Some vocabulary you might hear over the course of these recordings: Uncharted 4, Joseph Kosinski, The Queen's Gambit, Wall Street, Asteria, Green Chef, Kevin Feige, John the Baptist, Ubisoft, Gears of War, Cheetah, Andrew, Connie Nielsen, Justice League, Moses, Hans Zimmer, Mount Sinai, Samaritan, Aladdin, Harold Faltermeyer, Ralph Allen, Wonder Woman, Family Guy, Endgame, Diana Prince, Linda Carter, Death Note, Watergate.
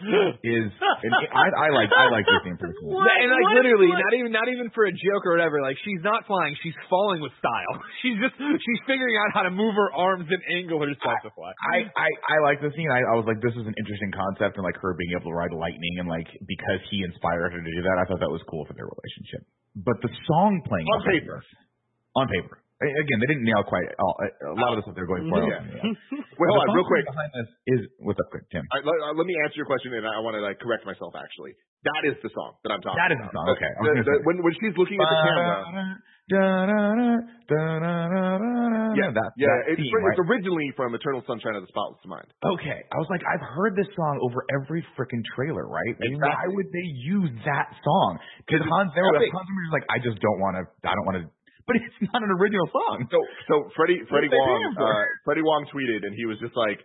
is, and I like Disney personally. Literally, what? Not even for a joke or whatever. Like, she's not flying; she's falling with style. She's figuring out how to move her arms and angle herself to fly. I like the scene. I was like, this is an interesting concept, and like her being able to ride lightning, and like because he inspired her to do that, I thought that was cool for their relationship. But the song playing on paper. Again, they didn't nail quite a lot of the stuff they're going for. Yeah. Wait, hold on, real quick. What's up, Tim? Let me answer your question, and I want to like correct myself. Actually, that is the song that I'm talking about. That is the song. Okay. When she's looking at the camera. Yeah, that. Yeah, it's originally from Eternal Sunshine of the Spotless Mind. Okay, I was like, I've heard this song over every freaking trailer, right? Like, exactly. Why would they use that song? Because Hans Zimmer was like, I don't want to. But it's not an original song. So Freddie Wong tweeted, and he was just like,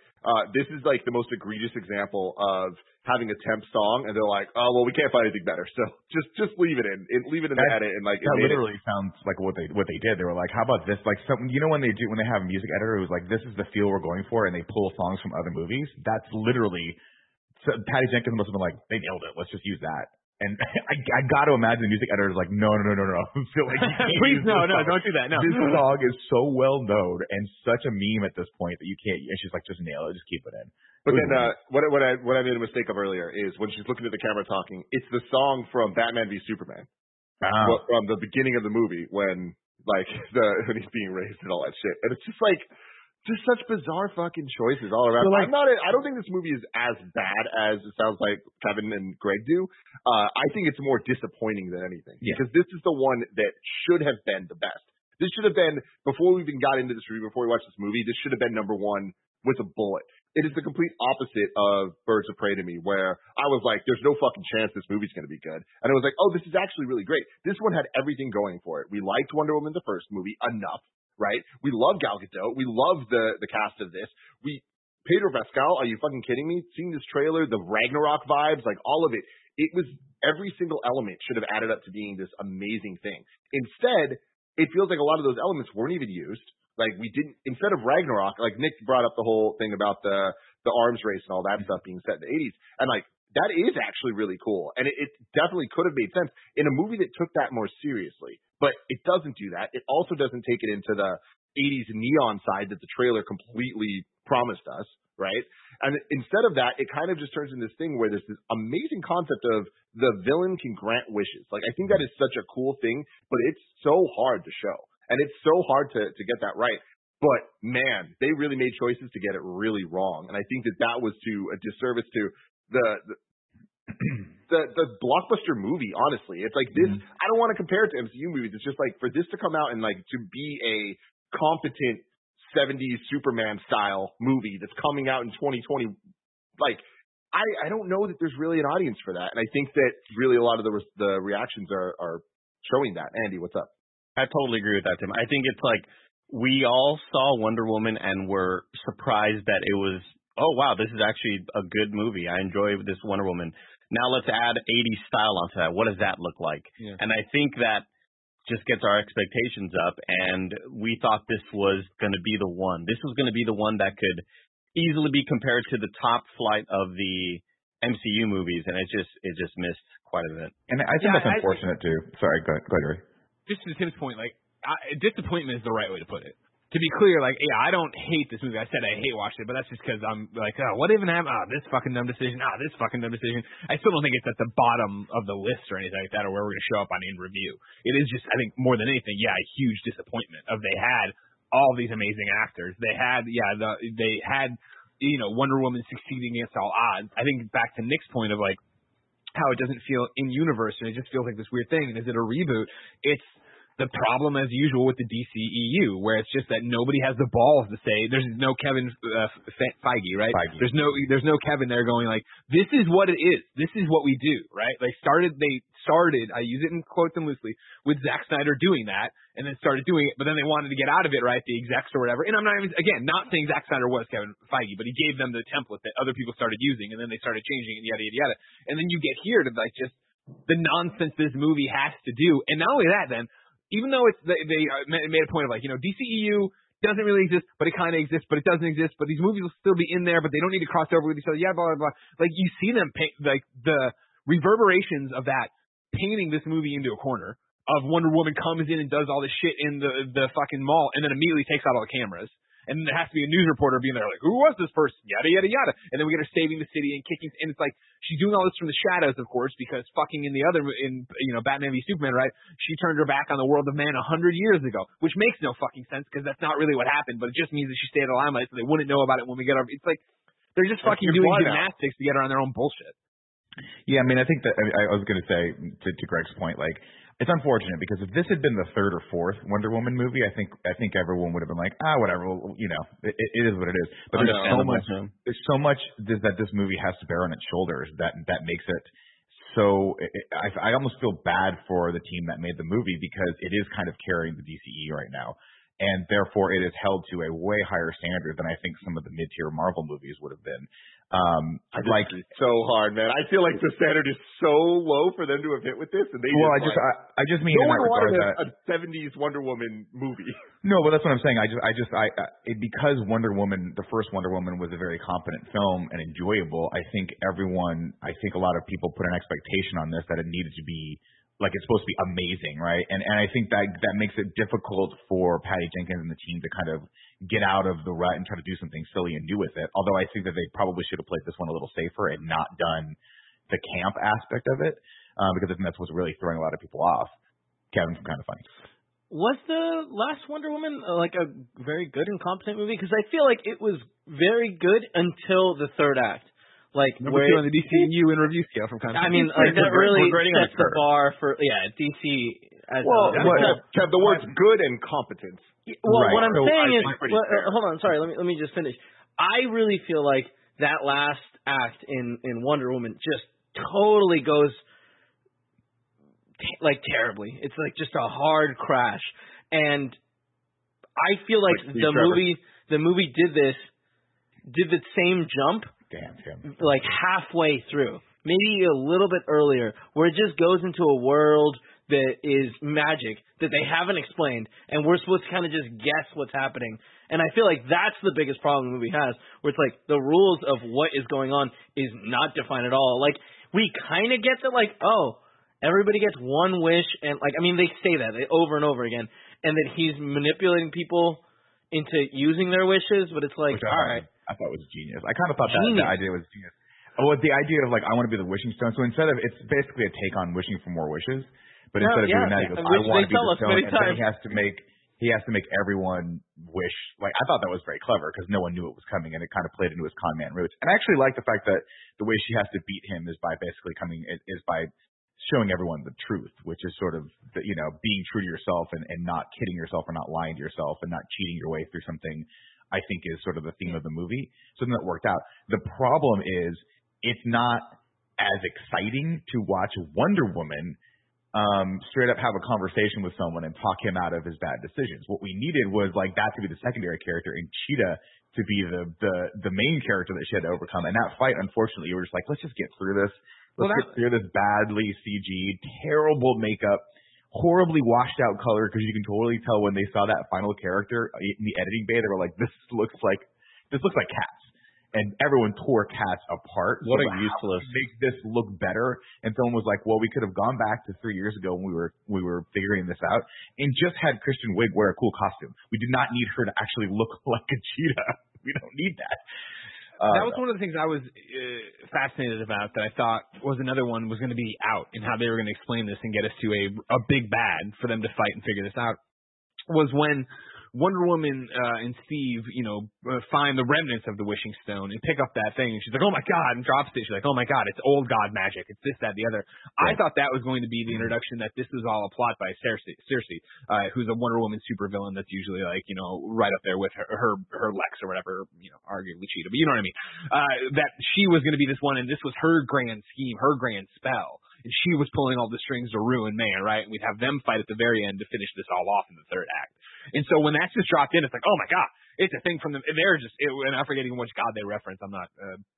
this is like the most egregious example of having a temp song, and they're like, oh well, we can't find anything better, so just leave it in the edit, and like that literally sounds like what they did. They were like, how about this? Like something, you know, when they have a music editor who's like, this is the feel we're going for, and they pull songs from other movies. That's literally so Patty Jenkins must have been like, they nailed it. Let's just use that. And I got to imagine the music editor is like, no. Like, please, no, don't do that. No, this song is so well known and such a meme at this point that you can't. And she's like, just nail it, just keep it in. But then what I made a mistake of earlier is when she's looking at the camera talking, it's the song from Batman v Superman, from the beginning of the movie when like when he's being raised and all that shit, and it's just like. Just such bizarre fucking choices all around. So like, I don't think this movie is as bad as it sounds like Kevin and Greg do. I think it's more disappointing than anything. Yeah. Because this is the one that should have been the best. This should have been, before we even got into this review, before we watched this movie, this should have been number one with a bullet. It is the complete opposite of Birds of Prey to me, where I was like, there's no fucking chance this movie's going to be good. And I was like, oh, this is actually really great. This one had everything going for it. We liked Wonder Woman, the first movie, enough. Right? We love Gal Gadot. We love the cast of this. Pedro Pascal, are you fucking kidding me? Seeing this trailer, the Ragnarok vibes, like all of it. It was every single element should have added up to being this amazing thing. Instead, it feels like a lot of those elements weren't even used. Like we didn't, instead of Ragnarok, like Nick brought up the whole thing about the arms race and all that stuff being set in the 80s. And like, that is actually really cool, and it definitely could have made sense in a movie that took that more seriously. But it doesn't do that. It also doesn't take it into the 80s neon side that the trailer completely promised us, right? And instead of that, it kind of just turns into this thing where there's this amazing concept of the villain can grant wishes. Like, I think that is such a cool thing, but it's so hard to show, and it's so hard to get that right. But, man, they really made choices to get it really wrong, and I think that was to a disservice to the blockbuster movie, honestly. It's like this. Mm-hmm. I don't want to compare it to MCU movies. It's just like for this to come out and like to be a competent 70s Superman style movie that's coming out in 2020. Like I don't know that there's really an audience for that, and I think that really a lot of the reactions are showing that. Andy, what's up? I totally agree with that, Tim. I think it's like we all saw Wonder Woman and were surprised that it was. Oh, wow, this is actually a good movie. I enjoy this Wonder Woman. Now let's add 80s style onto that. What does that look like? Yeah. And I think that just gets our expectations up, and we thought this was going to be the one. This was going to be the one that could easily be compared to the top flight of the MCU movies, and it just missed quite a bit. And I think that's unfortunate, too. Sorry, go ahead, Ray. Just to Tim's point, like, disappointment is the right way to put it. To be clear, like, yeah, I don't hate this movie. I said I hate watching it, but that's just because I'm like, oh, what even happened? Oh, this fucking dumb decision. Oh, this fucking dumb decision. I still don't think it's at the bottom of the list or anything like that or where we're going to show up on in review. It is just, I think, more than anything, yeah, a huge disappointment of they had all these amazing actors. They had, you know, Wonder Woman succeeding against all odds. I think back to Nick's point of, like, how it doesn't feel in-universe and it just feels like this weird thing. And is it a reboot? It's the problem, as usual, with the DCEU, where it's just that nobody has the balls to say, there's no Kevin Feige, right? Feige. There's no Kevin there going like, this is what it is. This is what we do, right? They started, I use it in quotes and loosely, with Zack Snyder doing that, and then started doing it, but then they wanted to get out of it, right? The execs or whatever. And I'm not even, again, not saying Zack Snyder was Kevin Feige, but he gave them the template that other people started using, and then they started changing it, yada, yada, yada. And then you get here to like just the nonsense this movie has to do. And not only that, then, even though it's, they made a point of like, you know, DCEU doesn't really exist, but it kind of exists, but it doesn't exist, but these movies will still be in there, but they don't need to cross over with each other. Yeah, blah, blah, blah. Like, you see them paint, like, the reverberations of that painting this movie into a corner of Wonder Woman comes in and does all this shit in the fucking mall and then immediately takes out all the cameras. And there has to be a news reporter being there like, who was this person? Yada, yada, yada. And then we get her saving the city and kicking. And it's like, she's doing all this from the shadows, of course, because fucking in the other, in, you know, Batman v Superman, right? She turned her back on the world of man 100 years ago, which makes no fucking sense because that's not really what happened. But it just means that she stayed in the limelight so they wouldn't know about it when we get our, it's like, they're just fucking doing gymnastics to get her on their own bullshit. Yeah, I mean, I think that, I was going to say, to Greg's point, like, it's unfortunate because if this had been the third or fourth Wonder Woman movie, I think everyone would have been like, whatever, well, you know, it is what it is. But there's so much that this movie has to bear on its shoulders that makes it so. I almost feel bad for the team that made the movie because it is kind of carrying the DCEU right now, and therefore it is held to a way higher standard than I think some of the mid-tier Marvel movies would have been. Like so hard, man. I feel like the standard is so low for them to have hit with this, and they. Well, I just mean no in that regard that a '70s Wonder Woman movie. No, but that's what I'm saying. Because Wonder Woman, the first Wonder Woman, was a very competent film and enjoyable. I think a lot of people put an expectation on this that it needed to be like it's supposed to be amazing, right? And I think that makes it difficult for Patty Jenkins and the team to kind of get out of the rut and try to do something silly and new with it. Although I think that they probably should have played this one a little safer and not done the camp aspect of it, because I think that's what's really throwing a lot of people off. Kevin, kind of funny. Was the last Wonder Woman like a very good and competent movie? Because I feel like it was very good until the third act. Like number where two on the DCU in review scale from kind of. I mean, like that really sets the bar for DC. Kev, the words good and competent. Well, right. What I'm saying is, hold on, sorry, let me just finish. I really feel like that last act in Wonder Woman just totally goes like terribly. It's like just a hard crash, and I feel like the movie did the same jump. Damn him. Like halfway through, maybe a little bit earlier, where it just goes into a world that is magic that they haven't explained, and we're supposed to kind of just guess what's happening. And I feel like that's the biggest problem the movie has, where it's like the rules of what is going on is not defined at all. Like we kind of get that, like, oh, everybody gets one wish, and like I mean they say that over and over again, and that he's manipulating people into using their wishes, but it's like, all right. I thought it was genius. I kind of thought that idea was genius. Oh, the idea of like, I want to be the wishing stone. So instead of, it's basically a take on wishing for more wishes, but instead of doing that, he goes, I want to be the stone, and then he has to make everyone wish. Like, I thought that was very clever because no one knew it was coming, and it kind of played into his con man roots. And I actually like the fact that the way she has to beat him is by basically by showing everyone the truth, which is sort of, you know, being true to yourself and not kidding yourself or not lying to yourself and not cheating your way through something. I think is sort of the theme of the movie. Something that worked out. The problem is it's not as exciting to watch Wonder Woman straight up have a conversation with someone and talk him out of his bad decisions. What we needed was like that to be the secondary character and Cheetah to be the main character that she had to overcome. And that fight, unfortunately, you were just like, let's just get through this. Let's get through this badly CG, terrible makeup. Horribly washed out color because you can totally tell when they saw that final character in the editing bay, they were like, this looks like Cats. And everyone tore Cats apart. What a useless. Make this look better. And someone was like, well, we could have gone back to 3 years ago when we were figuring this out and just had Kristen Wiig wear a cool costume. We did not need her to actually look like a cheetah. We don't need that. That was one of the things I was fascinated about that I thought was another one was going to be out and how they were going to explain this and get us to a big bad for them to fight and figure this out was when Wonder Woman and Steve, you know, find the remnants of the Wishing Stone and pick up that thing. And she's like, oh, my God, and drops it. She's like, oh, my God, it's old God magic. It's this, that, the other. Right. I thought that was going to be the introduction that this was all a plot by Cersei who's a Wonder Woman supervillain that's usually, like, you know, right up there with her Lex or whatever, you know, arguably Cheetah. But you know what I mean? That she was going to be this one, and this was her grand scheme, her grand spell. And she was pulling all the strings to ruin man, right? And we'd have them fight at the very end to finish this all off in the third act. And so when that's just dropped in, it's like, oh my God, it's a thing from them. They're just, and I'm forgetting which God they reference. I'm not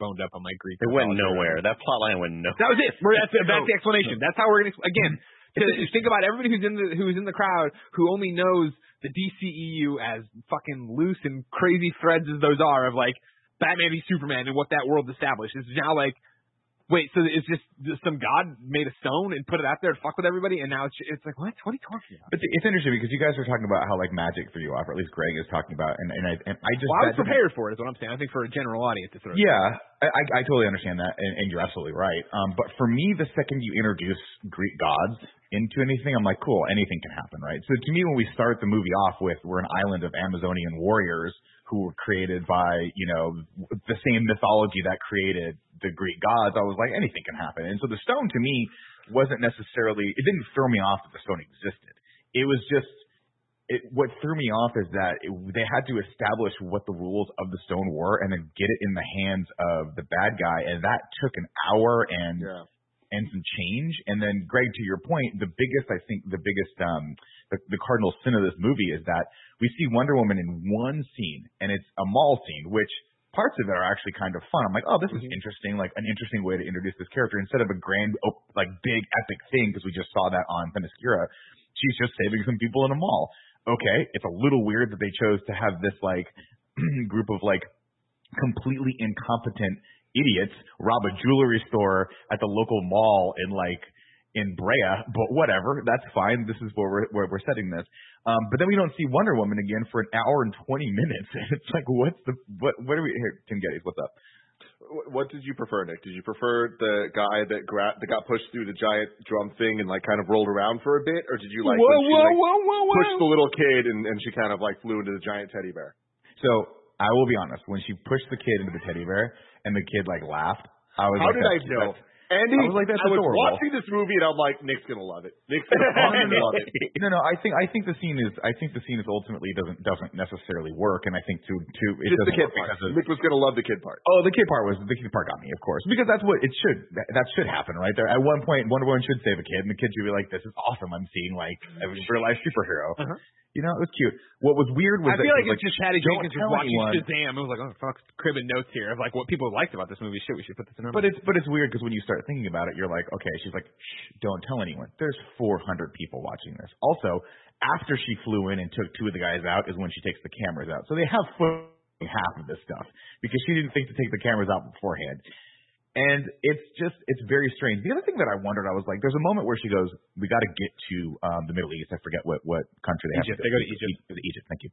boned up on my Greek. It went nowhere. That plot line went nowhere. That was it. That's the explanation. That's how we're going to, again, Because think about everybody who's in the crowd who only knows the DCEU, as fucking loose and crazy threads as those are, of like Batman v Superman and what that world established. It's now like, wait, so it's just some god made a stone and put it out there to fuck with everybody, and now it's like, what? What are you talking about? But it's interesting because you guys were talking about how, like, magic threw you off, or at least Greg is talking about, and I just... Well, I was prepared for it, is what I'm saying. I think for a general audience, it's sort of... Yeah, I totally understand that, and you're absolutely right. But for me, the second you introduce Greek gods into anything, I'm like, cool, anything can happen, right? So to me, when we start the movie off with, we're an island of Amazonian warriors who were created by, you know, the same mythology that created the Greek gods, I was like, anything can happen. And so the stone, to me, wasn't necessarily – it didn't throw me off that the stone existed. It was just – what threw me off is that they had to establish what the rules of the stone were and then get it in the hands of the bad guy, and that took an hour and some change. And then, Greg, to your point, the cardinal sin of this movie is that we see Wonder Woman in one scene, and it's a mall scene, which – parts of it are actually kind of fun. I'm like, oh, this is interesting, like an interesting way to introduce this character instead of a grand, like big epic thing, because we just saw that on Themyscira. She's just saving some people in a mall. Okay, it's a little weird that they chose to have this like group of like completely incompetent idiots rob a jewelry store at the local mall in Brea, but whatever, that's fine. This is where we're setting this. But then we don't see Wonder Woman again for an hour and 20 minutes. And it's like, what are we here? Tim Geddes, what's up? What did you prefer, Nick? Did you prefer the guy that got pushed through the giant drum thing and like kind of rolled around for a bit? Or did you like, whoa, pushed the little kid and she kind of like flew into the giant teddy bear? So I will be honest, when she pushed the kid into the teddy bear and the kid like laughed, I was like, how did I know? Andy, I was like, that's adorable. I was watching this movie and I'm like, Nick's gonna love it. Nick's gonna love it. No. I think the scene is ultimately doesn't necessarily work, and I think it just doesn't the kid work part. Nick was gonna love the kid part. Oh, the kid part got me, of course, because that's what it should. That should happen right there. At one point, Wonder Woman should save a kid, and the kid should be like, "This is awesome. I'm seeing like a real life superhero." Uh-huh. You know, it was cute. What was weird was I feel like it's just Patty Jenkins just watching Shazam. I was like, oh, fuck, cribbing notes here of like what people liked about this movie. Shit, we should put this in. But it's weird because when you start thinking about it, you're like, okay, she's like, shh, don't tell anyone. There's 400 people watching this. Also, after she flew in and took two of the guys out is when she takes the cameras out. So they have half of this stuff because she didn't think to take the cameras out beforehand. And it's very strange. The other thing that I wondered, I was like, there's a moment where she goes, we got to get to the Middle East. I forget what country they have. Egypt. They go to Egypt. Egypt, thank you.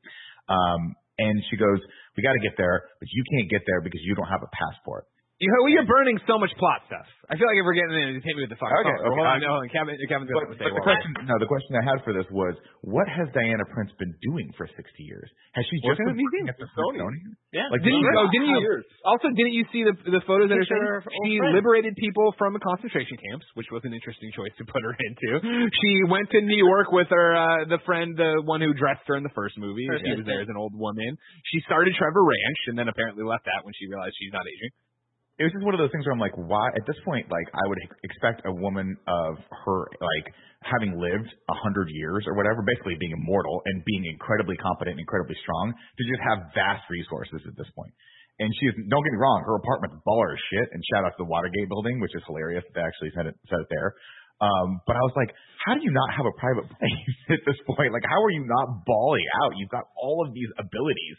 And she goes, we got to get there, but you can't get there because you don't have a passport. You're burning so much plot stuff. I feel like if we're getting in, just hit me with the fucking phone. Okay. Well, I know. Kevin's going to say the question I had for this was, what has Diana Prince been doing for 60 years? Has she just been working at the Smithsonian? Yeah. Like, didn't you see the photos that are showing her? She liberated people from concentration camps, which was an interesting choice to put her into. She went to New York with her the friend, the one who dressed her in the first movie. She was there as an old woman. She started Trevor Ranch and then apparently left that when she realized she's not aging. It was just one of those things where I'm like, why? At this point, like, I would expect a woman of her, like, having lived 100 years or whatever, basically being immortal and being incredibly competent and incredibly strong, to just have vast resources at this point. And she is, don't get me wrong, her apartment's baller as shit, and shout out to the Watergate building, which is hilarious that they actually set it there. But I was like, how do you not have a private place at this point? Like, how are you not balling out? You've got all of these abilities.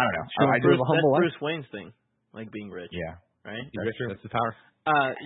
I don't know. That's Bruce Wayne's thing, like being rich. Yeah. Right? That's the power.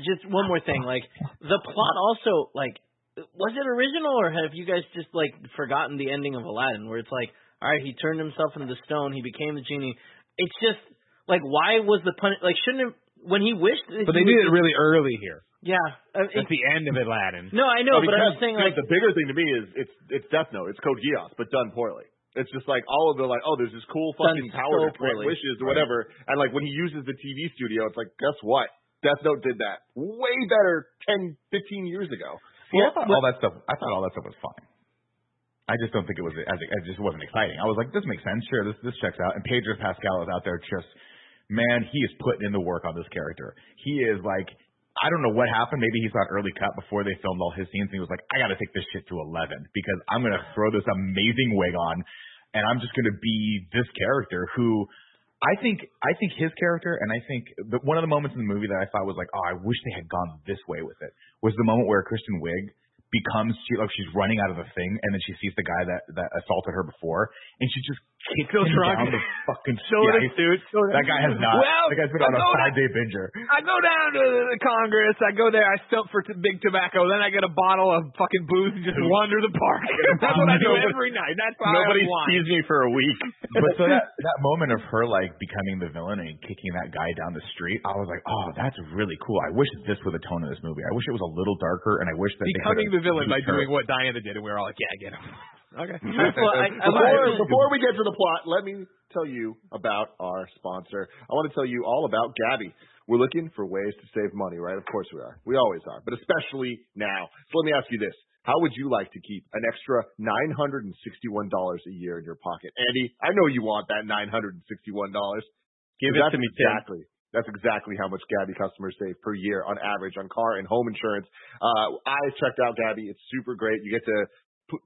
Just one more thing. Like, the plot also, like, was it original or have you guys just, like, forgotten the ending of Aladdin where it's like, all right, he turned himself into stone, he became the genie. It's just, like, why was the punishment? Like, shouldn't it, when he wished? But they did it really early here. Yeah. It's the end of Aladdin. No, I know, but I'm just saying, like. The bigger thing to me is it's Death Note. It's Code Geass, but done poorly. It's just like all of the like, oh, there's this cool fucking power that wishes or whatever. And like when he uses the TV studio, it's like, guess what? Death Note did that way better 10, 15 years ago. Yeah, I thought all that stuff was fine. I just don't think it was it just wasn't exciting. I was like, this makes sense. Sure, this checks out. And Pedro Pascal is out there just, man, he is putting in the work on this character. He is like, I don't know what happened. Maybe he saw an early cut before they filmed all his scenes. And he was like, I got to take this shit to 11 because I'm going to throw this amazing wig on and I'm just going to be this character who I think his character. And I think one of the moments in the movie that I thought was like, oh, I wish they had gone this way with it was the moment where Kristen Wiig becomes she's running out of the thing, and then she sees the guy that assaulted her before, and she just kicks him down the fucking shoulder, dude. That guy has not. Well, that guy's been on a 5-day binger. I go down to the Congress. I go there. I stump for big tobacco. Then I get a bottle of fucking booze and just wander the park. That's what I do every night. That's why nobody sees me for a week. But so that moment of her like becoming the villain and kicking that guy down the street, I was like, oh, that's really cool. I wish this were the tone of this movie. I wish it was a little darker, and I wish that becoming the villain by doing what Diana did, and we were all like, yeah, get him. Okay. Well, before we get to the plot, let me tell you about our sponsor. I want to tell you all about Gabby. We're looking for ways to save money, right? Of course we are. We always are, but especially now. So let me ask you this. How would you like to keep an extra $961 a year in your pocket? Andy, I know you want that $961. Give it to me, Tim. Exactly. That's exactly how much Gabby customers save per year on average on car and home insurance. I checked out Gabby. It's super great. You get to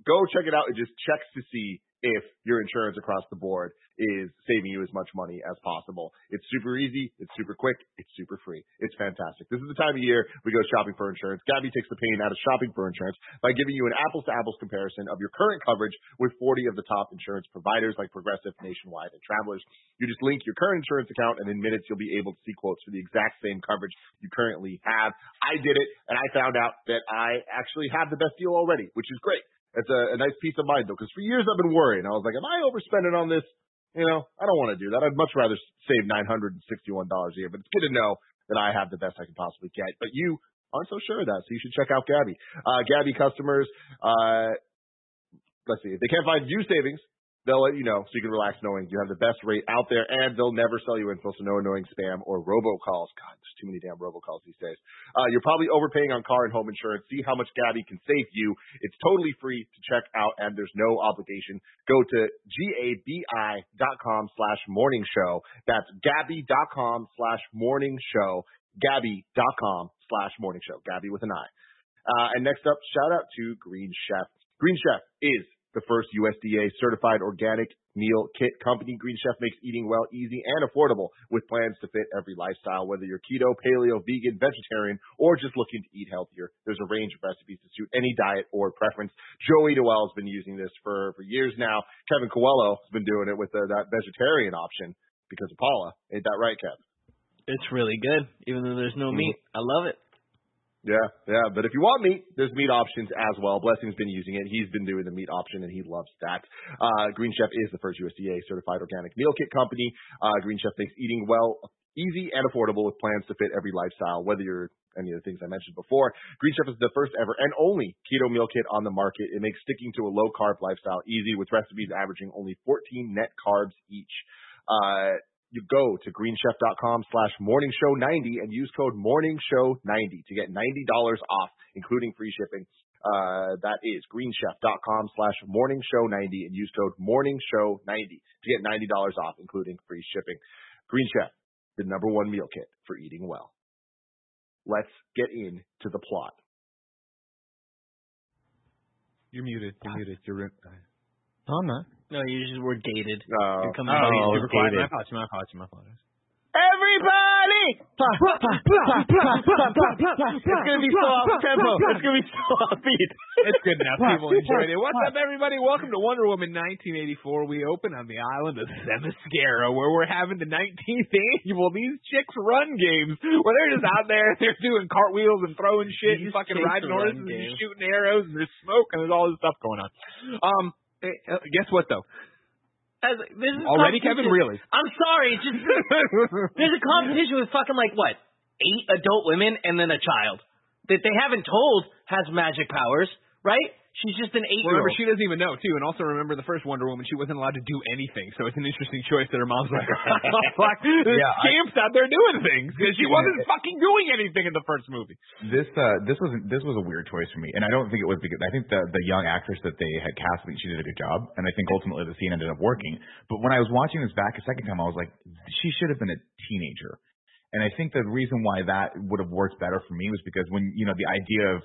go check it out. It just checks to see if your insurance across the board is saving you as much money as possible. It's super easy. It's super quick. It's super free. It's fantastic. This is the time of year we go shopping for insurance. Gabby takes the pain out of shopping for insurance by giving you an apples-to-apples comparison of your current coverage with 40 of the top insurance providers like Progressive, Nationwide, and Travelers. You just link your current insurance account, and in minutes you'll be able to see quotes for the exact same coverage you currently have. I did it, and I found out that I actually have the best deal already, which is great. It's a nice peace of mind, though, because for years I've been worrying. I was like, am I overspending on this? You know, I don't want to do that. I'd much rather save $961 a year, but it's good to know that I have the best I can possibly get. But you aren't so sure of that, so you should check out Gabby. Gabby customers, let's see, if they can't find you savings, they'll let you know so you can relax knowing you have the best rate out there, and they'll never sell you info, so no annoying spam or robocalls. God, there's too many damn robocalls these days. You're probably overpaying on car and home insurance. See how much Gabby can save you. It's totally free to check out, and there's no obligation. Go to gabi.com/morningshow. That's gabi.com/morningshow. Gabi.com/morningshow. Gabby with an I. And next up, shout out to Green Chef. Green Chef is the first USDA-certified organic meal kit company. Green Chef makes eating well easy and affordable with plans to fit every lifestyle. Whether you're keto, paleo, vegan, vegetarian, or just looking to eat healthier, there's a range of recipes to suit any diet or preference. Joey Dowell has been using this for years now. Kevin Coelho has been doing it with that vegetarian option because of Paula. Ain't that right, Kev? It's really good, even though there's no meat. I love it. Yeah, but if you want meat, there's meat options as well. Blessing's been using it. He's been doing the meat option, and he loves that. Green Chef is the first USDA-certified organic meal kit company. Green Chef makes eating well easy and affordable with plans to fit every lifestyle, whether you're any of the things I mentioned before. Green Chef is the first ever and only keto meal kit on the market. It makes sticking to a low-carb lifestyle easy with recipes averaging only 14 net carbs each. You go to greenchef.com/morningshow90 and use code morningshow90 to get $90 off, including free shipping. That is greenchef.com/morningshow90 and use code morningshow90 to get $90 off, including free shipping. Green Chef, the number one meal kit for eating well. Let's get into the plot. You're muted. You're muted. No, I'm not. No, you just were gated. No. You're coming out. You're gated. My apologies. Everybody! It's going to be so off-tempo. It's going to be so offbeat. It's good enough. People enjoyed it. What's up, everybody? Welcome to Wonder Woman 1984. We open on the island of Themyscira, where we're having the 19th annual These Chicks Run games, where they're just out there. They're doing cartwheels and throwing shit and fucking riding horses and shooting arrows and there's smoke and there's all this stuff going on. Guess what, though? This is already, Kevin? Really? I'm sorry. It's just, there's a competition with fucking, like, what? 8 adult women and then a child that they haven't told has magic powers, right? She's just an 8-year-old. Remember, she doesn't even know, too. And also remember the first Wonder Woman, she wasn't allowed to do anything. So it's an interesting choice that her mom's like, there's scamps out there doing things. Because she wasn't fucking doing anything in the first movie. This was a weird choice for me. And I don't think it was because I think the young actress that they had cast, she did a good job. And I think ultimately the scene ended up working. But when I was watching this back a second time, I was like, she should have been a teenager. And I think the reason why that would have worked better for me was because when, you know, the idea of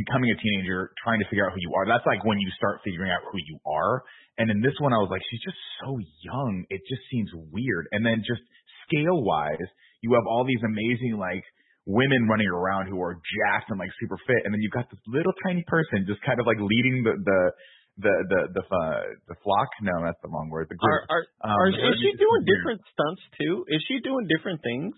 becoming a teenager, trying to figure out who you are. That's like when you start figuring out who you are. And in this one, I was like, she's just so young. It just seems weird. And then just scale-wise, you have all these amazing, like, women running around who are jacked and like super fit, and then you've got this little tiny person just kind of like leading the flock. No, that's the wrong word. The group. Is she doing different stunts too? Is she doing different things?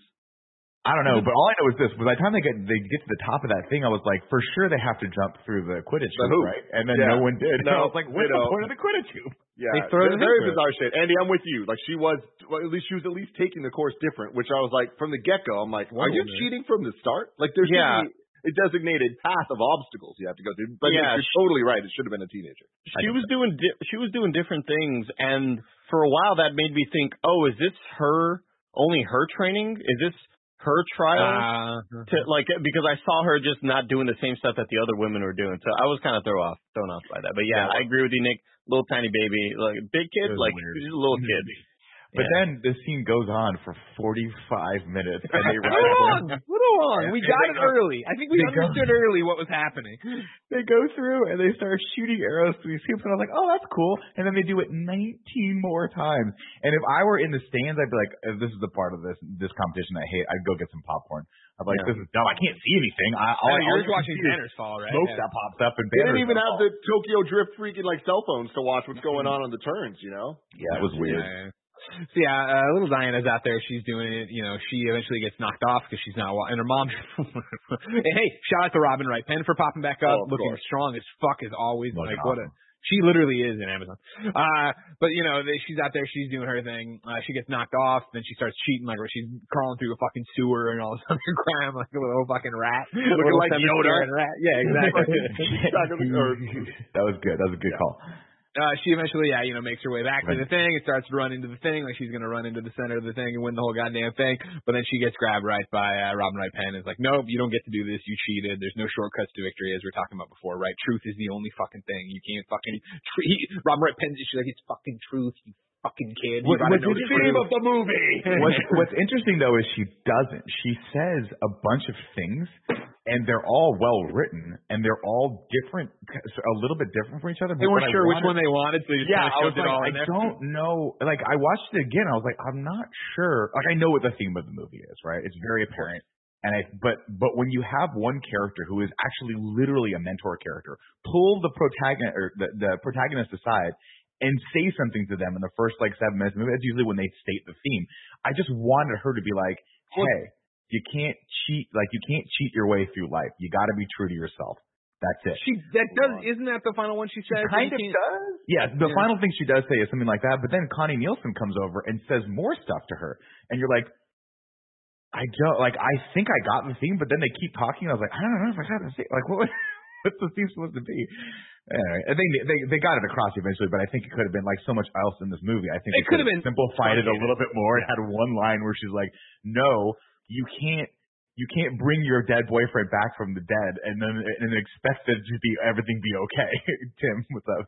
I don't know, but all I know is this: by the time they get to the top of that thing, I was like, for sure they have to jump through the Quidditch hoop, right? And then no one did. No, and I was like, what's the point of the Quidditch hoop? Yeah, they throw very bizarre shit. Andy, I'm with you. Like she was at least taking the course different, which I was like from the get go. I'm like, are you cheating from the start? Like there's a designated path of obstacles you have to go through. But you're totally right. It should have been a teenager. She was doing different things, and for a while that made me think, oh, is this only her training? Is this her trials, because I saw her just not doing the same stuff that the other women were doing, so I was kind of thrown off by that. But I agree with you, Nick. Little tiny baby, like big kid, like just a little kid. But then the scene goes on for 45 minutes. And they Put on. We got it early. I think we understood early what was happening. They go through and they start shooting arrows through these hoops, and I was like, oh, that's cool. And then they do it 19 more times. And if I were in the stands, I'd be like, if this is the part of this competition I hate, I'd go get some popcorn. I'd be like, this is dumb. I can't see anything. You're just watching banners fall, right? Smoke that pops up, and they didn't even have the Tokyo Drift freaking like cell phones to watch what's going on the turns, you know? Yeah, it was weird. Yeah. So little Diana's out there. She's doing it. You know, she eventually gets knocked off because she's not. And her mom. And hey, shout out to Robin Wright Penn for popping back up, looking strong as fuck as always. Like what a. She literally is an Amazon. But, you know, she's out there. She's doing her thing. She gets knocked off. Then she starts cheating, like where she's crawling through a fucking sewer and all this other crap, like a little fucking rat. Looking like Yoda. Rat. Yeah, exactly. That was good. That was a good call. She eventually, makes her way back to the thing and starts to run into the thing, like she's going to run into the center of the thing and win the whole goddamn thing. But then she gets grabbed right by Robin Wright Penn and is like, nope, you don't get to do this. You cheated. There's no shortcuts to victory, as we were talking about before, right? Truth is the only fucking thing. You can't fucking Robin Wright Penn, she's like, it's fucking truth, you fucking kid. What's the theme of the movie? What's interesting, though, is she doesn't. She says a bunch of things. And they're all well-written, and they're all different, a little bit different from each other. They weren't sure which one they wanted, so they just kind of shoved it all in there. I don't know. Like, I watched it again. I was like, I'm not sure. Like, I know what the theme of the movie is, right? It's very apparent. And but when you have one character who is actually literally a mentor character, pull the protagonist or the protagonist aside and say something to them in the first, like, 7 minutes of the movie, that's usually when they state the theme. I just wanted her to be like, hey. You can't cheat, your way through life. You got to be true to yourself. That's it. Isn't that the final one she says? She kind of does. Yeah, the final thing she does say is something like that. But then Connie Nielsen comes over and says more stuff to her, and you're like, I think I got the theme, but then they keep talking. And I was like, I don't know if I got the theme. Like, what's the theme supposed to be? Anyway, I think they got it across eventually, but I think it could have been like so much else in this movie. I think it could have been simplified it a little bit more and had one line where she's like, no. You can't bring your dead boyfriend back from the dead and then expect it to be everything be okay. Tim, what's up?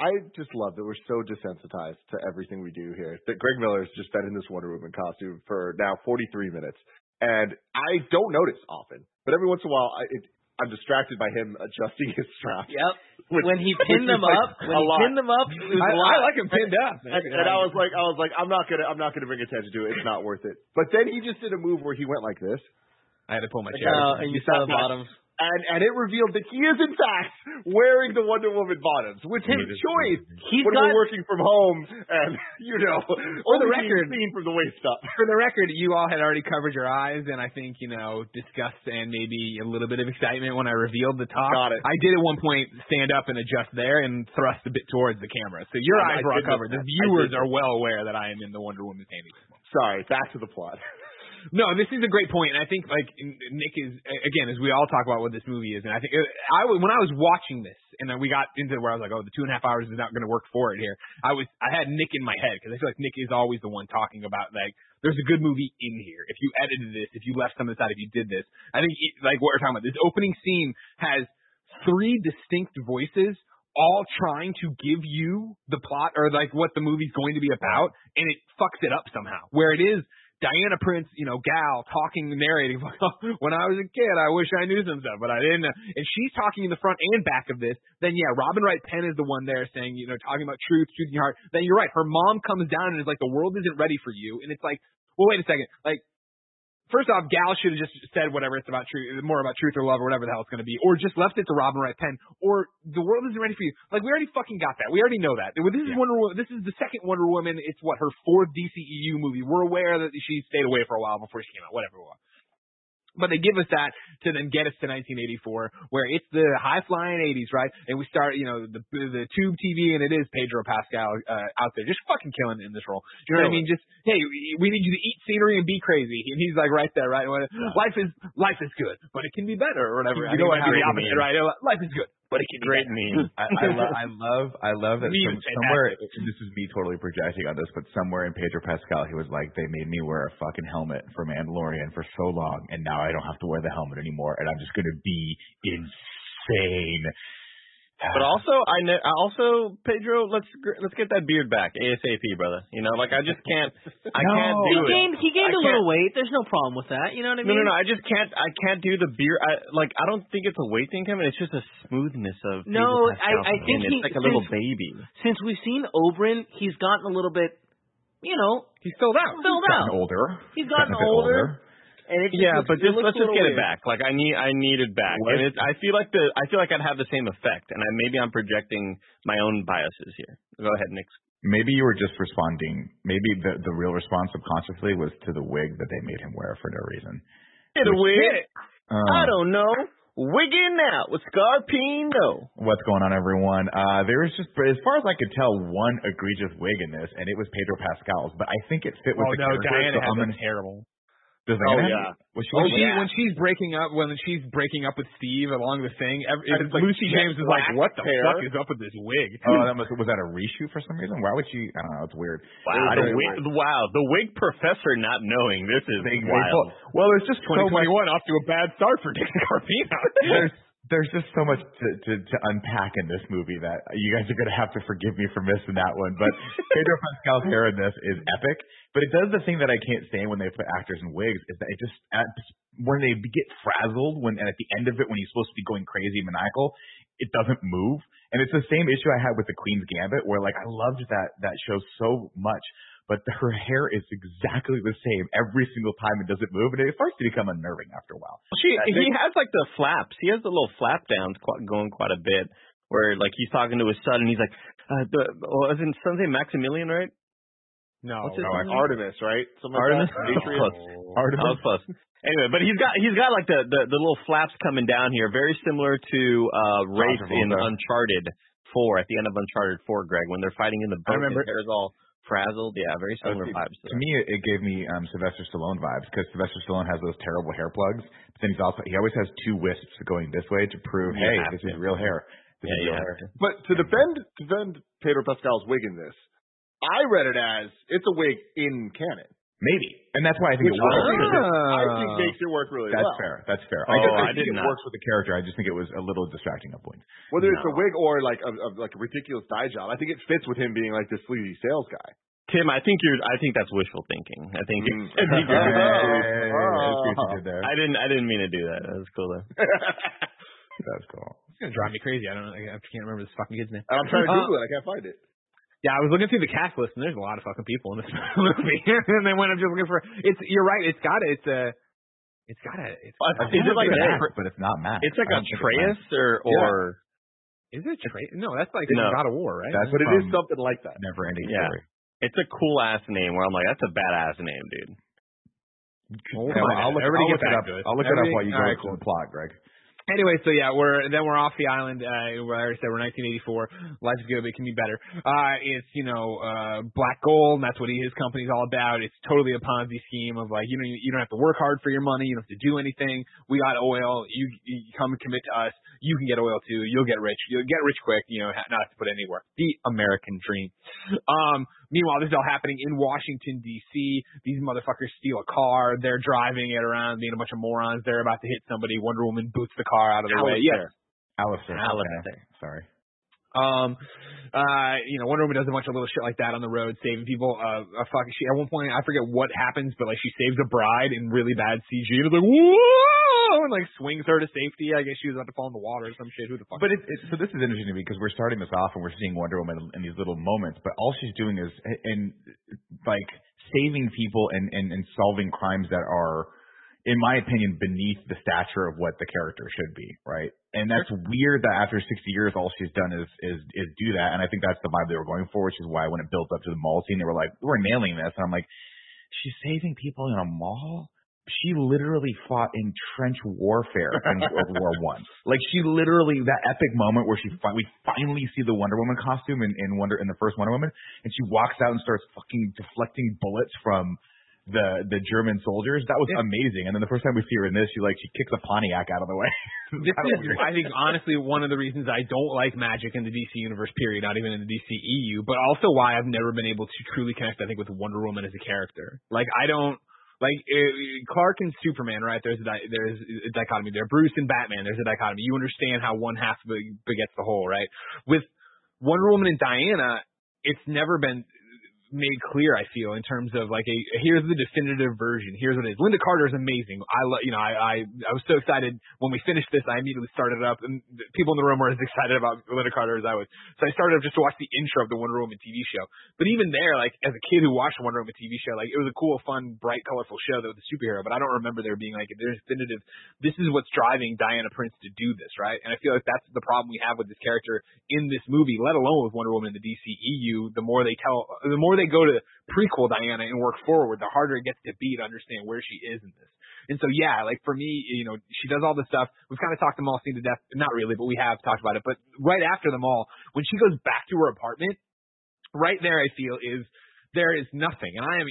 I just love that we're so desensitized to everything we do here that Greg Miller has just been in this Wonder Woman costume for now 43 minutes, and I don't notice often, but every once in a while I'm distracted by him adjusting his straps. Yep. When he pinned them up, it was a lot. I like him pinned up. And I was like, I'm not gonna bring attention to it. It's not worth it. But then he just did a move where he went like this. I had to pull my chair. And you saw the bottoms. And it revealed that he is in fact wearing the Wonder Woman bottoms, which his choice. He's not working from home, and for the record, seen from the waist up. For the record, you all had already covered your eyes, and I think disgust and maybe a little bit of excitement when I revealed the top. Got it. I did at one point stand up and adjust there and thrust a bit towards the camera, so your eyes were all covered. The viewers are well aware that I am in the Wonder Woman panties. Sorry, back to the plot. No, this is a great point, and I think like Nick is again, as we all talk about what this movie is, and I think when I was watching this, and then we got into where I was like, oh, the 2.5 hours is not going to work for it here. I had Nick in my head because I feel like Nick is always the one talking about like there's a good movie in here. If you edited this, if you left some of this out, if you did this, I think like what we're talking about. This opening scene has three distinct voices, all trying to give you the plot or like what the movie's going to be about, and it fucks it up somehow. Where it is. Diana Prince, Gal talking, narrating. When I was a kid, I wish I knew some stuff, but I didn't. And she's talking in the front and back of this. Then, Robin Wright Penn is the one there saying, talking about truth in your heart. Then you're right. Her mom comes down and is like, the world isn't ready for you. And it's like, well, wait a second. Like, First off, Gal should have just said whatever it's about, truth, more about truth or love or whatever the hell it's going to be, or just left it to Robin Wright pen, or the world isn't ready for you. Like, we already fucking got that. We already know that. This is Wonder Woman. This is the second Wonder Woman. It's what, her fourth DCEU movie. We're aware that she stayed away for a while before she came out, whatever it was. But they give us that to then get us to 1984, where it's the high-flying 80s, right? And we start, you know, the tube TV, and it is Pedro Pascal out there just fucking killing it in this role. You know what I mean? Just, hey, we need you to eat scenery and be crazy. And he's like right there, right? Life is good, but it can be better or whatever. You know what I mean? Right? Life is good, but it can be better. Great meme. I love that somewhere, this is me totally projecting on this, but somewhere in Pedro Pascal, he was like, they made me wear a fucking helmet for Mandalorian for so long, and now I don't have to wear the helmet anymore, and I'm just going to be insane. But also, Pedro, let's get that beard back ASAP, brother. You know, like, I just can't. Can't do it. He gained a little weight. There's no problem with that. You know what I mean? No. I just can't. I can't do the beard. I don't think it's a weight thing, Kevin. It's just a smoothness of. No, I think it's like a little baby. Since we've seen Oberyn, he's gotten a little bit. You know, he's filled out. Older. He's gotten older. Let's just get it back. Like, I need it back. And I feel like I'd have the same effect. And maybe I'm projecting my own biases here. Go ahead, Nick. Maybe you were just responding. Maybe the real response subconsciously was to the wig that they made him wear for no reason. Get a wig. I don't know. Wigging out with Scarpino. What's going on, everyone? There was just, as far as I could tell, one egregious wig in this, and it was Pedro Pascal's. But I think it fit with the character. Diana had terrible. When she's breaking up with Steve along the thing, Lucy James is like, what the fuck is up with this wig? Oh, was that a reshoot for some reason? Why would she? I don't know. It's weird. Wow, the wig professor not knowing this is wild. Well, it's just 2021 off to a bad start for Dick Carpino. There's just so much to unpack in this movie that you guys are going to have to forgive me for missing that one. But Pedro Pascal's hair in this is epic. But it does the thing that I can't stand when they put actors in wigs is that it just when they get frazzled and at the end of it when he's supposed to be going crazy maniacal, it doesn't move. And it's the same issue I had with the Queen's Gambit where I loved that show so much. But her hair is exactly the same every single time. It doesn't move, and it starts to become unnerving after a while. He has the flaps. He has the little flap downs going quite a bit, where he's talking to his son, and he's like, "Isn't something Maximilian, right? No, Artemis, right? Artemis, Artemis plus. Anyway, but he's got the little flaps coming down here, very similar to Rafe in Uncharted 4 at the end of Uncharted 4, Greg, when they're fighting in the boat. I remember there's all. Frazzled, yeah, very similar vibes. To me, it gave me Sylvester Stallone vibes because Sylvester Stallone has those terrible hair plugs. But then he always has two wisps going this way to prove, hey, this is real hair. But to defend Pedro Pascal's wig in this, I read it as it's a wig in canon. Maybe, and that's why I think it works. I think it makes it work really well. That's fair. I think it works with the character. I just think it was a little distracting at points. Whether it's a wig or like a ridiculous dye job, I think it fits with him being like this sleazy sales guy. Tim, I think that's wishful thinking. I think I didn't mean to do that. That was cool though. That's cool. It's gonna drive me crazy. I can't remember this fucking kid's name. I'm trying to Google it. I can't find it. Yeah, I was looking through the cast list, and there's a lot of fucking people in this movie. And they went up just looking for. You're right. Is it like an effort, but it's not Matt. It's like Atreus or. Is it Atreus? No, that's like God of War, right? But it is something like that. Never ending story. It's a cool ass name where I'm like, that's a badass name, dude. I'll look it up. I'll look it up while you go into the plot, Greg. Anyway, so yeah, we're off the island. Where I already said we're 1984. Life's good, but it can be better. It's black gold, and that's what his company's all about. It's totally a Ponzi scheme of you don't have to work hard for your money, you don't have to do anything. We got oil. You come and commit to us. You can get oil too. You'll get rich. You'll get rich quick. Not to put in any work. The American dream. Meanwhile, this is all happening in Washington D.C. These motherfuckers steal a car. They're driving it around, being a bunch of morons. They're about to hit somebody. Wonder Woman boots the car out of the way. Yes. Alistair. Sorry. Wonder Woman does a bunch of little shit like that on the road, saving people. At one point, I forget what happens, but she saves a bride in really bad CG. And it's like, whoa! And swings her to safety. I guess she was about to fall in the water or some shit. Who the fuck? But so this is interesting to me because we're starting this off and we're seeing Wonder Woman in these little moments, but all she's doing is saving people and solving crimes that are in my opinion, beneath the stature of what the character should be, right? And that's weird that after 60 years, all she's done is do that. And I think that's the vibe they were going for, which is why when it built up to the mall scene, they were like, we're nailing this. And I'm like, she's saving people in a mall? She literally fought in trench warfare in World War One. Like, she literally, that epic moment where we finally see the Wonder Woman costume in the first Wonder Woman, and she walks out and starts fucking deflecting bullets from the German soldiers. That was amazing. And then the first time we see her in this, she kicks a Pontiac out of the way. I think honestly one of the reasons I don't like magic in the DC universe, period, not even in the DCEU, but also why I've never been able to truly connect, I think, with Wonder Woman as a character. Like, I don't. Like, Clark and Superman, right, there's a dichotomy there. Bruce and Batman, there's a dichotomy. You understand how one half begets the whole, right? With Wonder Woman and Diana, it's never been made clear, I feel, in terms of, like, here's the definitive version. Here's what it is. Linda Carter is amazing. I was so excited when we finished this. I immediately started it up, and people in the room were as excited about Linda Carter as I was. So I started up just to watch the intro of the Wonder Woman TV show. But even there, like, as a kid who watched the Wonder Woman TV show, like, it was a cool, fun, bright, colorful show that was a superhero. But I don't remember there being, like, a definitive, this is what's driving Diana Prince to do this, right? And I feel like that's the problem we have with this character in this movie, let alone with Wonder Woman in the DCEU. The more they go to prequel Diana and work forward, the harder it gets to be to understand where she is in this. And so, yeah, like, for me, you know, she does all this stuff. We've kind of talked the mall scene to death. Not really, but we have talked about it. But right after the mall, when she goes back to her apartment, right there, I feel, is there is nothing. And I am,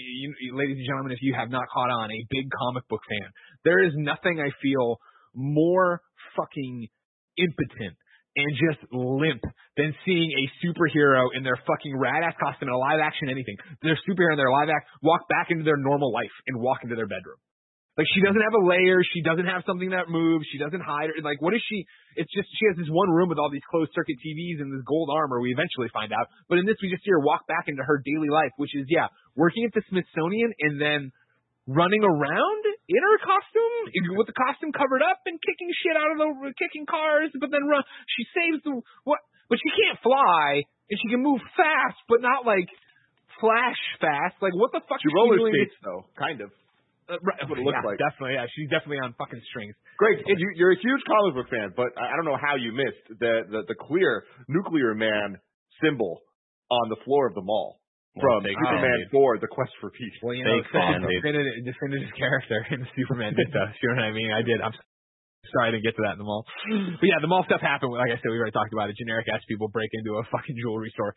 ladies and gentlemen, if you have not caught on, a big comic book fan, there is nothing I feel more fucking impotent and just limp than seeing a superhero in their fucking rad-ass costume in a live-action anything. Their superhero in their live-action walk back into their normal life and walk into their bedroom. Like, she doesn't have a layer. She doesn't have something that moves. She doesn't hide. Like, what is she? It's just she has this one room with all these closed-circuit TVs and this gold armor we eventually find out. But in this, we just see her walk back into her daily life, which is, yeah, working at the Smithsonian and then running around in her costume with the costume covered up and kicking cars, but then run. She saves the what? But she can't fly and she can move fast, but not like flash fast. Like, what the fuck? She roller skates though, kind of. That's what it looks like. Definitely, yeah. She's definitely on fucking strings. Great. You're a huge comic book fan, but I don't know how you missed the clear Nuclear Man symbol on the floor of the mall. From Superman 4, The Quest for Peace. Well, you know, definitive character in Superman did stuff. You know what I mean? I did. I'm sorry I didn't get to that in the mall. But yeah, the mall stuff happened. Like I said, we already talked about it. Generic-ass people break into a fucking jewelry store.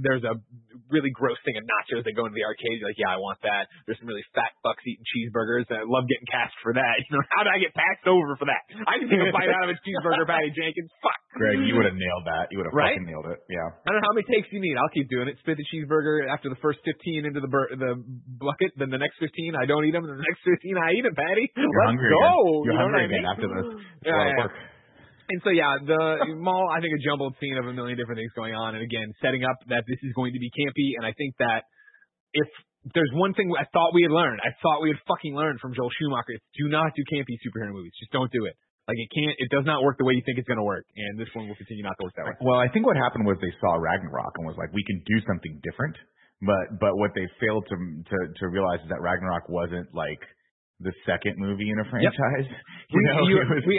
There's a really gross thing of nachos that go into the arcade. You're like, yeah, I want that. There's some really fat bucks eating cheeseburgers. I love getting cast for that. You know, how did I get passed over for that? I can take a bite out of a cheeseburger, Patty Jenkins. Fuck. Greg, you would have nailed that. You would have fucking nailed it. Yeah. I don't know how many takes you need. I'll keep doing it. Spit the cheeseburger after the first 15 into the bucket. Then the next 15, I don't eat them. And the next 15, I eat them, Patty. Let's go. You're hungry again after this. Work. And so, yeah, the mall, I think, a jumbled scene of a million different things going on. And, again, setting up that this is going to be campy. And I think that if there's one thing I thought we had fucking learned from Joel Schumacher, it's do not do campy superhero movies. Just don't do it. Like, it does not work the way you think it's going to work, and this one will continue not to work that way. Well, I think what happened was they saw Ragnarok and was like, we can do something different, but what they failed to realize is that Ragnarok wasn't, like, the second movie in a franchise. Yep.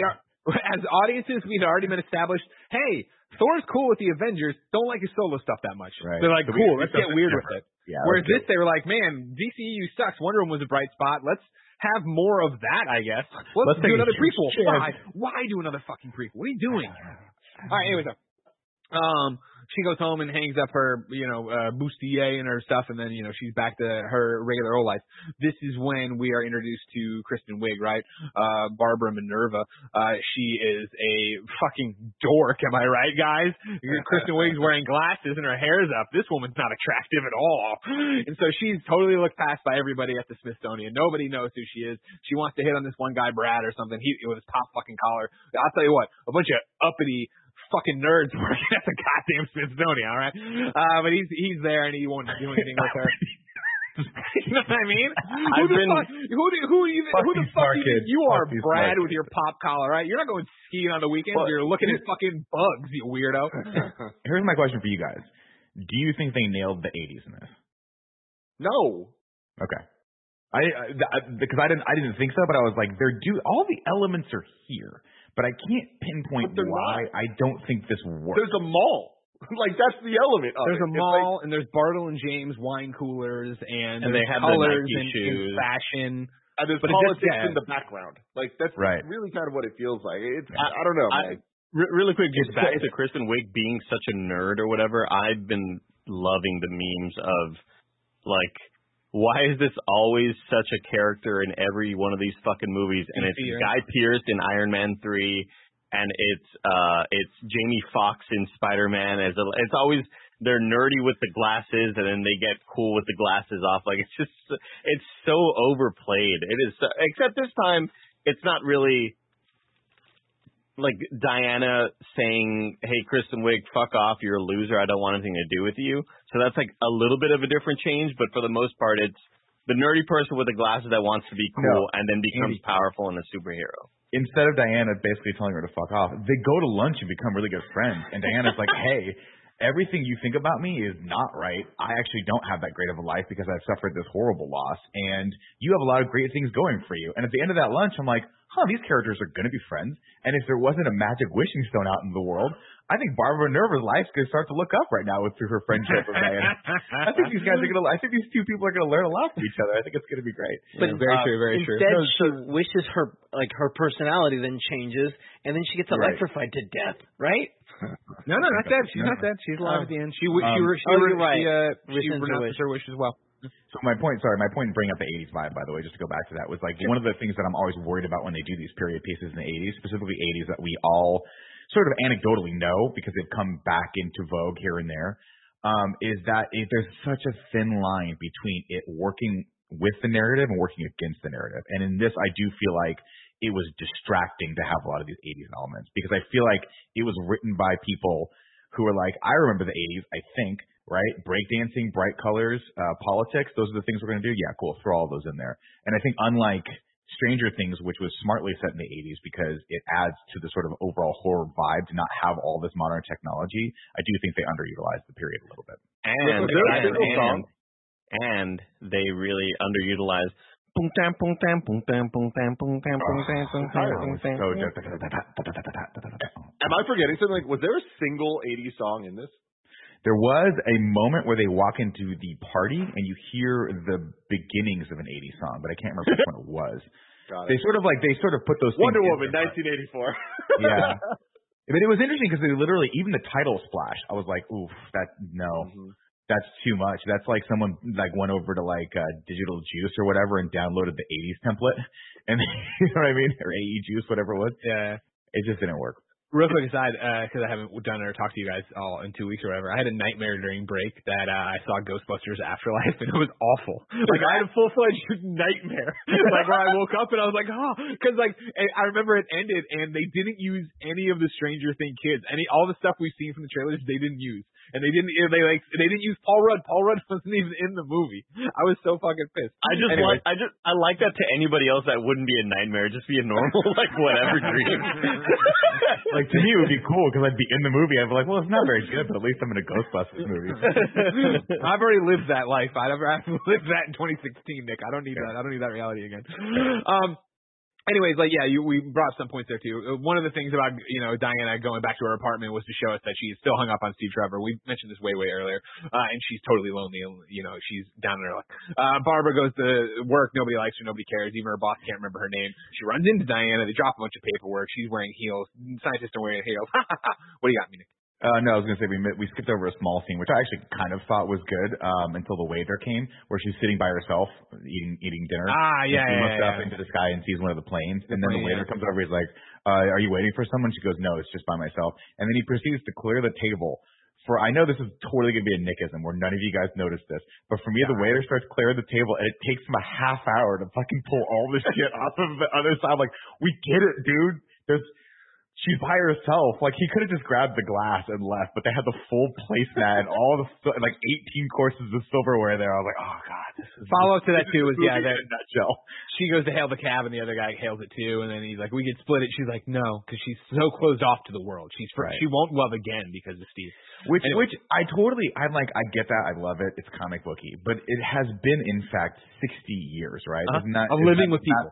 As audiences, we'd already been established, hey, Thor's cool with the Avengers, don't like his solo stuff that much. Right. They're like, so cool, let's get weird with it. Yeah, whereas this, they were like, man, DCEU sucks, Wonder Woman was a bright spot, let's have more of that, I guess. Let's do another prequel. Why do another fucking prequel? What are you doing? All right, anyways, she goes home and hangs up her, bustier and her stuff, and then, she's back to her regular old life. This is when we are introduced to Kristen Wiig, right? Barbara Minerva. She is a fucking dork, am I right, guys? Kristen Wiig's wearing glasses and her hair's up. This woman's not attractive at all. And so she's totally looked past by everybody at the Smithsonian. Nobody knows who she is. She wants to hit on this one guy, Brad, or something. He with his top fucking collar. I'll tell you what, a bunch of uppity fucking nerds working at the goddamn Smithsonian, all right? But he's there and he won't do anything with her. You know what I mean? Who the fuck are you, Brad, with your pop collar, right? You're not going skiing on the weekends. You're looking at fucking bugs, you weirdo. Here's my question for you guys. Do you think they nailed the 80s in this? No. Okay. I didn't think so, but I was like, they're all the elements are here, but I can't pinpoint why I don't think this works. There's a mall. Like, that's the element of it. There's a mall, and there's Bartle and James wine coolers, and they have colors the Nike shoes. And fashion. And there's politics in the background. Like, that's really kind of what it feels like. It's I don't know, man. Really quick, just back to Kristen Wiig being such a nerd or whatever, I've been loving the memes of, like, why is this always such a character in every one of these fucking movies? And it's Guy Pearce in Iron Man 3, and it's Jamie Foxx in Spider-Man. It's always they're nerdy with the glasses, and then they get cool with the glasses off. Like, it's just it's so overplayed. It is, so, except this time it's not really like Diana saying, "Hey, Kristen Wiig, fuck off. You're a loser. I don't want anything to do with you." So that's like a little bit of a different change, but for the most part, it's the nerdy person with the glasses that wants to be cool and then becomes powerful and a superhero. Instead of Diana basically telling her to fuck off, they go to lunch and become really good friends. And Diana's like, hey, everything you think about me is not right. I actually don't have that great of a life because I've suffered this horrible loss. And you have a lot of great things going for you. And at the end of that lunch, I'm like, huh, these characters are going to be friends. And if there wasn't a magic wishing stone out in the world, I think Barbara Minerva's life's going to start to look up right now through her friendship with Diana. I think these two people are going to learn a lot from each other. I think it's going to be great. But very true. Instead, she wishes her personality then changes, and then she gets electrified to death, right? No, not dead. She's not dead. She's alive at the end. She renounces her wish as well. So my point in bringing up the 80s vibe, by the way, just to go back to that, was like one of the things that I'm always worried about when they do these period pieces in the 80s, specifically 80s that we all sort of anecdotally know because they've come back into vogue here and there, is that there's such a thin line between it working with the narrative and working against the narrative. And in this, I do feel like it was distracting to have a lot of these 80s elements because I feel like it was written by people who were like, I remember the 80s, I think. Right? Breakdancing, bright colors, politics. Those are the things we're going to do. Yeah, cool. Throw all those in there. And I think unlike Stranger Things, which was smartly set in the 80s because it adds to the sort of overall horror vibe to not have all this modern technology, I do think they underutilized the period a little bit. And they really underutilized Am I forgetting something? Like, was there a single 80s song in this? There was a moment where they walk into the party and you hear the beginnings of an 80s song, but I can't remember which one it was. They sort of put those Wonder Woman, 1984. Yeah. But it was interesting because they literally, even the title splash, I was like, oof, that's too much. That's like someone went over to Digital Juice or whatever and downloaded the 80s template. And you know what I mean? Or AE Juice, whatever it was. Yeah. It just didn't work. Real quick aside, because I haven't done or talked to you guys all in 2 weeks or whatever, I had a nightmare during break that I saw Ghostbusters Afterlife, and it was awful. Like, I had a full-fledged nightmare. Where I woke up, and I was like, oh, because, I remember it ended, and they didn't use any of the Stranger Things kids. All the stuff we've seen from the trailers, they didn't use. And they didn't use Paul Rudd. Paul Rudd wasn't even in the movie. I was so fucking pissed. I like that to anybody else that wouldn't be a nightmare. Just be a normal, whatever dream. To me, it would be cool because I'd be in the movie. I'd be like, well, it's not very good, but at least I'm in a Ghostbusters movie. I've already lived that life. I've lived that in 2016, Nick. I don't need that. I don't need that reality again. Anyways, we brought up some points there too. One of the things about Diana going back to her apartment was to show us that she's still hung up on Steve Trevor. We mentioned this way earlier, and she's totally lonely. And she's down in her luck. Barbara goes to work. Nobody likes her. Nobody cares. Even her boss can't remember her name. She runs into Diana. They drop a bunch of paperwork. She's wearing heels. Scientists are wearing heels. What do you got, Nick? No, I was going to say we skipped over a small scene, which I actually kind of thought was good until the waiter came, where she's sitting by herself eating dinner. She looks up into the sky and sees one of the planes, and then the waiter comes over. He's like, are you waiting for someone? She goes, no, it's just by myself. And then he proceeds to clear the table. I know this is totally going to be a Nickism where none of you guys noticed this, but for me, the waiter starts clearing the table, and it takes him a half hour to fucking pull all this shit off of the other side. I'm like, we get it, dude. There's she's by herself. Like, he could have just grabbed the glass and left, but they had the full placemat and all the, like, 18 courses of silverware there. I was like, oh, God. Follow-up to that, too, was, yeah, that nutshell. She goes to hail the cab, and the other guy hails it, too, and then he's like, we could split it. She's like, no, because she's so closed off to the world. She won't love again because of Steve. Which I'm like, I get that. I love it. It's comic booky. But it has been, in fact, 60 years, right? Of living with people.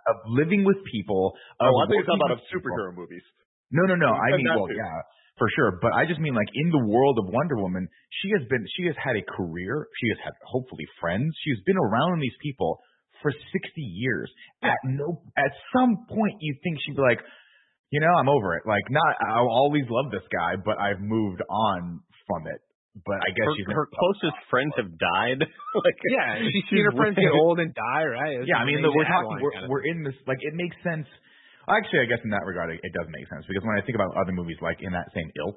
Oh, I think it's about superhero movies. No. I mean, well, yeah, for sure. But I just mean, like, in the world of Wonder Woman, she has had a career. She has had, hopefully, friends. She's been around these people for 60 years. Yeah. At some point, you think she'd be like, you know, I'm over it. Like, I'll always love this guy, but I've moved on from it. But I guess her closest friends have died. Like, yeah, she's seen her friends get old and die, right? It's we're in this. Like, it makes sense. Actually, I guess in that regard, it does make sense, because when I think about other movies, like, in that same ilk,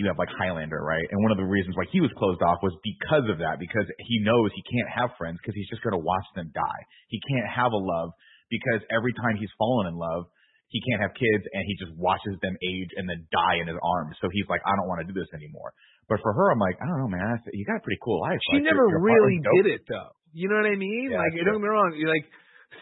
you have, like, Highlander, right? And one of the reasons, like, he was closed off was because of that, because he knows he can't have friends because he's just going to watch them die. He can't have a love because every time he's fallen in love, he can't have kids, and he just watches them age and then die in his arms. So he's like, I don't want to do this anymore. But for her, I'm like, I don't know, man. You got a pretty cool life. She never really did it, though. You know what I mean? Yeah, like, don't get me wrong. Like,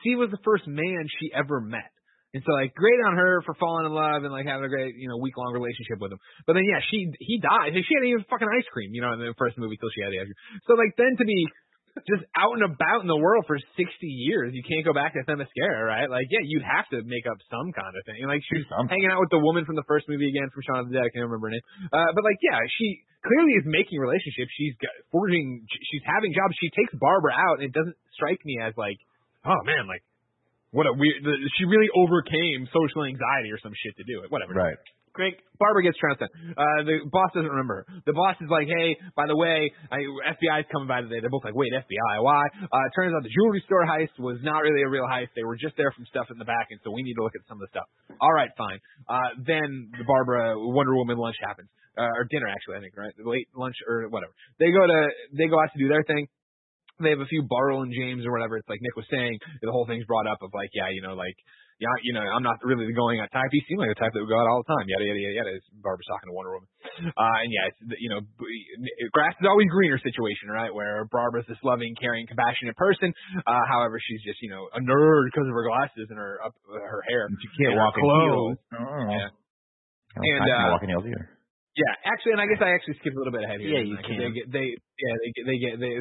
Steve was the first man she ever met. And so, like, great on her for falling in love and, like, having a great, you know, week-long relationship with him. But then, yeah, he died. She hadn't even fucking ice cream, you know, in the first movie till she had the ice cream. So, like, then to be just out and about in the world for 60 years, you can't go back to Themyscira, right? Like, yeah, you'd have to make up some kind of thing. Like, she's hanging out with the woman from the first movie again from Shaun of the Dead. I can't remember her name. But, like, yeah, she clearly is making relationships. She's having jobs. She takes Barbara out, and it doesn't strike me as, like, oh, man, like, what a weird! She really overcame social anxiety or some shit to do it. Whatever. Right. Great. Barbara gets trounced out. The boss doesn't remember her. The boss is like, hey, by the way, FBI's coming by today. They're both like, wait, FBI? Why? Turns out the jewelry store heist was not really a real heist. They were just there from stuff in the back, and so we need to look at some of the stuff. All right, fine. Then the Barbara Wonder Woman lunch happens. Or dinner, actually, I think, right? Late lunch or whatever. They go out to do their thing. They have a few Bartle and James or whatever. It's like Nick was saying, the whole thing's brought up of like, yeah, you know, like, yeah, you know, I'm not really the going out type. He seemed like the type that would go out all the time. Yada, yada, yada, yada. Barbara's talking to Wonder Woman. And yeah, it's, you know, grass is always greener situation, right? Where Barbara's this loving, caring, compassionate person. However, she's just, you know, a nerd because of her glasses and her hair. She can't walk in heels. Yeah. And, I can't walk in heels either. Yeah, actually, and I guess I actually skipped a little bit ahead here. Yeah, you can.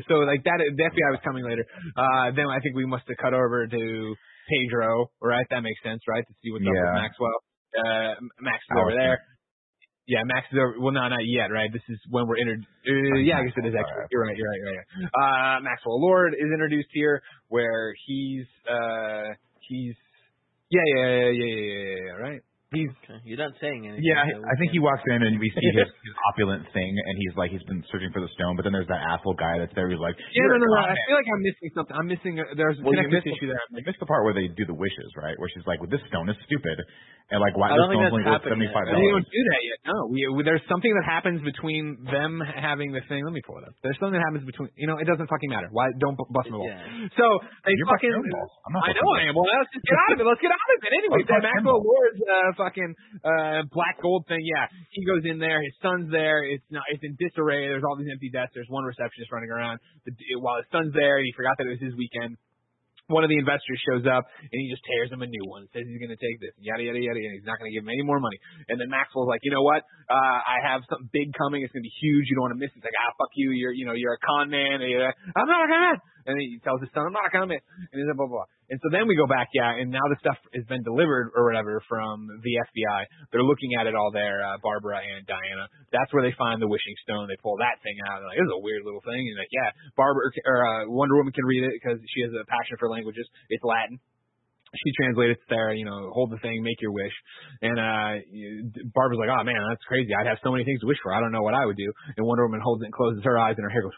So, like, that, the FBI was coming later. Then I think we must have cut over to Pedro, right? That makes sense, right? To see what's up with Maxwell. Max is over there. Yeah, Max is over. Well, no, not yet, right? This is when we're introduced. Yeah, I guess it is actually. You're right. Maxwell Lord is introduced here, where he's. Right? Okay. You're not saying anything. Yeah, I think he walks in and we see his opulent thing, and he's like, he's been searching for the stone, but then there's that asshole guy that's there who's like, no. I feel like I'm missing something. I'm missing there's a issue there. I missed the part where they do the wishes, right? Where she's like, well, this stone is stupid, and like, why this stone's only worth $75. They don't do that yet. No, there's something that happens between them having the thing. Let me pull it up. There's something that happens between. You know, it doesn't fucking matter. Why don't bust my balls? Yeah. So they fucking. I know I am. Well, let's just get out of it. Let's get out of it anyway. That Maxwell Lord's. Fucking black gold thing. Yeah, he goes in there. His son's there. It's in disarray. There's all these empty desks. There's one receptionist running around while his son's there. He forgot that it was his weekend. One of the investors shows up, and he just tears him a new one. Says he's going to take this, and yada, yada, yada, and he's not going to give him any more money. And then Maxwell's like, you know what? I have something big coming. It's going to be huge. You don't want to miss it. It's like, fuck you. You're a con man. I'm not a con man. And then he tells his son, I'm not a con man. And he's like, blah, blah, blah. And so then we go back, and now the stuff has been delivered or whatever from the FBI. They're looking at it all there, Barbara and Diana. That's where they find the wishing stone. They pull that thing out. They're like, this is a weird little thing. And like, yeah, Wonder Woman can read it because she has a passion for languages. It's Latin. She translates there, you know, hold the thing, make your wish. And Barbara's like, oh, man, that's crazy. I'd have so many things to wish for. I don't know what I would do. And Wonder Woman holds it and closes her eyes, and her hair goes,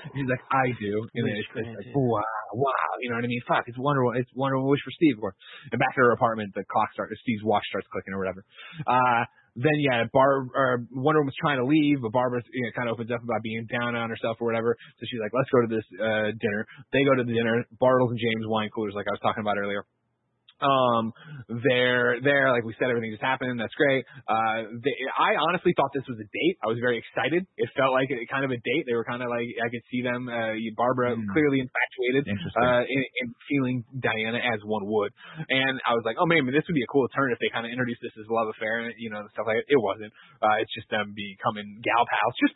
and he's like, I do. And then it's like, wow. You know what I mean? Fuck, it's Wonder Woman. It's Wonder Woman wish for Steve. And back at her apartment, Steve's watch starts clicking or whatever. Then, yeah, Wonder Woman's trying to leave, but Barbara kind of opens up about being down on herself or whatever. So she's like, let's go to this dinner. They go to the dinner. Bartles and James wine coolers, like I was talking about earlier. They're like we said, everything just happened. That's great. I honestly thought this was a date. I was very excited. It felt like it, kind of a date. They were kind of like, I could see them, Barbara clearly infatuated, and feeling Diana as one would. And I was like, oh man, this would be a cool turn if they kind of introduced this as a love affair, you know, and stuff like that. It wasn't. It's just them becoming gal pals, just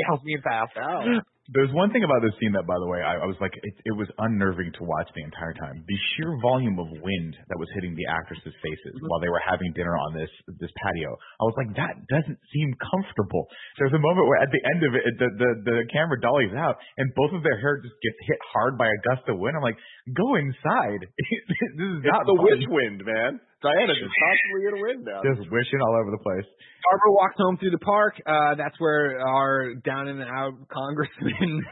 gals being pals. Oh. There's one thing about this scene that, by the way, I was like, it was unnerving to watch the entire time. The sheer volume of wind that was hitting the actresses' faces while they were having dinner on this patio. I was like, that doesn't seem comfortable. There's a moment where at the end of it, the camera dollies out, and both of their hair just gets hit hard by a gust of wind. I'm like, go inside. This is not the witch wind, man. Diana just constantly in a wind now. Just wishing all over the place. Barbara walked home through the park. That's where our down-and-out congressman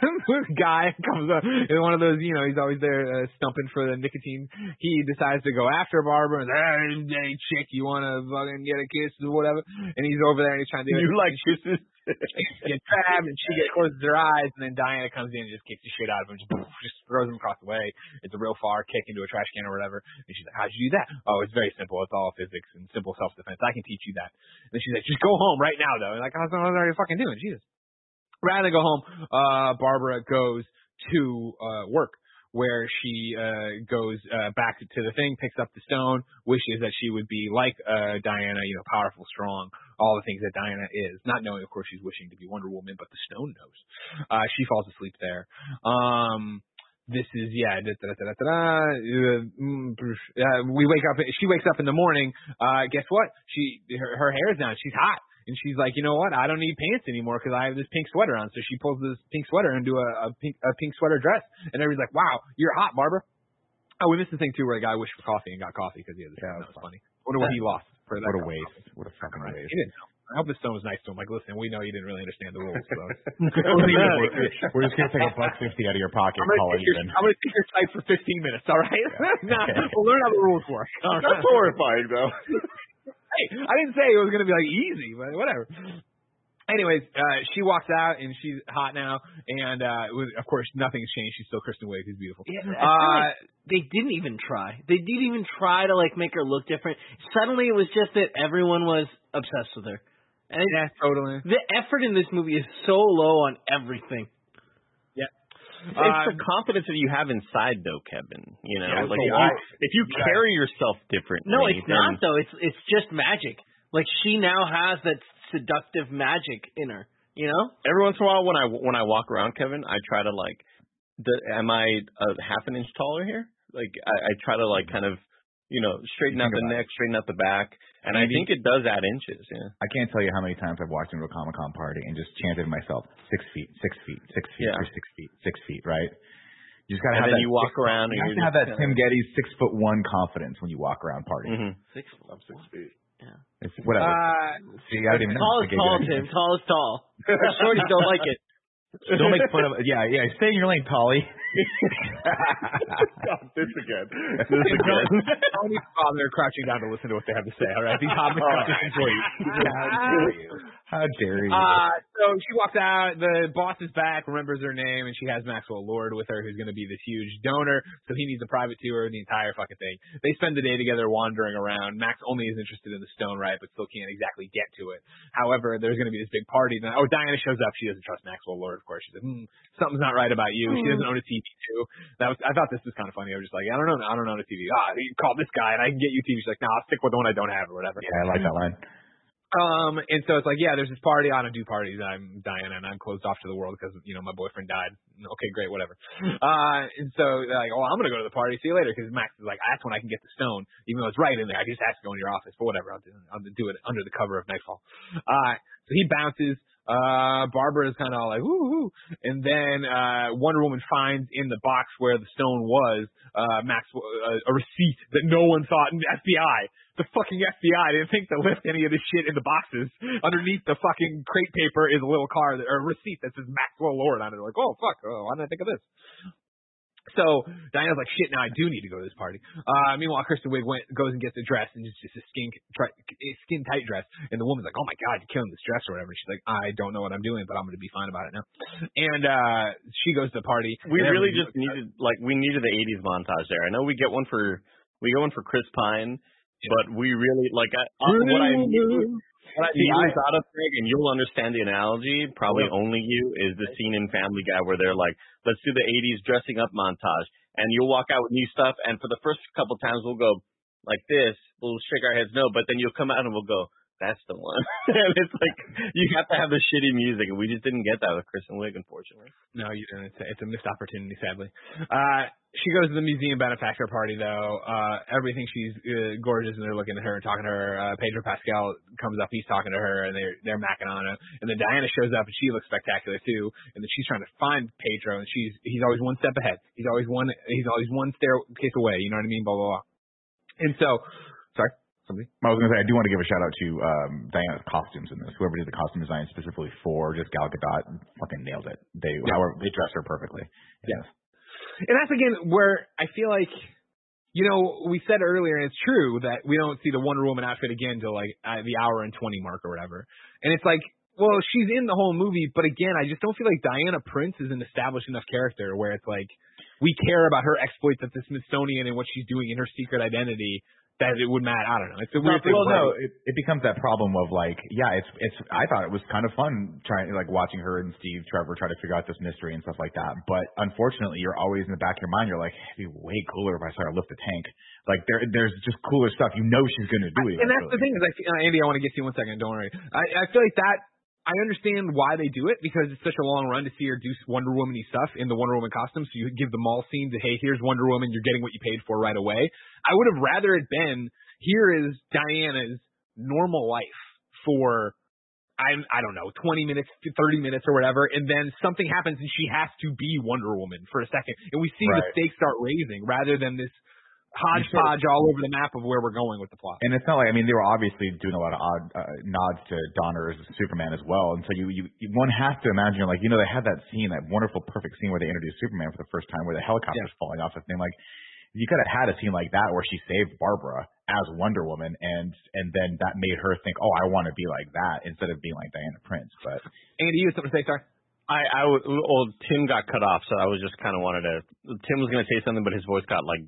guy comes up. In one of those, you know, he's always there stumping for the nicotine. He decides to go after Barbara. And, hey, chick, you want to fucking get a kiss or whatever? And he's over there and he's trying to do it. You like kisses? She gets grabbed and she closes her eyes. And then Diana comes in and just kicks the shit out of him. Just throws him across the way. It's a real far kick into a trash can or whatever. And she's like, how'd you do that? Oh, it's very simple. It's all physics and simple self-defense. I can teach you that. And she's like, just go home right now, though. And like, I don't know what you're fucking doing. Jesus. Rather than go home, Barbara goes to work, where she goes back to the thing, picks up the stone, wishes that she would be like Diana, you know, powerful, strong, all the things that Diana is. Not knowing, of course, she's wishing to be Wonder Woman, but the stone knows. She falls asleep there. This is, we wake up, she wakes up in the morning, guess what? Her hair is down, she's hot, and she's like, you know what, I don't need pants anymore because I have this pink sweater on. So she pulls this pink sweater into a pink sweater dress, and everybody's like, wow, you're hot, Barbara. Oh, we missed the thing, too, where a guy wished for coffee and got coffee because he had the stone. That was funny. I wonder what he lost. For that what a waste. Coffee. What a fucking waste. He didn't know. I hope the stone was nice to him. Like, listen, we know you didn't really understand the rules. So. We're just gonna take $1.50 out of your pocket. I'm gonna take your site for 15 minutes. All right? Yeah. We'll learn how the rules work. That's horrifying, though. Hey, I didn't say it was gonna be like easy, but whatever. Anyways, she walks out and she's hot now, and of course nothing's changed. She's still Kristen Wiig, who's beautiful. Yeah, like they didn't even try. They didn't even try to like make her look different. Suddenly, it was just that everyone was obsessed with her. And yeah, totally. The effort in this movie is so low on everything. Yeah. It's the confidence that you have inside, though, Kevin. You know, yeah, like if you carry yourself differently. No, it's not, though. It's just magic. Like, she now has that seductive magic in her, you know? Every once in a while when I walk around, Kevin, I try to, like, am I half an inch taller here? Like, I try to, like, kind of, you know, straighten out the neck, straighten out the back. And I think it does add inches, yeah. I can't tell you how many times I've walked into a Comic-Con party and just chanted to myself, 6 feet, 6 feet, 6 feet, yeah. Or 6 feet, 6 feet, right? You just gotta have that. And then you walk around. You have to have that Tim Geddes 6'1" confidence when you walk around parties. Mm-hmm. 6 foot. I'm 6 feet. Yeah. It's whatever. See, I don't even know. Tall is tall, Tim. Shorties don't like it. So don't make fun of it. Yeah, yeah. Stay in your lane, Polly. God, this again. Don't even bother crouching down to listen to what they have to say. All right, these hobbits enjoy you. How dare you? So she walks out. The boss is back, remembers her name, and she has Maxwell Lord with her, who's going to be this huge donor. So he needs a privateer, the entire fucking thing. They spend the day together wandering around. Max only is interested in the stone, right, but still can't exactly get to it. However, there's going to be this big party. Oh, Diana shows up. She doesn't trust Maxwell Lord. Of course, she's like, something's not right about you. She doesn't own a TV too. I thought this was kind of funny. I was just like, I don't own a TV. You call this guy and I can get you a TV. She's like, nah, I'll stick with the one I don't have or whatever. Yeah, I like that line. And so it's like, yeah, there's this party. I don't do parties. I'm Diana, and I'm closed off to the world because, you know, my boyfriend died. Okay, great, whatever. And so they're like, oh, I'm going to go to the party. See you later. Because Max is like, that's when I can get the stone. Even though it's right in there. I just have to go in your office. But whatever, I'll do it under the cover of nightfall. So he bounces. Barbara is kind of like, woo-hoo. And then Wonder Woman finds in the box where the stone was a receipt that no one thought in the FBI. The fucking FBI didn't think to lift any of this shit in the boxes. Underneath the fucking crate paper is a little card or a receipt that says Maxwell Lord on it. Like, oh, fuck, why didn't I think of this? So Diana's like, shit, now I do need to go to this party. Meanwhile, Kristen Wiig goes and gets a dress, and it's just a skin-tight dress. And the woman's like, oh, my God, you're killing this dress or whatever. And she's like, I don't know what I'm doing, but I'm going to be fine about it now. And she goes to the party. We really just needed the 80s montage there. I know we get one for We go in for Chris Pine, but we really like what I mean is out of Craig, and you'll understand the analogy, probably only you, is the scene in Family Guy where they're like, let's do the 80s dressing up montage, and you'll walk out with new stuff, and for the first couple times we'll go like this, we'll shake our heads no, but then you'll come out and we'll go, that's the one. And it's like, you have to have the shitty music, and we just didn't get that with Kristen Wiig, unfortunately. No, you didn't. It's a missed opportunity, sadly. She goes to the museum benefactor party, though. Everything she's gorgeous, and they're looking at her and talking to her. Pedro Pascal comes up, he's talking to her, and they're macking on her. And then Diana shows up, and she looks spectacular too. And then she's trying to find Pedro, and he's always one step ahead. He's always one staircase away. You know what I mean? Blah blah blah. And so, sorry. I was going to say, I do want to give a shout-out to Diana's costumes in this. Whoever did the costume design specifically for just Gal Gadot fucking nailed it. They dressed her perfectly. Yes. And that's, again, where I feel like, you know, we said earlier, and it's true, that we don't see the Wonder Woman outfit again until, like, the hour and 20 mark or whatever. And it's like, well, she's in the whole movie, but, again, I just don't feel like Diana Prince is an established enough character where it's like we care about her exploits at the Smithsonian and what she's doing in her secret identity that it would matter. I don't know. It's a weird thing. Well, no, it becomes that problem of like, yeah, it's. I thought it was kind of fun trying, like, watching her and Steve Trevor try to figure out this mystery and stuff like that. But unfortunately, you're always in the back of your mind. You're like, it'd be way cooler if I saw her lift a tank. Like there's just cooler stuff. You know she's gonna do it. And that's really the thing is, I feel, Andy, I want to get to you 1 second. Don't worry. I feel like that. I understand why they do it because it's such a long run to see her do Wonder Woman-y stuff in the Wonder Woman costume. So you give the mall scene to, hey, here's Wonder Woman. You're getting what you paid for right away. I would have rather it been, here is Diana's normal life for, I don't know, 20 minutes to 30 minutes or whatever. And then something happens and she has to be Wonder Woman for a second. And we see the stakes start raising rather than this hodgepodge all over the map of where we're going with the plot. And it's not like, I mean, they were obviously doing a lot of odd nods to Donner's Superman as well. And so you one has to imagine, like, you know, they had that scene, that wonderful, perfect scene where they introduced Superman for the first time, where the helicopter's falling off the thing. Like, you could have had a scene like that where she saved Barbara as Wonder Woman, and then that made her think, oh, I want to be like that instead of being like Diana Prince. But Andy, you have something to say, sorry? Tim got cut off, so I was just kind of wanted to. Tim was going to say something, but his voice got like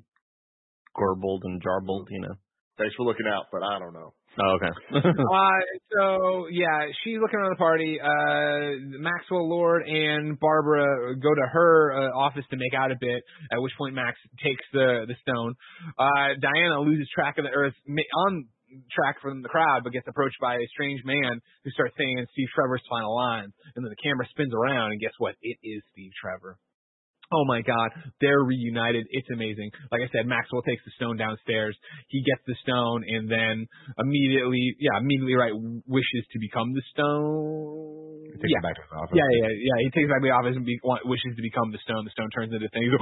gorbled and jarbled, you know. Thanks for looking out, but I don't know. Oh, okay. So, yeah, she's looking around the party. Maxwell Lord and Barbara go to her office to make out a bit, at which point Max takes the stone. Diana loses track of the earth on track from the crowd, but gets approached by a strange man who starts saying Steve Trevor's final line. And then the camera spins around, and guess what? It is Steve Trevor. Oh my God, they're reunited. It's amazing. Like I said, Maxwell takes the stone downstairs. He gets the stone and then immediately wishes to become the stone. He takes it back to his office. Yeah. He takes it back to the office and wishes to become the stone. The stone turns into a thing. He goes,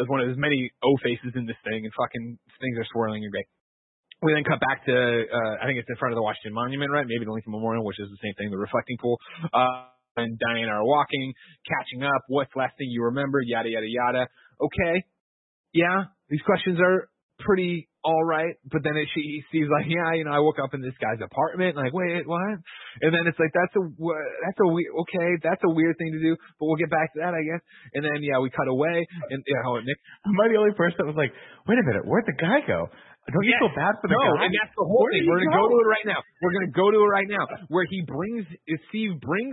does one of as many O faces in this thing, and fucking things are swirling and great. We then cut back to, I think it's in front of the Washington Monument, right? Maybe the Lincoln Memorial, which is the same thing, the reflecting pool. And Diana are walking, catching up. What's the last thing you remember? Yada, yada, yada. Okay. Yeah. These questions are pretty all right. But then she sees like, yeah, you know, I woke up in this guy's apartment. Like, wait, what? And then it's like, that's a weird thing to do. But we'll get back to that, I guess. And then, yeah, we cut away. And, you know, Nick. Am I the only person that was like, wait a minute, where'd the guy go? Don't you feel bad for the guy? And that's the whole thing. We're going to go to it right now. We're going to go to it right now, where Steve brings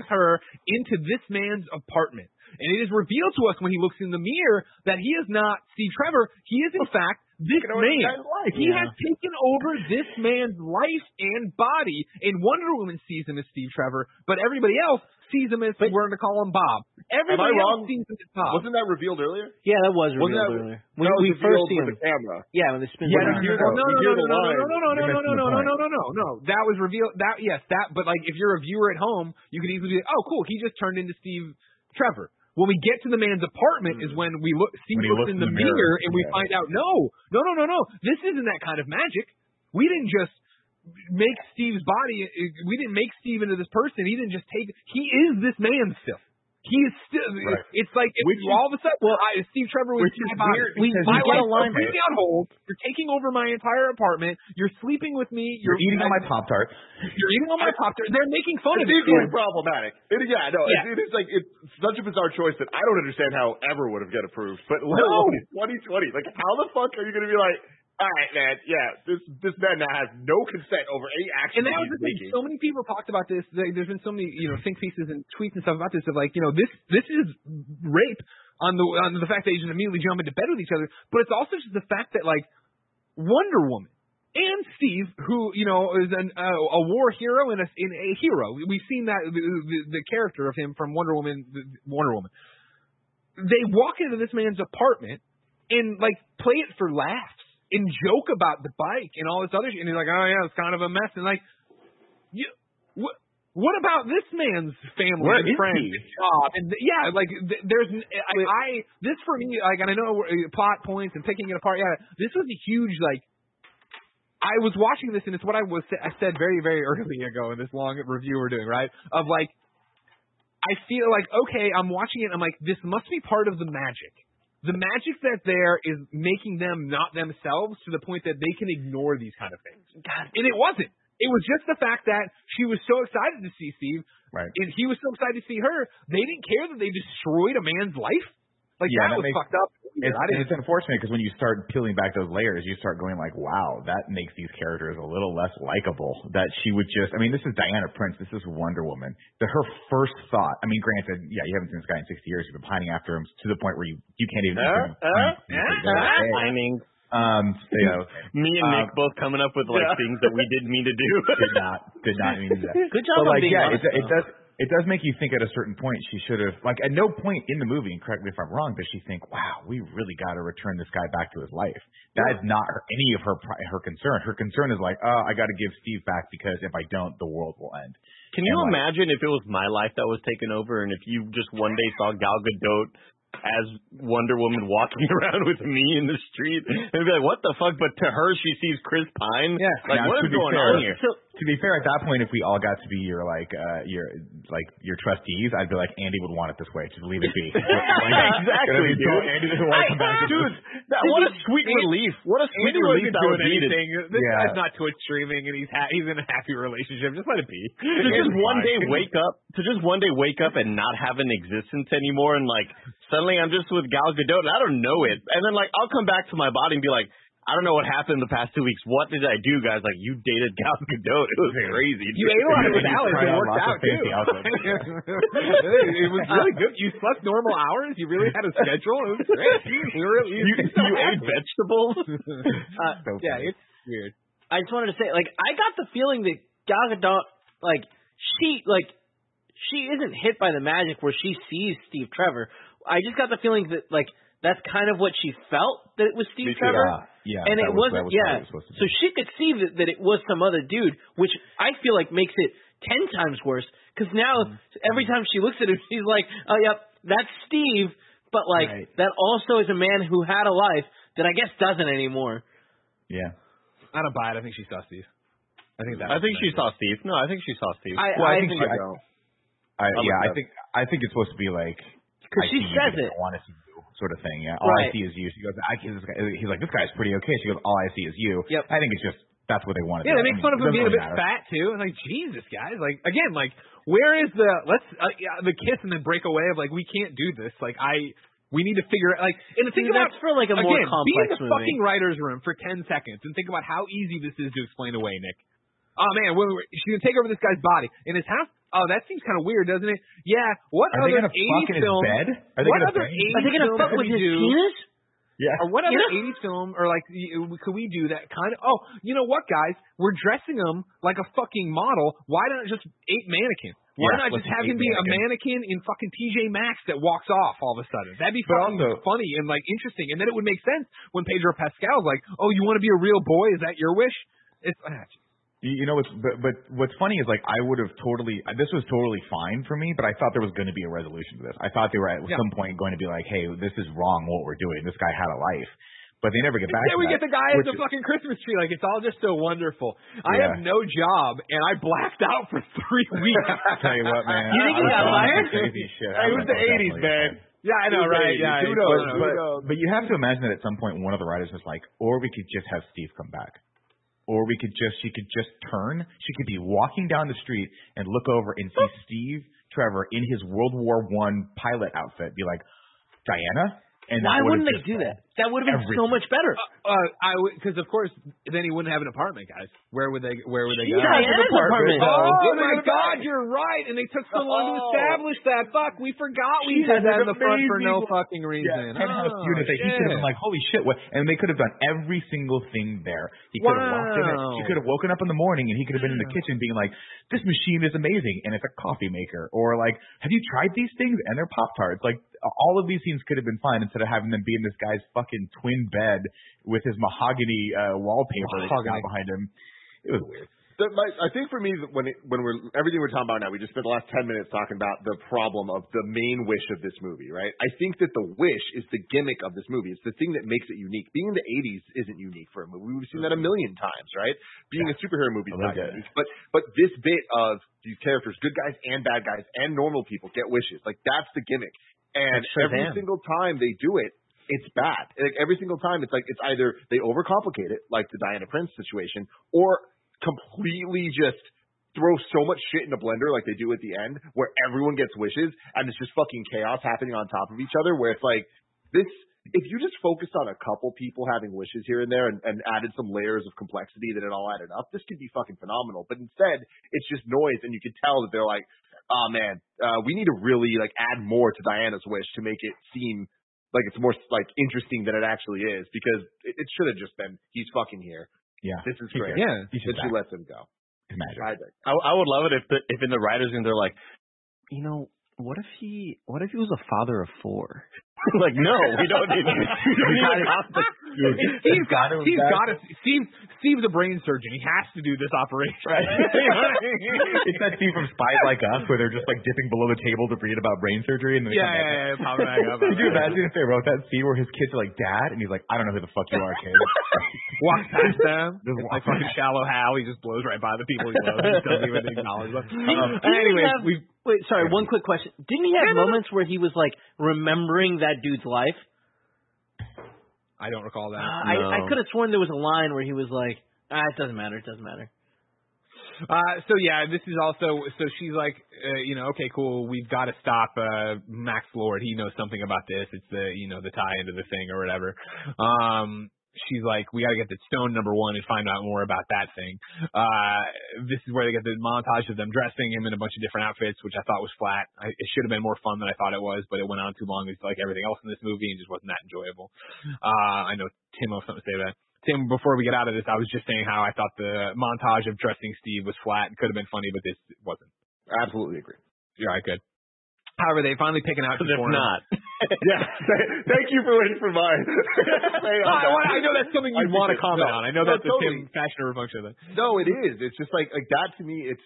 her into this man's apartment. And it is revealed to us when he looks in the mirror that he is not Steve Trevor. He is, in fact, this man. He has taken over this man's life and body, and Wonder Woman sees him as Steve Trevor, but everybody else sees him as, we're going to call him Bob. Everybody else sees him as Bob. Wasn't that revealed earlier? Yeah, that was revealed earlier. When we first see him. The camera. Yeah, when they spin around. No. That was revealed. But like, if you're a viewer at home, you could easily be like, oh, cool, he just turned into Steve Trevor. When we get to the man's apartment is when we look. Steve looks in the mirror and we find out, no. This isn't that kind of magic. We didn't just make Steve's body. We didn't make Steve into this person. He didn't just take. He is this man still. He is still. Right. It's like all of a sudden, Steve Trevor was my life is on hold. You're taking over my entire apartment. You're sleeping with me. You're eating on my Pop-Tart. You're eating on my Pop-Tart. They're making fun of it. It's really problematic. It's like it's such a bizarre choice that I don't understand how ever would have got approved. But 2020, like, how the fuck are you going to be like? All right, man. Yeah, this man now has no consent over any action. And that was the thing. So many people talked about this. There's been so many, think pieces and tweets and stuff about this of like, this is rape on the fact that they just immediately jump into bed with each other. But it's also just the fact that like Wonder Woman and Steve, who is a war hero and a hero. We've seen that the character of him from Wonder Woman. They walk into this man's apartment and like play it for laughs. And joke about the bike and all this other shit. And they're like, oh, yeah, it's kind of a mess. And, like, what about this man's family and friends? And yeah, like, there's – this for me, like, and I know plot points and picking it apart. Yeah, this was a huge, like – I was watching this, and it's what I said very, very early ago in this long review we're doing, right, of, like, I feel like, okay, I'm watching it, and I'm like, this must be part of the magic. The magic that's there is making them not themselves to the point that they can ignore these kind of things. God, and it wasn't. It was just the fact that she was so excited to see Steve, right? And he was so excited to see her. They didn't care that they destroyed a man's life. Like, that was fucked up. It's unfortunate because when you start peeling back those layers, you start going like, wow, that makes these characters a little less likable. That she would just – I mean, this is Diana Prince. This is Wonder Woman. Her first thought – I mean, granted, yeah, you haven't seen this guy in 60 years. You've been pining after him to the point where you can't even – I mean – me and Nick both coming up with like things that we didn't mean to do. Did not mean to do that. Good job on being honest. It does make you think at a certain point she should have, like, at no point in the movie, and correct me if I'm wrong, does she think, wow, we really got to return this guy back to his life. That is not any of her concern. Her concern is like, oh, I got to give Steve back because if I don't, the world will end. Can you imagine if it was my life that was taken over and if you just one day saw Gal Gadot as Wonder Woman walking around with me in the street and be like, what the fuck? But to her, she sees Chris Pine. Yeah. Like, what is going on here? So, to be fair, at that point, if we all got to be your trustees, I'd be like, Andy would want it this way. Just leave it be. Exactly, dude. Andy doesn't want to come back. Dude, what a sweet relief. What a sweet relief that was needed. This guy's not Twitch streaming, and he's in a happy relationship. Just let it be. To just one day wake up and not have an existence anymore, and like suddenly I'm just with Gal Gadot, and I don't know it. And then like I'll come back to my body and be like, I don't know what happened the past 2 weeks. What did I do, guys? Like, you dated Gal Gadot. It was crazy. You ate a lot with Alex. It worked out, too. It was really good. You slept normal hours. You really had a schedule. It was great. You ate vegetables. It's weird. I just wanted to say, like, I got the feeling that Gal Gadot, she isn't hit by the magic where she sees Steve Trevor. I just got the feeling that, like, that's kind of what she felt that it was Steve Trevor. Yeah, and it wasn't. So she could see that it was some other dude, which I feel like makes it 10 times worse. Because now every time she looks at him, she's like, oh, yep, that's Steve. But, like, that also is a man who had a life that I guess doesn't anymore. Yeah. I don't buy it. I think she saw Steve. I think she saw Steve. I think it's supposed to be like, because she says it. I want to see you, sort of thing. Yeah, all I see is you. She goes, I kiss this guy. He's like, this guy's pretty okay. She goes, all I see is you. Yep. I think it's just that's what they wanted. Yeah, they make fun of him being a bit fat too. And like, Jesus, guys. Like, again, like, where is the the kiss and then break away of like, we can't do this. Like, we need to figure out like. And think about that's for like a more complex movie. Be in the fucking writer's room for 10 seconds and think about how easy this is to explain away, Nick. Oh man, she's gonna take over this guy's body in his house. Oh, that seems kind of weird, doesn't it? Yeah. What are other 80s film? What other 80s film? Are they gonna fuck with his penis? Yeah. Or what other 80s film? Or like, could we do that kind of? Oh, you know what, guys? We're dressing him like a fucking model. Why not just ape mannequin? Why not just have him be a mannequin in fucking TJ Maxx that walks off all of a sudden? That'd be funny and like interesting, and then it would make sense when Pedro Pascal's like, "Oh, you want to be a real boy? Is that your wish?" It's you know, but what's funny is, like, I would have this was totally fine for me, but I thought there was going to be a resolution to this. I thought they were at some point going to be like, hey, this is wrong what we're doing. This guy had a life. But they never get back to that. Then we get the guy at the fucking Christmas tree. Like, it's all just so wonderful. Yeah. I have no job, and I blacked out for 3 weeks. I'll tell you what, man. You think he got fired? It was the 80s, man. Yeah, I know, right? Yeah, but you have to imagine that at some point one of the writers was like, or we could just have Steve come back. Or she could just turn. She could be walking down the street and look over and see Steve Trevor in his World War I pilot outfit. Be like, Diana, And why wouldn't they do that? That would have been everything. So much better. Because of course, then he wouldn't have an apartment, guys. Where would they go? He has an apartment. Oh my God, you're right. And they took so long to establish that. Fuck, we forgot we had that in the front for no fucking reason. Yeah. Oh, shit. He could have been like, holy shit, what? And they could have done every single thing there. He could have walked in. She could have woken up in the morning, and he could have been in the kitchen being like, "This machine is amazing, and it's a coffee maker." Or like, "Have you tried these things?" And they're Pop-Tarts. Like, all of these scenes could have been fine instead of having them be in this guy's fucking twin bed with his mahogany wallpaper behind him. It was weird. I think for me, everything we're talking about now, we just spent the last 10 minutes talking about the problem of the main wish of this movie, right? I think that the wish is the gimmick of this movie. It's the thing that makes it unique. Being in the 80s isn't unique for a movie. We've seen that a million times, right? Being a superhero movie is not unique. But this bit of these characters, good guys and bad guys and normal people, get wishes. Like, that's the gimmick. And every single time they do it, it's bad. Like, every single time, it's like, it's either they overcomplicate it, like the Diana Prince situation, or completely just throw so much shit in a blender like they do at the end, where everyone gets wishes, and it's just fucking chaos happening on top of each other, where it's like, this... If you just focused on a couple people having wishes here and there and added some layers of complexity that it all added up, this could be fucking phenomenal. But instead, it's just noise, and you can tell that they're like, oh, man, we need to really, like, add more to Diana's wish to make it seem like it's more, like, interesting than it actually is, because it should have just been, he's fucking here. Yeah. This is great. Yeah. But she lets him go. I would love it if in the writers' room they're like, you know, what if he was a father of four? Like, no, we don't need him. Steve's a brain surgeon. He has to do this operation. Right. It's that scene from Spies Like Us where they're just, like, dipping below the table to read about brain surgery. And then pop back up. Could you imagine if they wrote that scene where his kids are like, Dad? And he's like, I don't know who the fuck you are, kid. Walks past them. Like fucking Shallow Hal. He just blows right by the people he loves. He doesn't even acknowledge them. Wait, sorry, one quick question. Didn't he have moments where he was, like, remembering that dude's life? I don't recall that. No. I could have sworn there was a line where he was like, it doesn't matter. This is also, so she's like, okay, cool, we've got to stop Max Lord. He knows something about this. It's the, the tie into the thing or whatever. She's like, we got to get that stone number one and find out more about that thing. This is where they get the montage of them dressing him in a bunch of different outfits, which I thought was flat. It should have been more fun than I thought it was, but it went on too long. It's like everything else in this movie and just wasn't that enjoyable. I know Tim will have something to say about that. Tim, before we get out of this, I was just saying how I thought the montage of dressing Steve was flat. It could have been funny, but this wasn't. I absolutely agree. Yeah, I could. However, they finally pick an outfit for him. Not. Yeah. Thank you for waiting for mine. I know that's something you want to comment on. I know that's totally a Tim fashioner function. No, it is. It's just like that to me. It's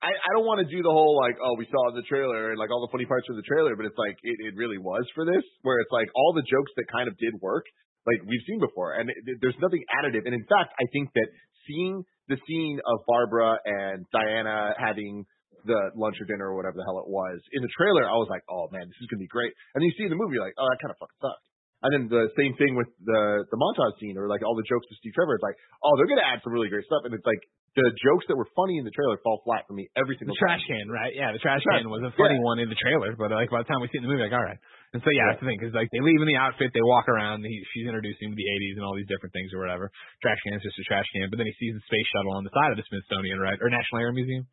I don't want to do the whole like, oh, we saw the trailer and like all the funny parts of the trailer, but it's like it really was for this, where it's like all the jokes that kind of did work, like we've seen before, and there's nothing additive. And in fact, I think that seeing the scene of Barbara and Diana having the lunch or dinner or whatever the hell it was in the trailer, I was like, oh man, this is gonna be great. And then you see in the movie, you're like, oh, that kind of fucking sucked. And then the same thing with the montage scene or like all the jokes to Steve Trevor. It's like, oh, they're gonna add some really great stuff. And it's like the jokes that were funny in the trailer fall flat for me every single time. The trash can, right? Yeah, the trash can was a funny one in the trailer, but like by the time we see it in the movie, like, all right. And so that's the thing, because like they leave in the outfit, they walk around, she's introducing him to the 80s and all these different things or whatever. Trash can's just a trash can, but then he sees the space shuttle on the side of the Smithsonian, right, or National Air Museum.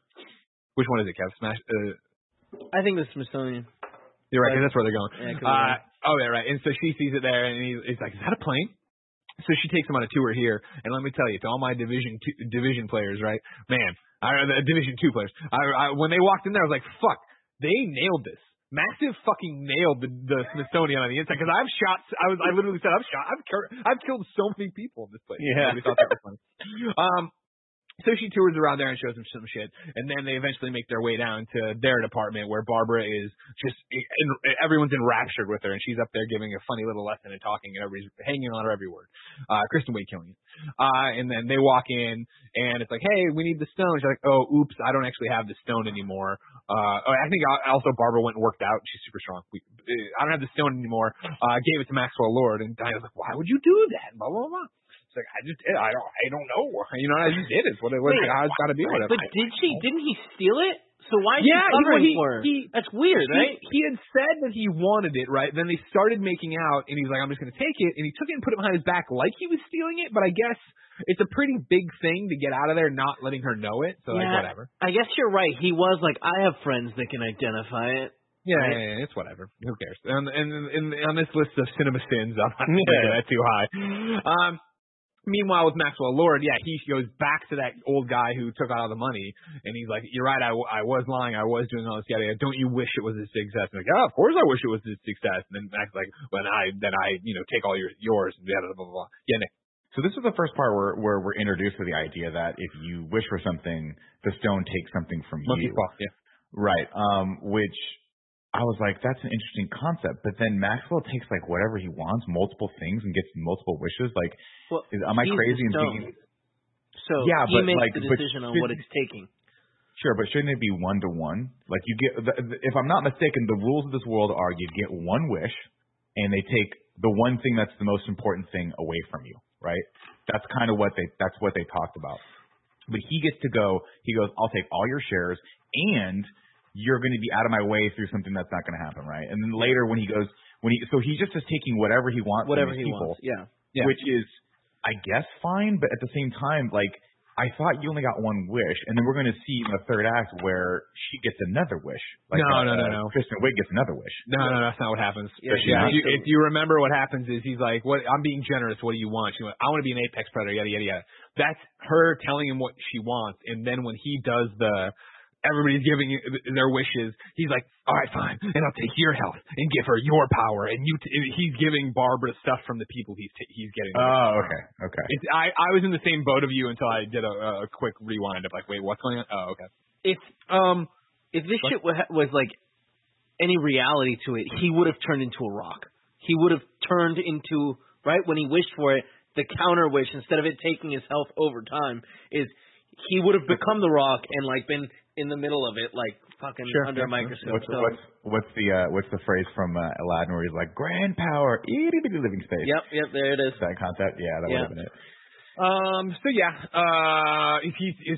Which one is it, Kev? I think the Smithsonian. You're right, because that's where they're going. Yeah, right. And so she sees it there, and he's like, is that a plane? So she takes him on a tour here, and let me tell you, to all my division players, right? Man, the Division II players. When they walked in there, I was like, fuck, they nailed this. Massive fucking nailed the Smithsonian on the inside, because I literally said, I've killed so many people in this place. Yeah. Thought that was funny. So she tours around there and shows them some shit, and then they eventually make their way down to their department where Barbara is just – everyone's enraptured with her, and she's up there giving a funny little lesson and talking, and everybody's hanging on her every word. Kristen Wiig killing it. And then they walk in, and it's like, hey, we need the stone. She's like, oh, oops, I don't actually have the stone anymore. I think also Barbara went and worked out. She's super strong. I don't have the stone anymore. Gave it to Maxwell Lord, and Diana's like, why would you do that? Blah, blah, blah. Like, I don't know. I just did it. It's what it's got to be. Whatever. But didn't he steal it? So why is he covering for her? That's weird, right? He had said that he wanted it, right? Then they started making out, and he's like, I'm just going to take it. And he took it and put it behind his back like he was stealing it. But I guess it's a pretty big thing to get out of there not letting her know it. So, like, whatever. I guess you're right. He was like, I have friends that can identify it. Yeah, right? It's whatever. Who cares? And on this list of cinema sins, I'm not going that too high. Meanwhile, with Maxwell Lord, he goes back to that old guy who took out all the money, and he's like, you're right, I was lying, I was doing all this, don't you wish it was a success? And I'm like, oh, of course I wish it was a success. And then Max's like, then I take all yours, and blah, blah, blah. Yeah, Nick. So this is the first part where we're introduced to the idea that if you wish for something, the stone takes something from you. Yeah. Right, which I was like, that's an interesting concept. But then Maxwell takes, like, whatever he wants, multiple things, and gets multiple wishes. Like, am I crazy in thinking? So yeah, he makes the decision on what it's taking. Sure, but shouldn't it be 1-to-1? Like, you get, if I'm not mistaken, the rules of this world are you get one wish, and they take the one thing that's the most important thing away from you, right? That's kind of that's what they talked about. But he gets to go. He goes, I'll take all your shares, and you're going to be out of my way through something that's not going to happen, right? And then later so he just is taking whatever he wants. Whatever he wants, yeah. Which is, I guess, fine, but at the same time, like, I thought you only got one wish, and then we're going to see in the third act where she gets another wish. Like, no. Kristen Wiig gets another wish. No, that's not what happens. Yeah. If you remember what happens is he's like, "What? I'm being generous. What do you want?" She went, "I want to be an apex predator, yada, yada, yada." That's her telling him what she wants, and then when he does the everybody's giving their wishes, he's like, all right, fine, and I'll take your health and give her your power. And he's giving Barbara stuff from the people he's getting. Oh, okay. It's, I was in the same boat of you until I did a quick rewind of like, wait, what's going on? Oh, okay. If this shit was like any reality to it, he would have turned into a rock. He would have turned into, right, when he wished for it, the counter wish, instead of it taking his health over time, is he would have become the rock and like been in the middle of it, like fucking under a microscope. What's the phrase from Aladdin where he's like, grand power, itty-bitty living space? Yep, there it is. That concept, that would have been it.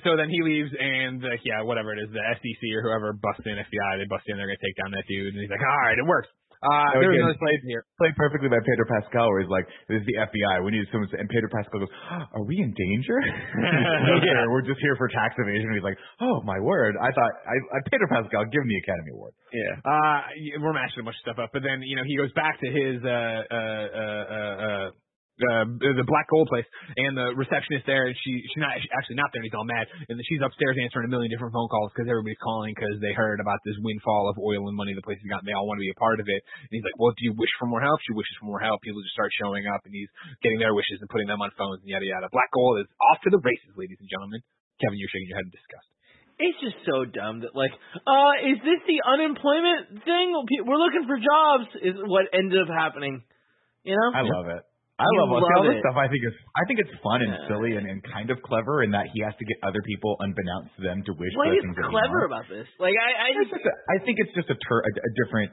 So then he leaves, and whatever it is, the SEC or whoever busts in, FBI, they bust in, they're gonna take down that dude, and he's like, all right, it works. There was another play here, played perfectly by Pedro Pascal, where he's like, "This is the FBI. We need someone." And Pedro Pascal goes, "Are we in danger? No, we're just here for tax evasion." And he's like, "Oh my word! I thought Pedro Pascal, give him the Academy Award." Yeah. We're mashing a bunch of stuff up, but then he goes back to his the black gold place, and the receptionist there, and she's not there, and he's all mad, and she's upstairs answering a million different phone calls because everybody's calling because they heard about this windfall of oil and money the place has gotten. They all want to be a part of it, and he's like, well, do you wish for more help? She wishes for more help. People just start showing up, and he's getting their wishes and putting them on phones and yada yada. Black gold is off to the races, ladies and gentlemen. Kevin, you're shaking your head in disgust. It's just so dumb that like, is this the unemployment thing? We're looking for jobs is what ended up happening. I love it. I love all this stuff. I think it's fun and silly and kind of clever in that he has to get other people unbeknownst to them to wish for things. What is clever about this? Like I think it's just a different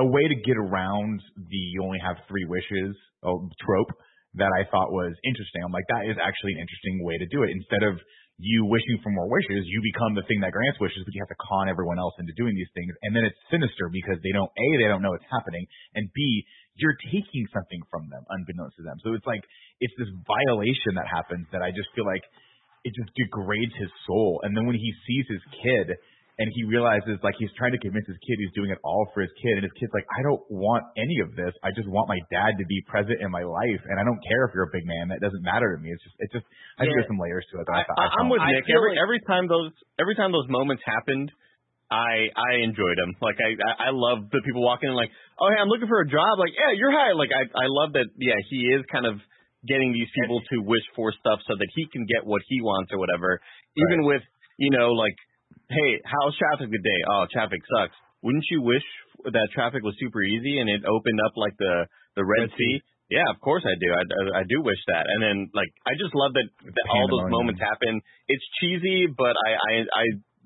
a way to get around the you only have three wishes trope that I thought was interesting. I'm like, that is actually an interesting way to do it. Instead of you wishing for more wishes, you become the thing that grants wishes, but you have to con everyone else into doing these things. And then it's sinister because they don't know it's happening, and B, you're taking something from them, unbeknownst to them. So it's like, it's this violation that happens that I just feel like it just degrades his soul. And then when he sees his kid and he realizes, like, he's trying to convince his kid he's doing it all for his kid, and his kid's like, I don't want any of this. I just want my dad to be present in my life, and I don't care if you're a big man. That doesn't matter to me. It's just I think there's some layers to it. I'm with Nick. Every time those moments happened, I enjoyed them. Like, I love the people walking in like, oh, hey, I'm looking for a job. Like, yeah, you're hired. Like, I love that, he is kind of getting these people to wish for stuff so that he can get what he wants or whatever. Even with, like, hey, how's traffic today? Oh, traffic sucks. Wouldn't you wish that traffic was super easy and it opened up, like, the Red Sea? Yeah, of course I do. I do wish that. And then, like, I just love that all those moments happen. It's cheesy, but I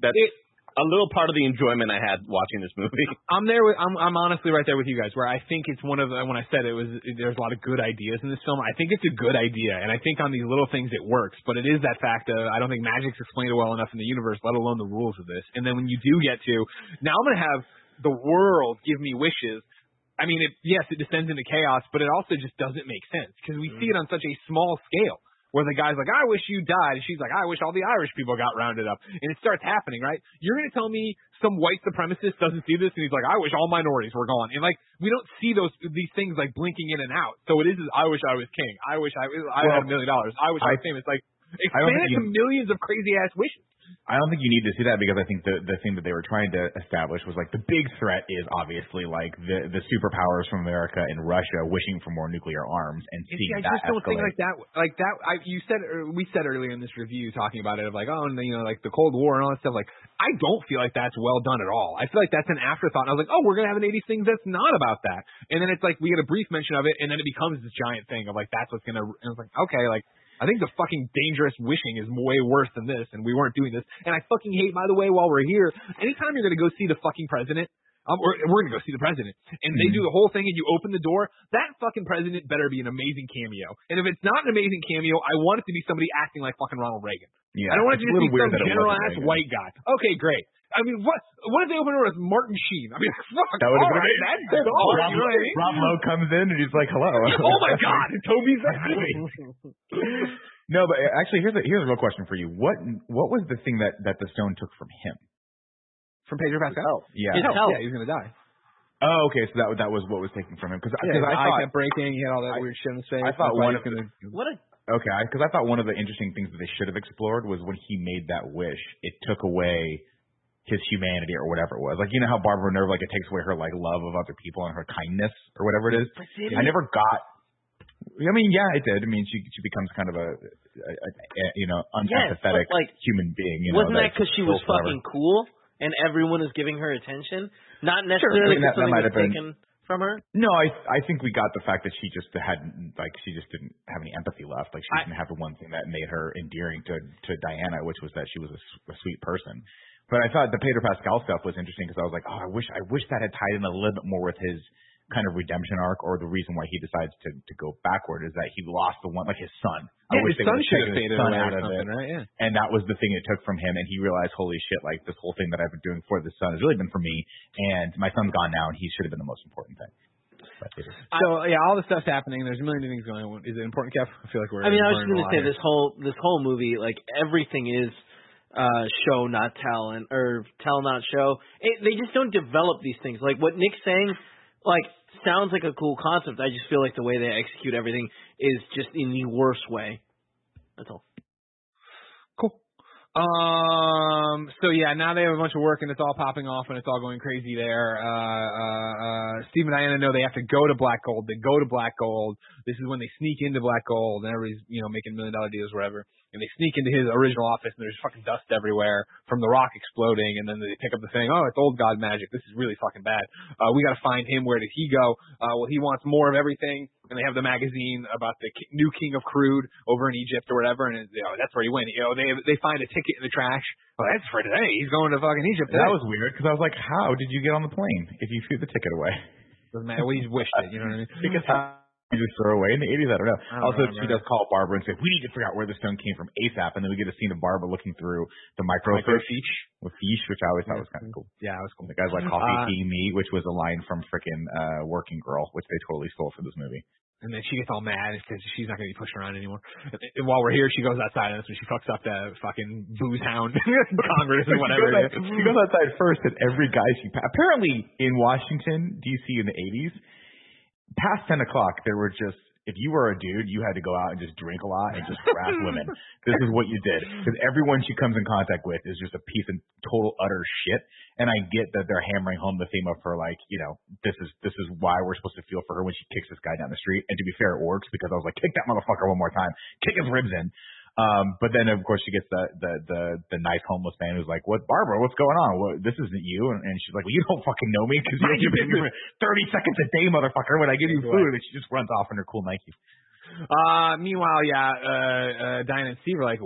– a little part of the enjoyment I had watching this movie. I'm honestly right there with you guys, where I think it's when I said it was, there's a lot of good ideas in this film. I think it's a good idea, and I think on these little things it works, but it is that fact of, I don't think magic's explained well enough in the universe, let alone the rules of this. And then when you do get to, now I'm going to have the world give me wishes. I mean, it descends into chaos, but it also just doesn't make sense, because we see it on such a small scale. Where the guy's like, I wish you died. And she's like, I wish all the Irish people got rounded up. And it starts happening, right? You're going to tell me some white supremacist doesn't see this and he's like, I wish all minorities were gone. And, like, we don't see these things, like, blinking in and out. So it is, I wish I was king. I wish I had $1 million. I wish I was famous. Like, expand it to millions of crazy-ass wishes. I don't think you need to see that, because I think the thing that they were trying to establish was, like, the big threat is obviously, like, the superpowers from America and Russia wishing for more nuclear arms and seeing that escalate. I just don't think like that. We said earlier in this review talking about it of, like, oh, and, you know, like the Cold War and all that stuff. Like, I don't feel like that's well done at all. I feel like that's an afterthought. And I was like, oh, we're gonna have an 80s thing that's not about that. And then it's like we get a brief mention of it, and then it becomes this giant thing of, like, that's what's gonna. And I was like, okay, like. I think the fucking dangerous wishing is way worse than this, and we weren't doing this. And I fucking hate, by the way, while we're here, anytime you're going to go see the fucking president, or we're going to go see the president, and they do the whole thing and you open the door, that fucking president better be an amazing cameo. And if it's not an amazing cameo, I want it to be somebody acting like fucking Ronald Reagan. Yeah, I don't want it to just be some general-ass white guy. Okay, great. I mean, what if they open it with Martin Sheen? I mean, fuck, that would have been amazing. That's good. You know what I mean? Rob Lowe comes in and he's like, hello. Oh, my God. Toby's that movie. No, but actually, here's a real question for you. What was the thing that the stone took from him? From Pedro Pascal? Yeah. Yeah, he's going to die. Oh, okay, so that was what was taken from him. Because his eye kept breaking. He had all that weird shit in his face. I thought one of the... Okay, because I thought one of the interesting things that they should have explored was when he made that wish, it took away... his humanity or whatever it was. Like, you know how Barbara Nerve, like, it takes away her, like, love of other people and her kindness or whatever it is? I never got... I mean, yeah, it did. I mean, she becomes kind of a you know, unempathetic human being. You wasn't know, that because she was fucking cool and everyone is giving her attention? Not necessarily because something was taken from her? No, I think we got the fact that she just hadn't... Like, she just didn't have any empathy left. Like, she didn't have the one thing that made her endearing to Diana, which was that she was a sweet person. But I thought the Pedro Pascal stuff was interesting because I was like, oh, I wish that had tied in a little bit more with his kind of redemption arc, or the reason why he decides to go backward is that he lost the one, like his son. Yeah, I wish his son should have faded away out of it, right? Yeah. And that was the thing it took from him, and he realized, holy shit, like this whole thing that I've been doing for this son has really been for me, and my son's gone now, and he should have been the most important thing. So yeah, all the stuff's happening. There's a million things going on. Is it important, Kev? I feel like we're. I mean, I was just going to say this whole movie, like everything is. Show not tell, and or tell not show. They just don't develop these things. Like what Nick's saying, like sounds like a cool concept. I just feel like the way they execute everything is just in the worst way. That's all. Cool. So yeah, now they have a bunch of work and it's all popping off and it's all going crazy there. Steve and Diana know they have to go to Black Gold. They go to Black Gold. This is when they sneak into Black Gold and everybody's, you know, making $1 million deals, whatever. And they sneak into his original office, and there's fucking dust everywhere from the rock exploding. And then they pick up the thing. Oh, it's old god magic. This is really fucking bad. We got to find him. Where did he go? Well, he wants more of everything. And they have the magazine about the new king of crude over in Egypt or whatever. And you know, that's where he went. You know, they find a ticket in the trash. Oh, that's for today. He's going to fucking Egypt. That was weird because I was like, how did you get on the plane if you threw the ticket away? Doesn't matter. Well, he's wished it. You know what I mean? Because. You just throw away in the 80s. I don't know. She does call Barbara and say, we need to figure out where the stone came from ASAP. And then we get a scene of Barbara looking through the microfiche with fiche, which I always thought was kind of cool. Yeah, it was cool. The guys like coffee, tea, me, which was a line from frickin' Working Girl, which they totally stole for this movie. And then she gets all mad because she's not going to be pushed around anymore. And while we're here, she goes outside, and that's when she fucks up the fucking booze hound Congress and whatever. She goes outside first, and every guy she apparently in Washington, D.C. in the 80s, past 10 o'clock, there were just, if you were a dude, you had to go out and just drink a lot and just harass women. This is what you did. Because everyone she comes in contact with is just a piece of total, utter shit. And I get that they're hammering home the theme of her, like, you know, this is why we're supposed to feel for her when she kicks this guy down the street. And to be fair, it works because I was like, kick that motherfucker one more time. Kick his ribs in. But then, of course, she gets the nice homeless man who's like, "What, Barbara? What's going on? What, this isn't you." And she's like, "Well, you don't fucking know me because you give me 30 seconds a day, motherfucker, when I give you food." And she just runs off in her cool Nikes. Meanwhile, Diana and Steve are like,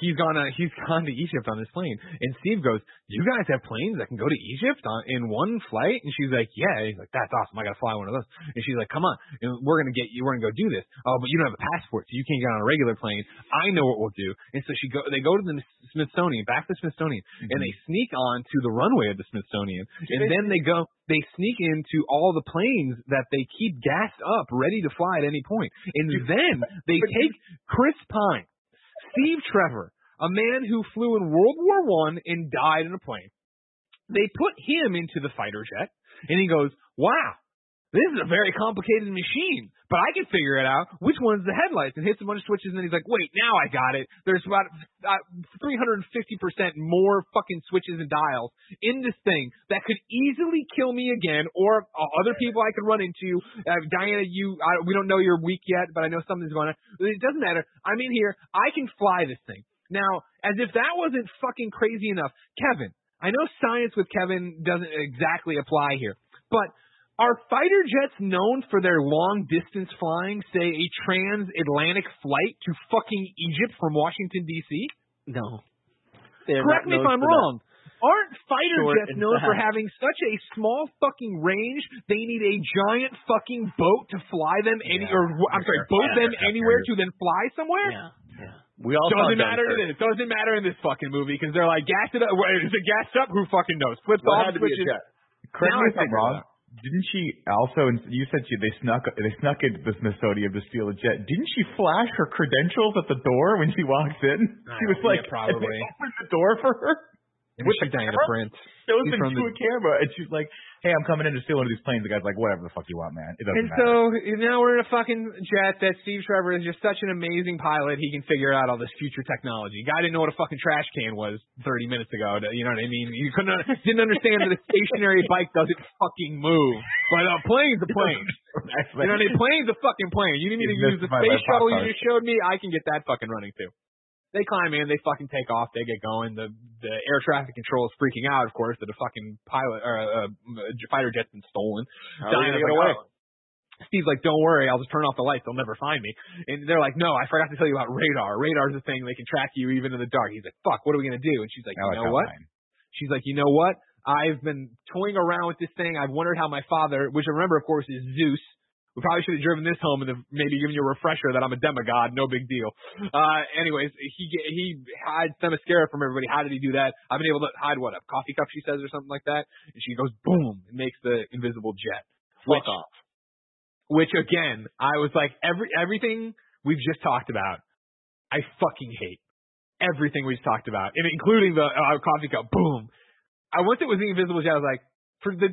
he's gone to Egypt on his plane. And Steve goes, you guys have planes that can go to Egypt in one flight? And she's like, yeah. And he's like, that's awesome. I got to fly one of those. And she's like, come on. And we're going to get you. We're going to go do this. Oh, but you don't have a passport, so you can't get on a regular plane. I know what we'll do. And so they go to the Smithsonian, back to the Smithsonian, and they sneak on to the runway of the Smithsonian. And then they sneak into all the planes that they keep gassed up, ready to fly at any point. And then they take Chris Pine, Steve Trevor, a man who flew in World War I and died in a plane. They put him into the fighter jet, and he goes, wow, this is a very complicated machine, but I can figure it out. Which one's the headlights? And hits a bunch of switches, and then he's like, wait, now I got it. There's about 350% more fucking switches and dials in this thing that could easily kill me again or other people I could run into. Diana, we don't know you're weak yet, but I know something's going on. It doesn't matter. I'm in here. I can fly this thing. Now, as if that wasn't fucking crazy enough, Kevin, I know science with Kevin doesn't exactly apply here, but are fighter jets known for their long-distance flying, say a transatlantic flight to fucking Egypt from Washington, D.C.? No. Correct me if I'm wrong. Aren't fighter jets known for having such a small fucking range, they need a giant fucking boat to fly them anywhere to then fly somewhere? Yeah, yeah. It doesn't matter in this fucking movie because they're like, gassed it up. Is it gassed up? Who fucking knows? Flips off switches. Correct me if I'm wrong. Didn't she also? And you said they snuck into the Smithsonian to steal a jet. Didn't she flash her credentials at the door when she walks in? She was like, probably. And they opened the door for her. With the Diana Prince. Shows them to a camera, and she's like, hey, I'm coming in to steal one of these planes. The guy's like, whatever the fuck you want, man. It doesn't matter. And so now we're in a fucking jet that Steve Trevor is just such an amazing pilot. He can figure out all this future technology. Guy didn't know what a fucking trash can was 30 minutes ago. You know what I mean? You didn't understand that a stationary bike doesn't fucking move. But a plane's a plane. You know what I mean? Plane's a fucking plane. You need me to use the space shuttle you just showed me? I can get that fucking running too. They climb in, they fucking take off, they get going. The air traffic control is freaking out, of course, that a fucking fighter jet's been stolen. Diana's like, away. Steve's like, don't worry, I'll just turn off the lights, they'll never find me. And they're like, no, I forgot to tell you about radar. Radar's a thing, they can track you even in the dark. He's like, fuck, what are we gonna do? And she's like, you know what? I've been toying around with this thing. I've wondered how my father, which I remember, of course, is Zeus. We probably should have driven this home and maybe given you a refresher that I'm a demigod. No big deal. Anyways, he hides Themyscira from everybody. How did he do that? I've been able to hide what? A coffee cup, she says, or something like that. And she goes, boom, and makes the invisible jet. Fuck off. Which, again, I was like, everything we've just talked about, I fucking hate. Everything we've talked about, including the coffee cup, boom. Once it was the invisible jet, I was like,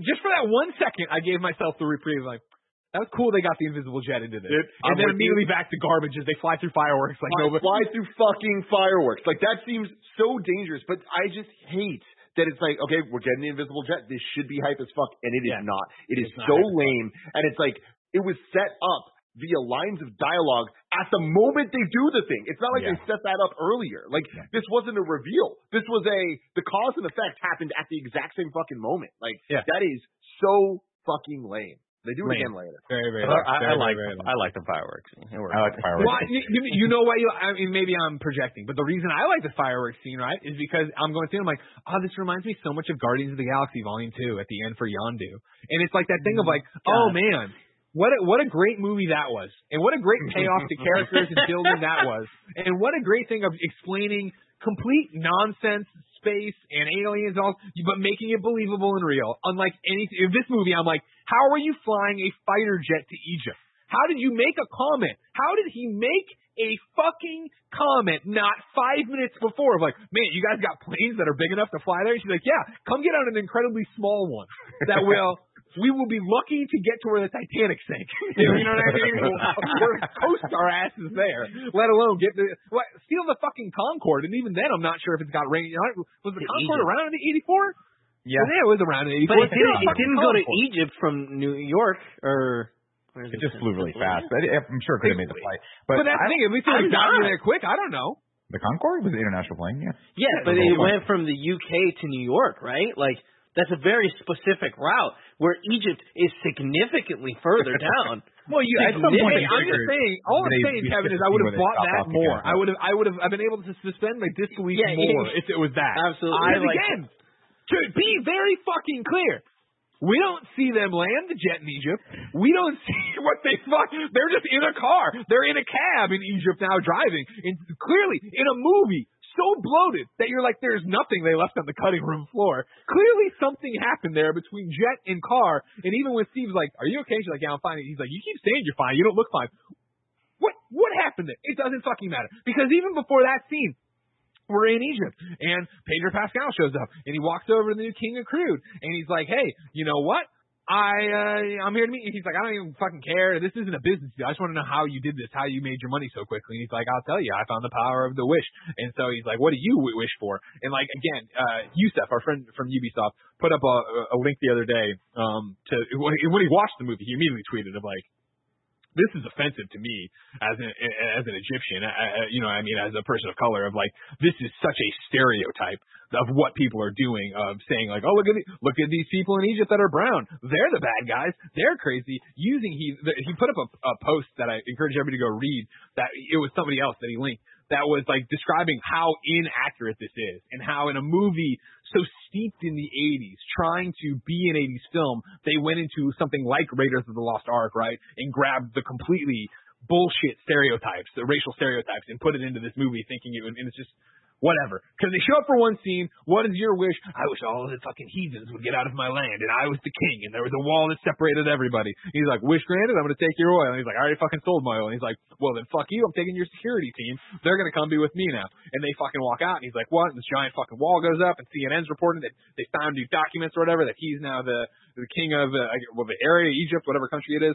just for that 1 second, I gave myself the reprieve, like, that was cool they got the invisible jet into this. And then immediately back to garbage as they fly through fireworks. Fly through fucking fireworks. Like, that seems so dangerous, but I just hate that it's like, okay, we're getting the invisible jet. This should be hype as fuck, and it is not. It is so lame, and it's like, it was set up via lines of dialogue at the moment they do the thing. It's not like they set that up earlier. Like, this wasn't a reveal. This was the cause and effect happened at the exact same fucking moment. Like, that is so fucking lame. They do it again later. Very, very. I like the fireworks. I like the fireworks. Well, you know why? I mean, maybe I'm projecting, but the reason I like the fireworks scene, right, is because I'm going through. I'm like, oh, this reminds me so much of Guardians of the Galaxy Volume 2 at the end for Yondu, and it's like that thing of like, oh man, what a great movie that was, and what a great payoff to characters and building that was, and what a great thing of explaining complete nonsense. Space and aliens, but making it believable and real. Unlike anything in this movie, I'm like, how are you flying a fighter jet to Egypt? How did you make a comment? How did he make a fucking comment not 5 minutes before of like, man, you guys got planes that are big enough to fly there? And she's like, yeah, come get on an incredibly small one that will... We will be lucky to get to where the Titanic sank. You know what I mean? We're coast our asses there, let alone steal the fucking Concorde. And even then, I'm not sure if it's got rain. Was the Concorde around in the 84? Yeah, it was around in 84. But it didn't go to Egypt from New York or... It just flew really fast. I'm sure it could have made the flight. But that's the thing. At least it would have gotten there quick. I don't know. The Concorde was an international plane, yeah. Yeah, but it went from the UK to New York, right? Like... That's a very specific route where Egypt is significantly further down. Well, you at some point. I'm just saying. All I'm saying, Kevin, is I would have bought that more. I would have. I've been able to suspend my disbelief more if it was that. Absolutely. And again, to be very fucking clear, we don't see them land the jet in Egypt. We don't see what they fuck. They're just in a car. They're in a cab in Egypt now, driving. And clearly, in a movie so bloated that you're like, there's nothing they left on the cutting room floor. Clearly something happened there between jet and car. And even when Steve's like, are you okay? She's like, yeah, I'm fine. He's like, you keep saying you're fine. You don't look fine. What happened there? It doesn't fucking matter. Because even before that scene, we're in Egypt and Pedro Pascal shows up and he walks over to the new king of Crude and he's like, hey, you know what? I'm here to meet you. He's like, I don't even fucking care. This isn't a business deal. I just want to know how you did this, how you made your money so quickly. And he's like, I'll tell you, I found the power of the wish. And so he's like, what do you wish for? And like, again, Youssef, our friend from Ubisoft, put up a link the other day to when he watched the movie, he immediately tweeted of like, this is offensive to me as an Egyptian, as a person of color, of like, this is such a stereotype of what people are doing, of saying like, oh, look at these people in Egypt that are brown. They're the bad guys. They're crazy. He put up a post that I encourage everybody to go read, that it was somebody else that he linked, that was like describing how inaccurate this is and how in a movie so steeped in the 80s, trying to be an 80s film, they went into something like Raiders of the Lost Ark, right, and grabbed the completely bullshit stereotypes, the racial stereotypes, and put it into this movie thinking it would, and it's just whatever. Because they show up for one scene, what is your wish? I wish all of the fucking heathens would get out of my land, and I was the king, and there was a wall that separated everybody. And he's like, wish granted, I'm going to take your oil. And he's like, I already fucking sold my oil. And he's like, well, then fuck you, I'm taking your security team. They're going to come be with me now. And they fucking walk out, and he's like, what? And this giant fucking wall goes up, and CNN's reporting that they found new documents or whatever, that he's now the king of the area, Egypt, whatever country it is,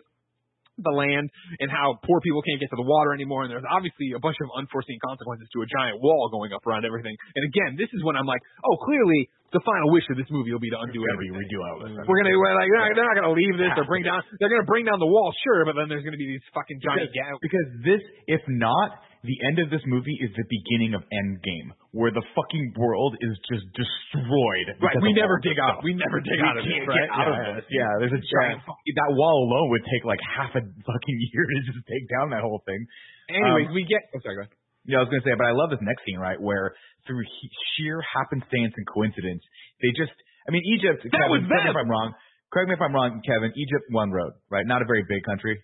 the land, and how poor people can't get to the water anymore, and there's obviously a bunch of unforeseen consequences to a giant wall going up around everything. And again, this is when I'm like, oh, clearly the final wish of this movie will be to undo everything. They're not going to leave this or bring down. They're going to bring down the wall, sure, but then there's going to be these fucking giant gaps. Because this, if not, the end of this movie is the beginning of Endgame, where the fucking world is just destroyed. Right, we never dig out of this. Yeah, there's a giant... That wall alone would take like half a fucking year to just take down that whole thing. Anyways, I'm sorry, go ahead. Yeah, I was going to say, but I love this next scene, right, where through sheer happenstance and coincidence, they just... I mean, Egypt... Correct me if I'm wrong, Kevin. Egypt, one road, right? Not a very big country.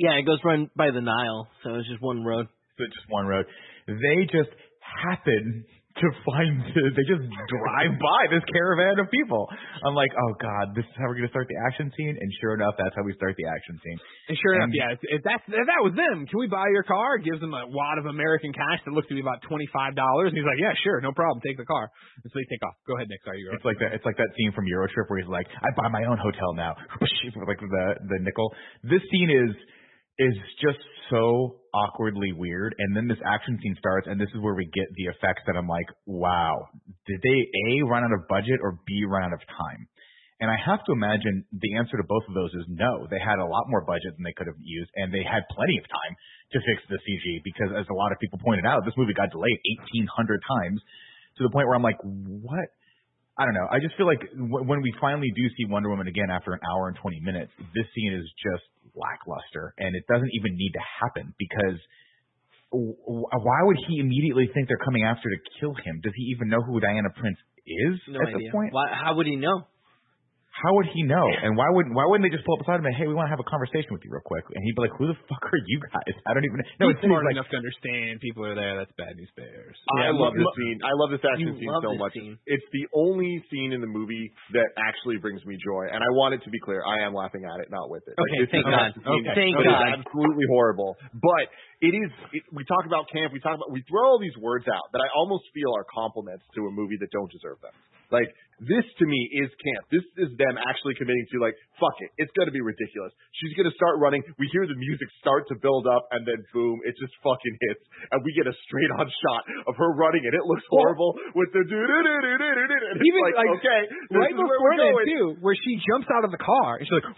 Yeah, it goes run by the Nile, so it's just one road. So just one road. They just happen to they just drive by this caravan of people. I'm like, oh God, this is how we're going to start the action scene. And sure enough, that's how we start the action scene. And sure enough, yeah, if that was them, can we buy your car? Gives them a wad of American cash that looks to be about $25. And he's like, yeah, sure, no problem, take the car. And so they take off. Go ahead, Nick. Sorry, you're right. It's like that scene from Eurotrip where he's like, I buy my own hotel now. Like the nickel. This scene is just so awkwardly weird, and then this action scene starts, and this is where we get the effects that I'm like, wow, did they A, run out of budget, or B, run out of time? And I have to imagine the answer to both of those is no. They had a lot more budget than they could have used, and they had plenty of time to fix the CG, because as a lot of people pointed out, this movie got delayed 1,800 times, to the point where I'm like, what? I don't know. I just feel like when we finally do see Wonder Woman again after an hour and 20 minutes, this scene is just lackluster, and it doesn't even need to happen, because why would he immediately think they're coming after to kill him? Does he even know who Diana Prince is this point? How would he know? How would he know? And why wouldn't they just pull up beside him and, hey, we want to have a conversation with you real quick? And he'd be like, who the fuck are you guys? I don't even know. No, it's smart enough to understand people are there. That's bad news bears. Yeah, I love this scene. I love this action scene so much. It's the only scene in the movie that actually brings me joy. And I want it to be clear, I am laughing at it, not with it. Okay, thank God. Thank God. It's absolutely horrible. But it is. We talk about camp. We throw all these words out that I almost feel are compliments to a movie that don't deserve them. Like, this to me is camp. This is them actually committing to, like, fuck it. It's going to be ridiculous. She's going to start running. We hear the music start to build up, and then boom, it just fucking hits. And we get a straight-on shot of her running, and it looks horrible with the do-do-do-do-do-do-do. Even, like, okay, right before that, too, where she jumps out of the car, and she's like,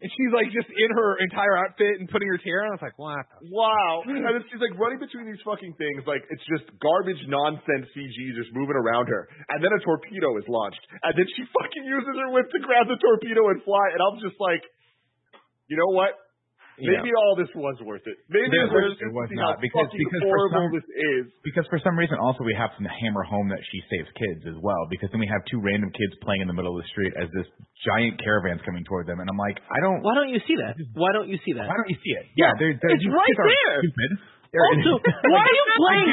and she's, like, just in her entire outfit and putting her hair on. I was like, what? Wow. And then she's, like, running between these fucking things. Like, it's just garbage, nonsense CG just moving around her. And then a torpedo is launched, and then she fucking uses her whip to grab the torpedo and fly, and I'm just like, you know what? Maybe all this was worth it. Maybe it was not, because horrible this is. Because for some reason, also, we have to hammer home that she saves kids as well, because then we have two random kids playing in the middle of the street as this giant caravan's coming toward them, and I'm like, Why don't you see that? Why don't you see that? Why don't you see it? Yeah, they're it's right there. Stupid. Also, why are you playing?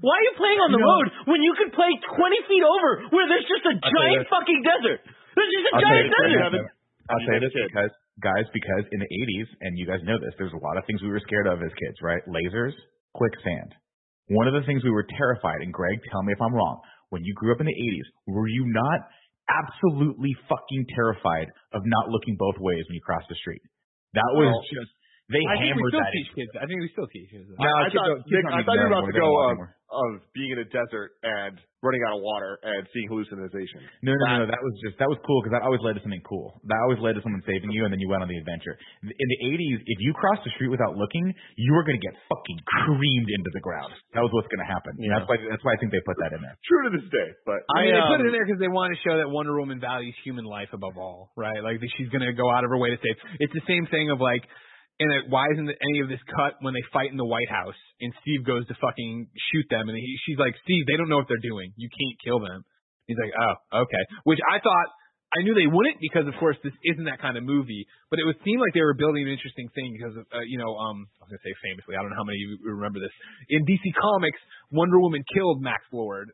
Why are you playing on the road when you could play 20 feet over where there's just a giant fucking desert? There's just a giant desert. I'll say this because in the 80s, and you guys know this, there's a lot of things we were scared of as kids, right? Lasers, quicksand. One of the things we were terrified, and Greg, tell me if I'm wrong, when you grew up in the 80s, were you not absolutely fucking terrified of not looking both ways when you crossed the street? That was I think we still teach kids. No, I thought you were about to go of being in a desert and running out of water and seeing hallucinations. No. That was cool because that always led to something cool. That always led to someone saving you, and then you went on the adventure. In the 80s, if you crossed the street without looking, you were going to get fucking creamed into the ground. That was what's going to happen. Yeah. That's why I think they put that in there. True to this day, but they put it in there because they want to show that Wonder Woman values human life above all, right? Like she's going to go out of her way to save. It's the same thing of like. And why isn't any of this cut when they fight in the White House and Steve goes to fucking shoot them? And she's like, Steve, they don't know what they're doing. You can't kill them. He's like, oh, okay. Which I knew they wouldn't because, of course, this isn't that kind of movie. But it would seem like they were building an interesting thing because, I was going to say famously, I don't know how many of you remember this. In DC Comics, Wonder Woman killed Maxwell Lord,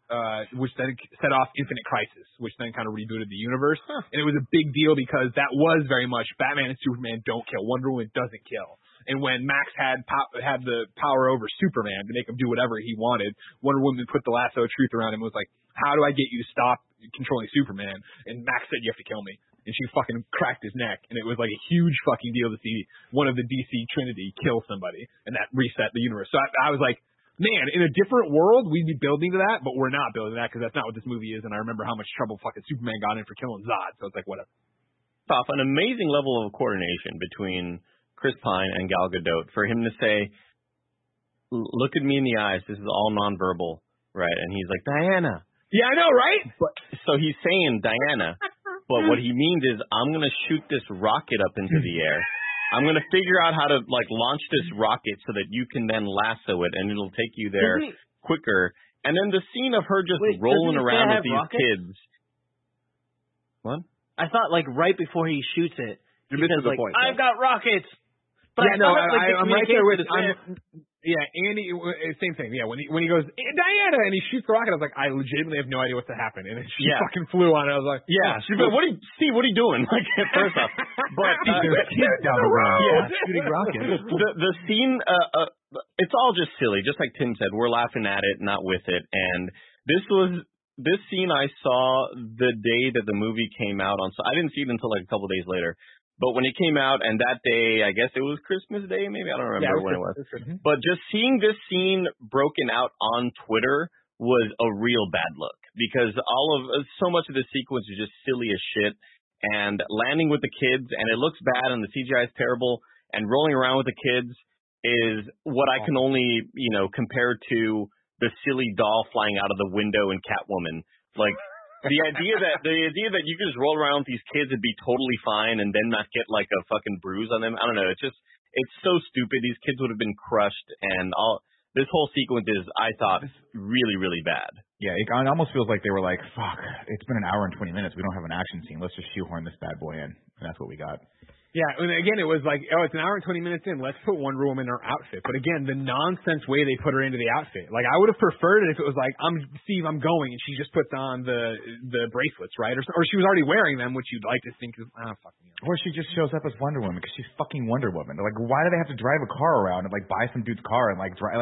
which then set off Infinite Crisis, which then kind of rebooted the universe. Huh. And it was a big deal because that was very much Batman and Superman don't kill. Wonder Woman doesn't kill. And when Max had the power over Superman to make him do whatever he wanted, Wonder Woman put the lasso of truth around him and was like, how do I get you to stop controlling Superman? And Max said, you have to kill me. And she fucking cracked his neck. And it was like a huge fucking deal to see one of the DC Trinity kill somebody. And that reset the universe. So I was like, man, in a different world, we'd be building to that, but we're not building that because that's not what this movie is. And I remember how much trouble fucking Superman got in for killing Zod. So it's like, whatever. Off an amazing level of coordination between Chris Pine and Gal Gadot for him to say, look at me in the eyes. This is all nonverbal, right? And he's like, Diana. Yeah, I know, right? But, so he's saying Diana, but what he means is I'm going to shoot this rocket up into the air. I'm going to figure out how to launch this rocket so that you can then lasso it and it'll take you there quicker. And then the scene of her just rolling around with these kids. What? I thought right before he shoots it, he says point. I've got rockets. But yeah, I'm right there with it. Yeah, Andy, same thing. Yeah, when he goes, Diana, and he shoots the rocket, I was like, I legitimately have no idea what happened. And she fucking flew on it. I was like, yeah. She was like, Steve, what are you doing? First off. But kids down the road. Yeah, shooting rockets. The scene, it's all just silly. Just like Tim said, we're laughing at it, not with it. And this scene I saw the day that the movie came out on. So I didn't see it until a couple days later. But when it came out, and that day, I guess it was Christmas Day, maybe, I don't remember when it was. But just seeing this scene broken out on Twitter was a real bad look because so much of the sequence is just silly as shit and landing with the kids, and it looks bad, and the CGI is terrible, and rolling around with the kids is what I can only, compare to the silly doll flying out of the window in Catwoman. The idea that you could just roll around with these kids and be totally fine and then not get a fucking bruise on them, I don't know. It's so stupid. These kids would have been crushed, and this whole sequence is, I thought, really, really bad. Yeah, it almost feels like they were like, fuck, it's been an hour and 20 minutes. We don't have an action scene. Let's just shoehorn this bad boy in, and that's what we got. Yeah, and again, it was like, oh, it's an hour and 20 minutes in. Let's put Wonder Woman in her outfit. But again, the nonsense way they put her into the outfit. I would have preferred it if it was like, Steve, I'm going, and she just puts on the bracelets, right? Or she was already wearing them, which you'd like to think is, fucking. Or she just shows up as Wonder Woman because she's fucking Wonder Woman. Why do they have to drive a car around and buy some dude's car and drive?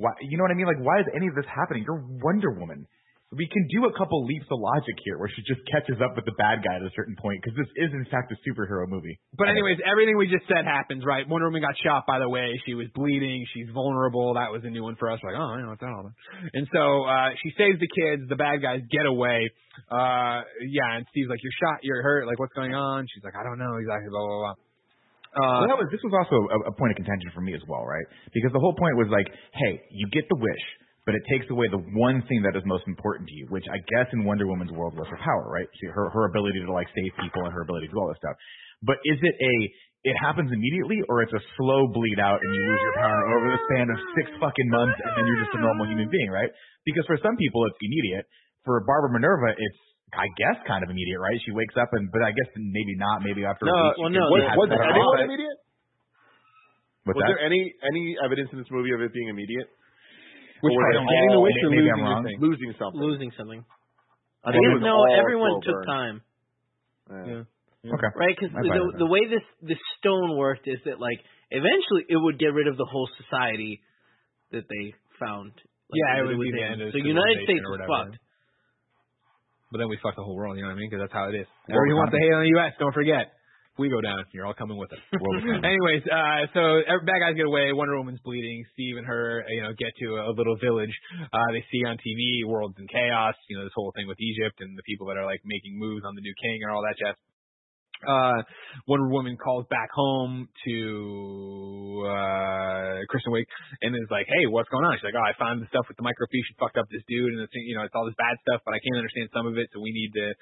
Why? You know what I mean? Why is any of this happening? You're Wonder Woman. We can do a couple leaps of logic here where she just catches up with the bad guy at a certain point because this is, in fact, a superhero movie. But anyways, everything we just said happens, right? Wonder Woman got shot, by the way. She was bleeding. She's vulnerable. That was a new one for us. I know what's that all about. And so she saves the kids. The bad guys get away. And Steve's like, you're shot. You're hurt. What's going on? She's like, I don't know exactly, blah, blah, blah. This was also a point of contention for me as well, right? Because the whole point was hey, you get the wish. But it takes away the one thing that is most important to you, which I guess in Wonder Woman's world was her power, right? Her ability to save people and her ability to do all this stuff. But is it it happens immediately, or it's a slow bleed out and you lose your power over the span of 6 fucking months and then you're just a normal human being, right? Because for some people, it's immediate. For Barbara Minerva, it's, I guess, kind of immediate, right? She wakes up, and but I guess maybe not. Maybe after was it immediate? Was there any evidence in this movie of it being immediate? Which I don't know. Maybe I'm wrong. Losing something. I think no, everyone took time. Yeah. Yeah. Okay. Right, because the way this stone worked is that, like, eventually it would get rid of the whole society that they found. Like, yeah, it would be the end of the United States was fucked. But then we fucked the whole world, you know what I mean? Because that's how it is. Everyone wants to hate on the U.S., don't forget. If we go down, you're all coming with us. Anyways, so bad guys get away. Wonder Woman's bleeding. Steve and her, get to a little village. They see on TV worlds in chaos. You know, this whole thing with Egypt and the people that are, like, making moves on the new king and all that jazz. Wonder Woman calls back home to Kristen Wiig and is like, "Hey, what's going on?" She's like, "Oh, I found the stuff with the microfiche and fucked up this dude, and it's all this bad stuff, but I can't understand some of it, so we need to,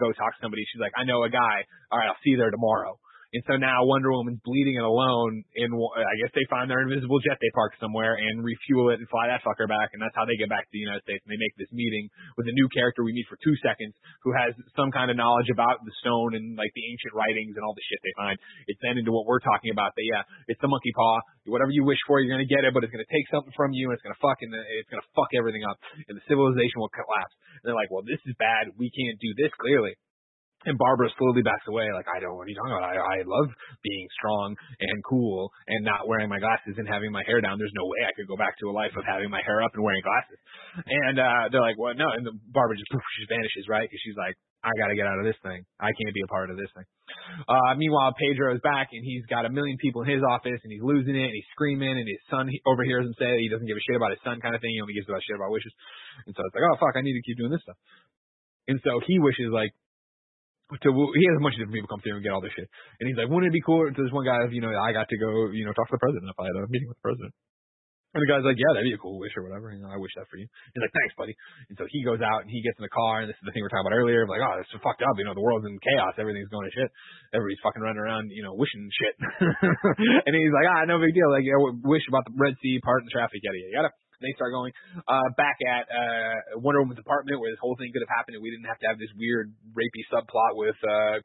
go talk to somebody." She's like, "I know a guy. All right, I'll see you there tomorrow." And so now Wonder Woman's bleeding and alone, and I guess they find their invisible jet they park somewhere and refuel it and fly that fucker back, and that's how they get back to the United States. And they make this meeting with a new character we meet for 2 seconds who has some kind of knowledge about the stone and, like, the ancient writings and all the shit they find. It's then into what we're talking about, that, yeah, it's the monkey paw. Whatever you wish for, you're going to get it, but it's going to take something from you, and it's going to fuck everything up, and the civilization will collapse. And they're like, well, this is bad. We can't do this, clearly. And Barbara slowly backs away, like, I don't know what you're talking about. I love being strong and cool and not wearing my glasses and having my hair down. There's no way I could go back to a life of having my hair up and wearing glasses. And they're like, well, no. And Barbara just vanishes, right? Because she's like, I got to get out of this thing. I can't be a part of this thing. Meanwhile, Pedro's back, and he's got 1 million people in his office, and he's losing it, and he's screaming, and his son overhears him say that he doesn't give a shit about his son kind of thing. He only gives a shit about wishes. And so it's like, oh, fuck, I need to keep doing this stuff. And so he wishes, like, he has a bunch of different people come through and get all this shit. And he's like, wouldn't it be cool? So there's one guy, I got to go, talk to the president if I had a meeting with the president. And the guy's like, yeah, that'd be a cool wish or whatever. I wish that for you. He's like, thanks, buddy. And so he goes out and he gets in the car, and this is the thing we were talking about earlier. Like, oh, it's so fucked up. The world's in chaos. Everything's going to shit. Everybody's fucking running around, wishing shit. And he's like, no big deal. Like, wish about the Red Sea, part in the traffic, yada, yada, yada. They start going back at Wonder Woman's apartment where this whole thing could have happened and we didn't have to have this weird rapey subplot with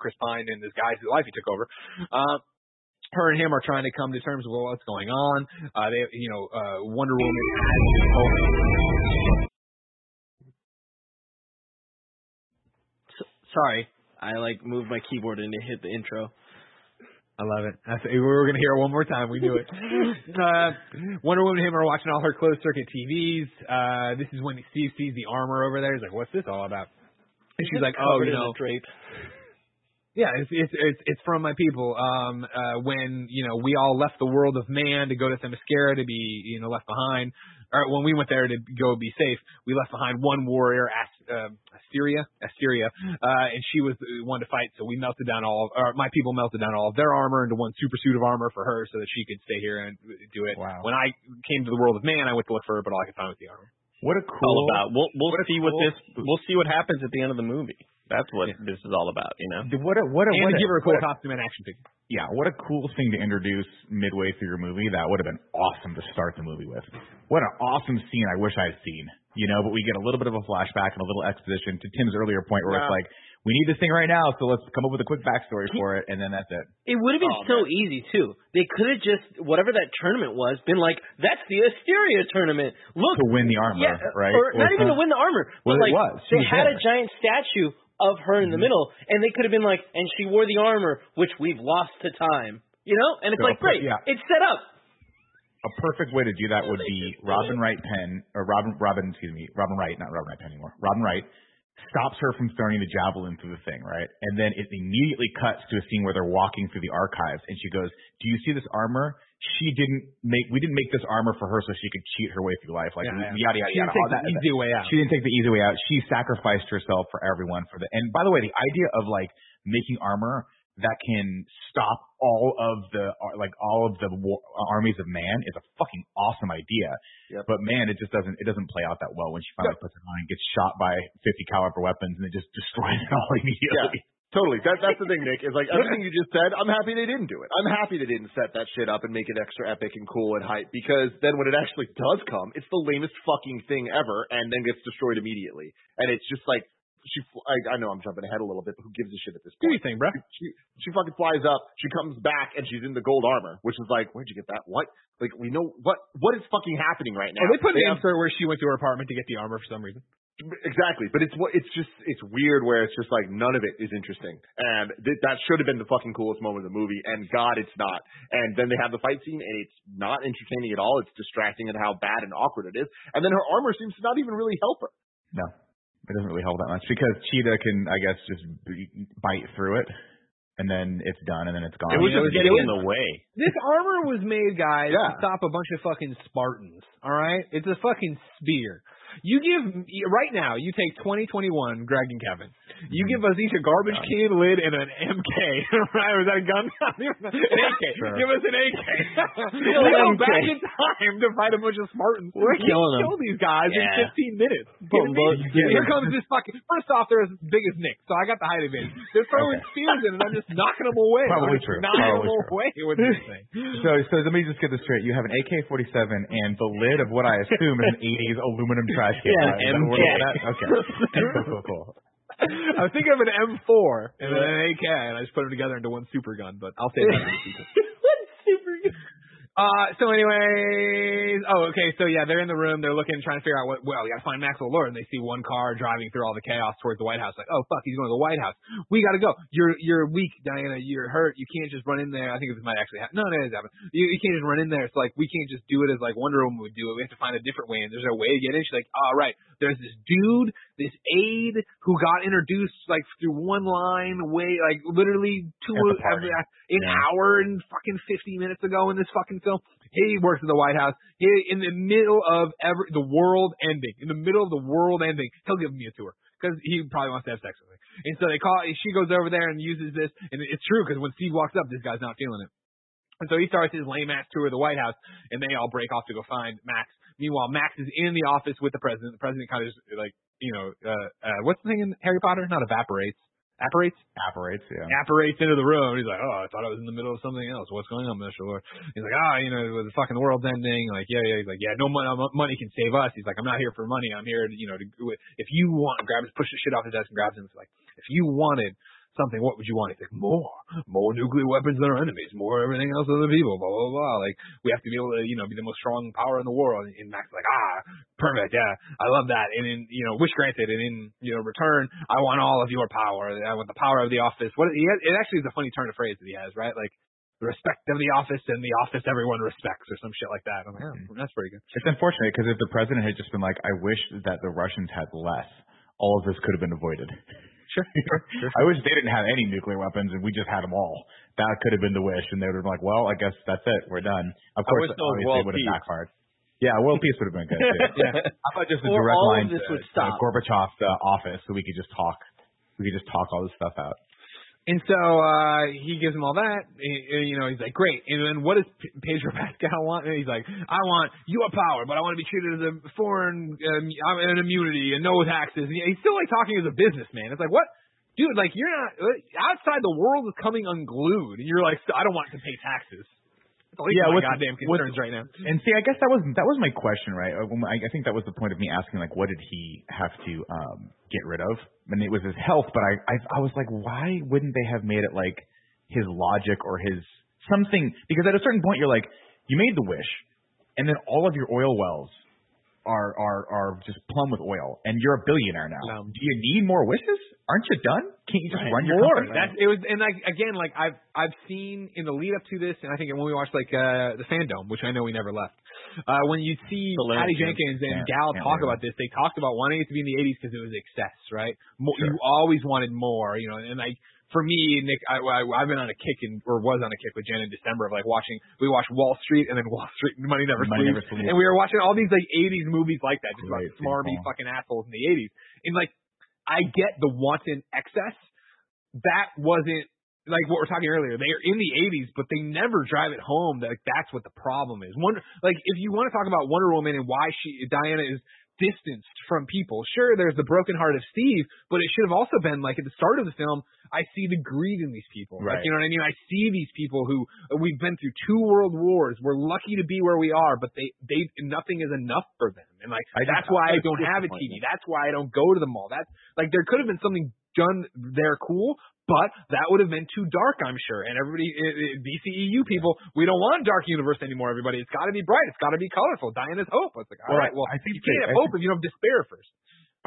Chris Pine and this guy's life he took over. Her and him are trying to come to terms with what's going on. Wonder Woman. Sorry, I moved my keyboard and it hit the intro. I love it. We were going to hear it one more time. We knew it. Wonder Woman and him are watching all her closed-circuit TVs. This is when Steve sees the armor over there. He's like, what's this all about? And she's like, oh, drape. Yeah, it's from my people. When, we all left the world of man to go to Themyscira to be, left behind. Or when we went there to go be safe, we left behind one warrior, Asteria, and she was the one to fight. So my people melted down all of their armor into one super suit of armor for her so that she could stay here and do it. Wow. When I came to the world of man, I went to look for her, but all I could find was the armor. What a cool. All about. We'll see what happens at the end of the movie. That's what this is all about, What give her a cool costume and action figure. Yeah, what a cool thing to introduce midway through your movie. That would have been awesome to start the movie with. What an awesome scene I wish I had seen. But we get a little bit of a flashback and a little exposition to Tim's earlier point where it's like, we need this thing right now, so let's come up with a quick backstory for it, and then that's it. It would have been easy, too. They could have just, whatever that tournament was, been like, that's the Asteria tournament. Look. To win the armor, right? Or not even to win the armor. Well, but, like, it was. They had a giant statue of her in the middle, and they could have been like, and she wore the armor, which we've lost to time. And it's great. Yeah. It's set up. A perfect way to do that would be Robin Wright stops her from throwing the javelin through the thing, right? And then it immediately cuts to a scene where they're walking through the archives, and she goes, "Do you see this armor? We didn't make this armor for her so she could cheat her way through life, yada yada yada." She didn't take the easy way out. She sacrificed herself for everyone for the. And by the way, the idea of making armor that can stop all of the armies of man is a fucking awesome idea. Yep. But man, it doesn't play out that well when she finally puts it on and gets shot by 50 caliber weapons and it just destroys it all immediately. Totally. That's the thing, Nick, is like everything you just said, I'm happy they didn't do it. I'm happy they didn't set that shit up and make it extra epic and cool and hype, because then when it actually does come, it's the lamest fucking thing ever and then gets destroyed immediately. And it's just like, I know I'm jumping ahead a little bit, but who gives a shit at this point? Anything, bro. She fucking flies up, she comes back, and she's in the gold armor, which is like, where'd you get that? What? Like, we know what is fucking happening right now. Oh, they put an insert where she went to her apartment to get the armor for some reason. Exactly, but it's weird where it's just like none of it is interesting, and that should have been the fucking coolest moment of the movie, and God, it's not. And then they have the fight scene, and it's not entertaining at all. It's distracting at how bad and awkward it is, and then her armor seems to not even really help her. No, it doesn't really help that much, because Cheetah can, I guess, just bite through it, and then it's done, and then it's gone. It was just getting in the way. This armor was made, guys, to stop a bunch of fucking Spartans. All right, it's a fucking spear. You give right now. You take 2021, Greg and Kevin. You give us each a garbage can lid and an MK. Right? Was that a gun? An AK. Sure. Give us an AK. We go back in time to fight a bunch of Spartans. We're killing them. Kill these guys in 15 minutes. Here comes this fucking. First off, they're as big as Nick, so I got the height advantage. They're throwing spears in, and I'm just knocking them away. Probably true. Knocking them away with this thing. So let me just get this straight. You have an AK-47 and the lid of what I assume is an 80s aluminum. Yeah, MK. Okay. Cool. I was thinking of an M4 and then an AK, and I just put them together into one super gun, but I'll say that. One super gun. So anyways, they're in the room, they're looking, trying to figure out we gotta find Maxwell Lord, and they see one car driving through all the chaos towards the White House, like, oh fuck, he's going to the White House. We gotta go. You're weak, Diana, you're hurt, you can't just run in there. I think this might actually happen. No, it doesn't happen. You can't just run in there. It's like, we can't just do it as like Wonder Woman would do it. We have to find a different way, and there's no way to get in. She's like, alright, there's this dude, this aide who got introduced like through one line way, like literally an hour and fucking 50 minutes ago in this fucking film. He works at the White House. He, in the middle of the world ending. In the middle of the world ending, he'll give me a tour because he probably wants to have sex with me. And so they call. She goes over there and uses this, and it's true because when Steve walks up, this guy's not feeling it. And so he starts his lame-ass tour of the White House, and they all break off to go find Max. Meanwhile, Max is in the office with the president. The president kind of just like, what's the thing in Harry Potter? Not evaporates. Apparates, yeah. Apparates into the room. He's like, oh, I thought I was in the middle of something else. What's going on, Mr. Lord? He's like, the fucking world's ending. Like, yeah. He's like, yeah, no money can save us. He's like, I'm not here for money. I'm here to, if you want, push the shit off the desk and grabs him. It's like, if you wanted something, what would you want? He's like, more nuclear weapons than our enemies, more everything else than the people, blah, blah, blah. Like, we have to be able to, be the most strong power in the world. And Max's like, perfect, yeah, I love that. And in, wish granted, and in, return, I want all of your power. I want the power of the office. It actually is a funny turn of phrase that he has, right? Like, the respect of the office and the office everyone respects or some shit like that. I'm like, that's pretty good. It's unfortunate because if the president had just been like, I wish that the Russians had less, all of this could have been avoided. Sure. I wish they didn't have any nuclear weapons and we just had them all. That could have been the wish, and they would have been like, well, I guess that's it. We're done. Of course, obviously, it would have backfired. Yeah, world peace would have been good, too. How about just a direct line to Gorbachev's office so we could just talk. We could just talk all this stuff out. And so he gives him all that. He's like, great. And then what does Pedro Pascal want? And he's like, I want your power, but I want to be treated as a foreign immunity and no taxes. And he's still, like, talking as a businessman. It's like, what? Dude, like, you're not – outside the world is coming unglued. And you're like, I don't want to pay taxes. My goddamn concerns right now. And see, I guess that was my question, right? I think that was the point of me asking, like, what did he have to get rid of? And it was his health, but I was like, why wouldn't they have made it like his logic or his something? Because at a certain point, you're like, you made the wish, and then all of your oil wells are just plumb with oil, and you're a billionaire now. Do you need more wishes? Aren't you done? Can't you just run your company? I've seen in the lead up to this, and I think when we watched like the Fandom, which I know we never left, when you see Patty Jenkins and Gal talk about this, they talked about wanting it to be in the 80s because it was excess, right? You always wanted more, and like. For me, Nick, I've been on a kick with Jen in December of like we watched Wall Street and then Wall Street Money Never Sleeps. And we were watching all these like 80s movies like that, just about smarmy fucking assholes in the 80s. And like, I get the wanton excess. That wasn't like what we're talking earlier. They are in the 80s, but they never drive it home that like, that's what the problem is. If you want to talk about Wonder Woman and why Diana is distanced from people. Sure, there's the broken heart of Steve, but it should have also been like at the start of the film, I see the greed in these people. Right. Like, you know what I mean? I see these people who we've been through 2 world wars. We're lucky to be where we are, but they nothing is enough for them. And like that's why I don't have a TV. That's why I don't go to the mall. That's like there could have been something done there cool, but that would have been too dark, I'm sure. And everybody, DCEU people, we don't want a dark universe anymore, everybody. It's got to be bright. It's got to be colorful. Diana's hope. It's like, all right, well, I think you can't have hope if you don't have despair first.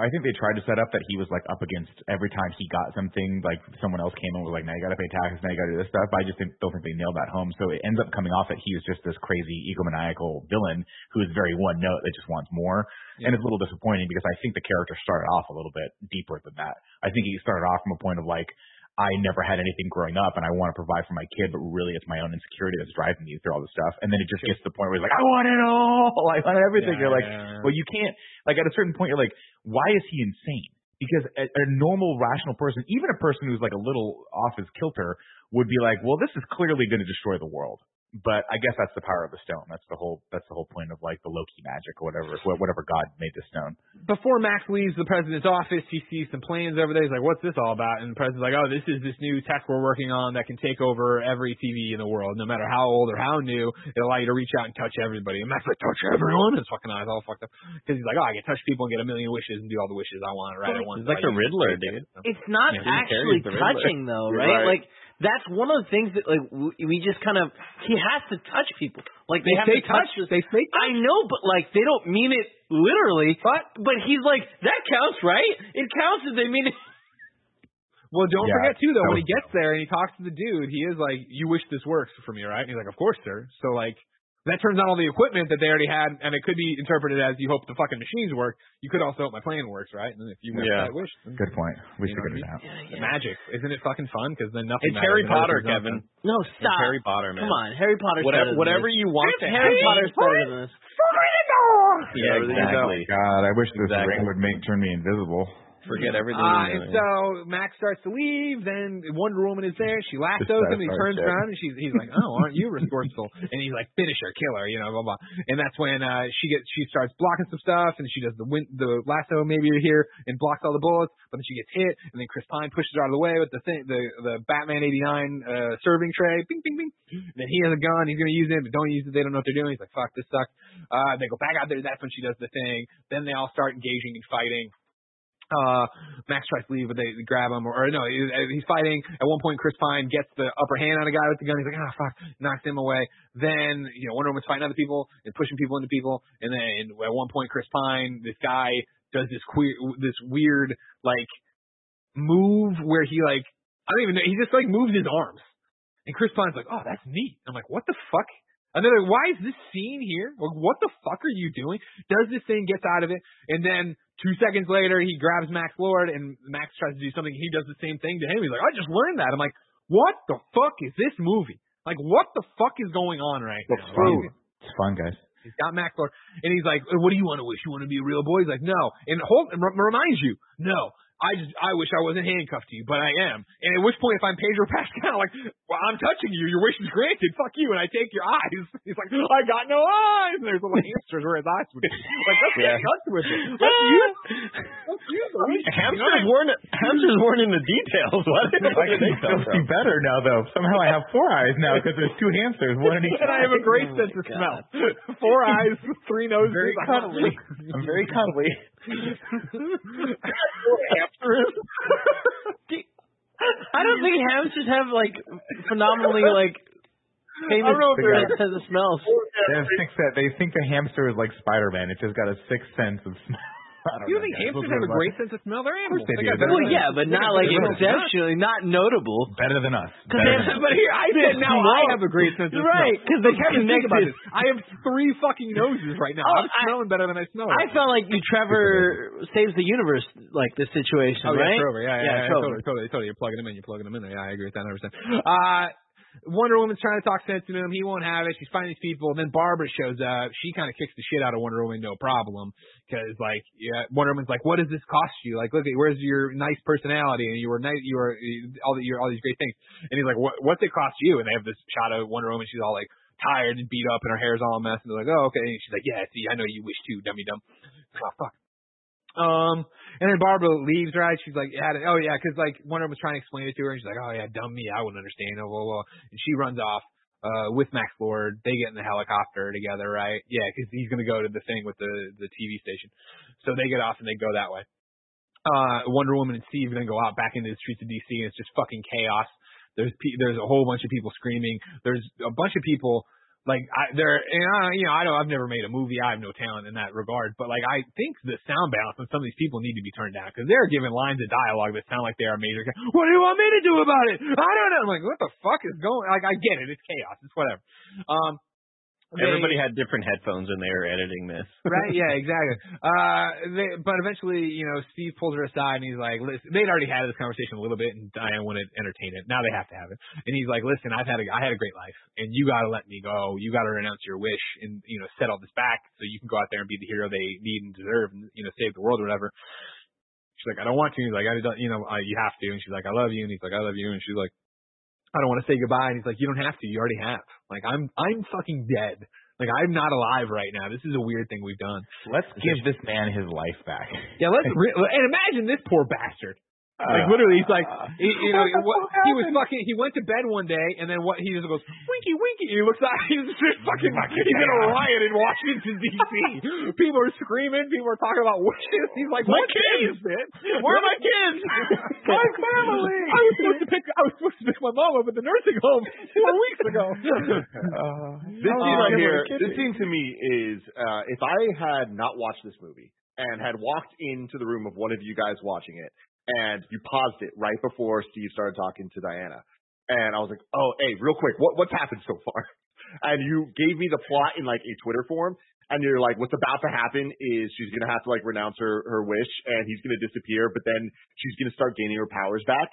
I think they tried to set up that he was, like, up against every time he got something, like, someone else came and was like, now you got to pay taxes, now you got to do this stuff. But I just don't think they nailed that home. So it ends up coming off that he was just this crazy, egomaniacal villain who is very one-note that just wants more. Yeah. And it's a little disappointing because I think the character started off a little bit deeper than that. I think he started off from a point of, like, I never had anything growing up, and I want to provide for my kid, but really it's my own insecurity that's driving me through all this stuff. And then it just gets to the point where he's like, I want it all. I want everything. Yeah, you're like, well, you can't. Like, at a certain point, you're like, why is he insane? Because a normal, rational person, even a person who's, like, a little off his kilter, would be like, well, this is clearly going to destroy the world. But I guess that's the power of the stone. That's the whole point of, like, the Loki magic or whatever God made the stone. Before Max leaves the president's office, he sees some planes over there. He's like, what's this all about? And the president's like, oh, this is this new tech we're working on that can take over every TV in the world, no matter how old or how new. It'll allow you to reach out and touch everybody. And Max's like, touch everyone? His fucking eyes all fucked up. Because he's like, oh, I can touch people and get a million wishes and do all the wishes I want right at once. It's like the Riddler, dude. It's not actually touching, though, right? Like, that's one of the things that, like, we just kind of – he has to touch people. Like, they have to touch. They say touch. I know, but, like, they don't mean it literally. But he's like, that counts, right? It counts if they mean it. Well, don't forget, too, though, when he gets there and he talks to the dude, he is like, you wish this works for me, right? And he's like, of course, sir. So, like, that turns on all the equipment that they already had, and it could be interpreted as you hope the fucking machines work. You could also hope my plan works, right? And then if you wish that wish. Good point. We should get it out. Yeah. The magic. Isn't it fucking fun? Because then nothing matters. It's Harry Potter, Kevin. No, stop. It's Harry Potter, man. Come on. Harry Potter's better than this. Whatever you want to have. Harry Potter's better than this. Yeah, exactly. God, I wish this ring would turn me invisible. Forget everything. And so Max starts to leave. Then Wonder Woman is there. She lassos him. And he turns around and he's like, "Oh, aren't you resourceful?" And he's like, "Finish her, kill her," you know, blah blah. And that's when she starts blocking some stuff, and she does the lasso maybe here and blocks all the bullets. But then she gets hit, and then Chris Pine pushes her out of the way with the Batman '89 serving tray. Bing, bing, bing. And then he has a gun. He's gonna use it, but don't use it. They don't know what they're doing. He's like, "Fuck, this sucks." They go back out there. That's when she does the thing. Then they all start engaging and fighting. Max tries to leave, but they grab him. He's fighting. At one point, Chris Pine gets the upper hand on a guy with the gun. He's like, ah, fuck, knocks him away. Then, you know, Wonder Woman's fighting other people and pushing people into people. And then at one point, Chris Pine, this guy, does this weird, like, move where he, like, I don't even know. He just, like, moves his arms. And Chris Pine's like, oh, that's neat. I'm like, what the fuck? And they're like, why is this scene here? Like, what the fuck are you doing? Does this thing, gets out of it, and then 2 seconds later he grabs Max Lord, and Max tries to do something. He does the same thing to him. He's like, I just learned that. I'm like, what the fuck is this movie? Like, what the fuck is going on right now? Right? It's fun, guys. He's got Max Lord, and he's like, what do you want to wish? You want to be a real boy? He's like, no. And reminds you, no. I wish I wasn't handcuffed to you, but I am. And at which point, if I'm Pedro Pascal, like, well, I'm touching you. Your wish is granted. Fuck you. And I take your eyes. He's like, I got no eyes. And there's a little hamsters where his eyes would be. Like, let's get in touch with it. Let's use it. Hamsters weren't in the details. What? It must be better now, though. Somehow I have 4 eyes now because there's 2 hamsters. One in each. And I have a great sense of smell. 4 eyes, 3 noses. Very cuddly. I'm very cuddly. I don't think hamsters have, like, phenomenally, like, famous sense of smell. They think the hamster is like Spider-Man. It's just got a 6th sense of smell. You think hamsters have a great sense of smell? They're animals. Well, yeah, but not, like, exceptionally, not notable. Better than us. But here, I said now I have a great sense of smell. Right, because they haven't think about this. I have 3 fucking noses right now. I'm smelling better than I smell. I felt like the Trevor Saves the Universe, like, this situation, right? Oh, yeah, Trevor. Totally. You're plugging him in there. Yeah, I agree with that 100%. Wonder Woman's trying to talk sense to him. He won't have it. She's fighting these people. And then Barbara shows up. She kind of kicks the shit out of Wonder Woman, no problem. Because, like, yeah, Wonder Woman's like, what does this cost you? Like, look, where's your nice personality? And you were nice, you were all these great things. And he's like, what's it cost you? And they have this shot of Wonder Woman. She's all, like, tired and beat up, and her hair's all a mess. And they're like, oh, okay. And she's like, yeah, see, I know you wish to, dummy dumb. Oh, fuck. And then Barbara leaves, right? She's like, oh yeah, because like Wonder was trying to explain it to her, and she's like, oh yeah, dumb me, I wouldn't understand. Oh, blah, blah. And she runs off with Max Lord. They get in the helicopter together, right? Yeah, because he's gonna go to the thing with the TV station. So they get off and they go that way. Wonder Woman and Steve are gonna go out back into the streets of DC, and it's just fucking chaos. There's a whole bunch of people screaming. There's a bunch of people. I've never made a movie. I have no talent in that regard. But like, I think the sound balance on some of these people need to be turned down, because they're giving lines of dialogue that sound like they are major. What do you want me to do about it? I don't know. I'm like, what the fuck is going? Like, I get it. It's chaos. It's whatever. Everybody had different headphones when they were editing this. Right, yeah, exactly. But eventually, Steve pulls her aside and he's like, listen, they'd already had this conversation a little bit and I want to entertain it. Now they have to have it. And he's like, listen, I had a great life and you got to let me go. You got to renounce your wish and, set all this back so you can go out there and be the hero they need and deserve and, save the world or whatever. She's like, I don't want to. He's like, you have to. And she's like, I love you. And he's like, I love you. And she's like, I don't want to say goodbye. And he's like, you don't have to. You already have. Like, I'm fucking dead. Like, I'm not alive right now. This is a weird thing we've done. Let's give this man his life back. Yeah, and imagine this poor bastard. Like, literally, he's like, he went to bed one day, and then he just goes, winky, winky, and he looks out, he's in a riot in Washington, D.C. People are screaming, people are talking about wishes, he's like, my kids, man, where are my kids? My family! I was supposed to pick my mom up at the nursing home 4 weeks ago. This scene to me is, if I had not watched this movie, and had walked into the room of one of you guys watching it, and you paused it right before Steve started talking to Diana. And I was like, oh, hey, real quick, what's happened so far? And you gave me the plot in, like, a Twitter form. And you're like, what's about to happen is she's going to have to, like, renounce her wish. And he's going to disappear. But then she's going to start gaining her powers back.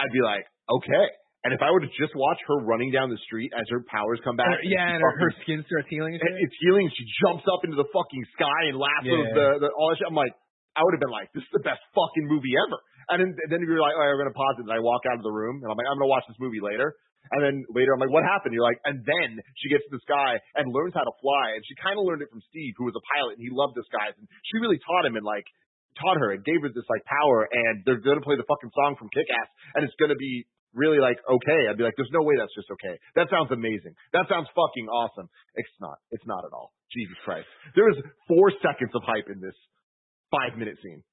I'd be like, okay. And if I were to just watch her running down the street as her powers come back. Her skin starts healing. It's healing. She jumps up into the fucking sky and laughs at all that shit. I'm like, I would have been like, this is the best fucking movie ever. And then you're like, all right, we're going to pause it. And I walk out of the room and I'm like, I'm going to watch this movie later. And then later I'm like, what happened? You're like, and then she gets to the sky and learns how to fly. And she kind of learned it from Steve, who was a pilot and he loved the skies. And she really taught him and like taught her and gave her this like power. And they're going to play the fucking song from Kick-Ass. And it's going to be really like, okay. I'd be like, there's no way that's just okay. That sounds amazing. That sounds fucking awesome. It's not. It's not at all. Jesus Christ. There was 4 seconds of hype in this 5-minute scene,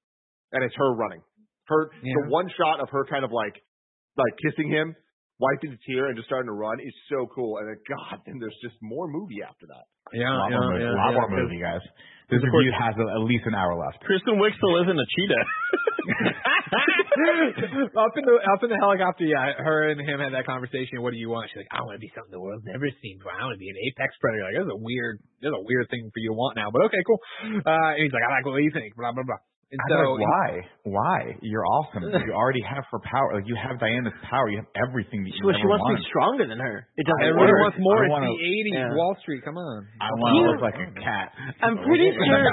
and it's her running. The one shot of her kind of like kissing him, wiping the tear, and just starting to run is so cool. And then, God, then there's just more movie after that. A lot more movie, guys. This review has at least an hour left. Kristen Wiig still isn't a cheetah. up in the helicopter, yeah. Her and him had that conversation. What do you want? She's like, I want to be something the world's never seen before. I want to be an apex predator. Like, that's a weird thing for you to want now. But okay, cool. And he's like, I like what you think. Blah blah blah. And so, why? You're awesome. You already have her power. Like, you have Diana's power. You have everything that you ever wanted. She wants to be stronger than her. It doesn't matter. Everyone wants more. It's the 80s Wall Street. Come on. I want to look like a cat. I'm pretty sure.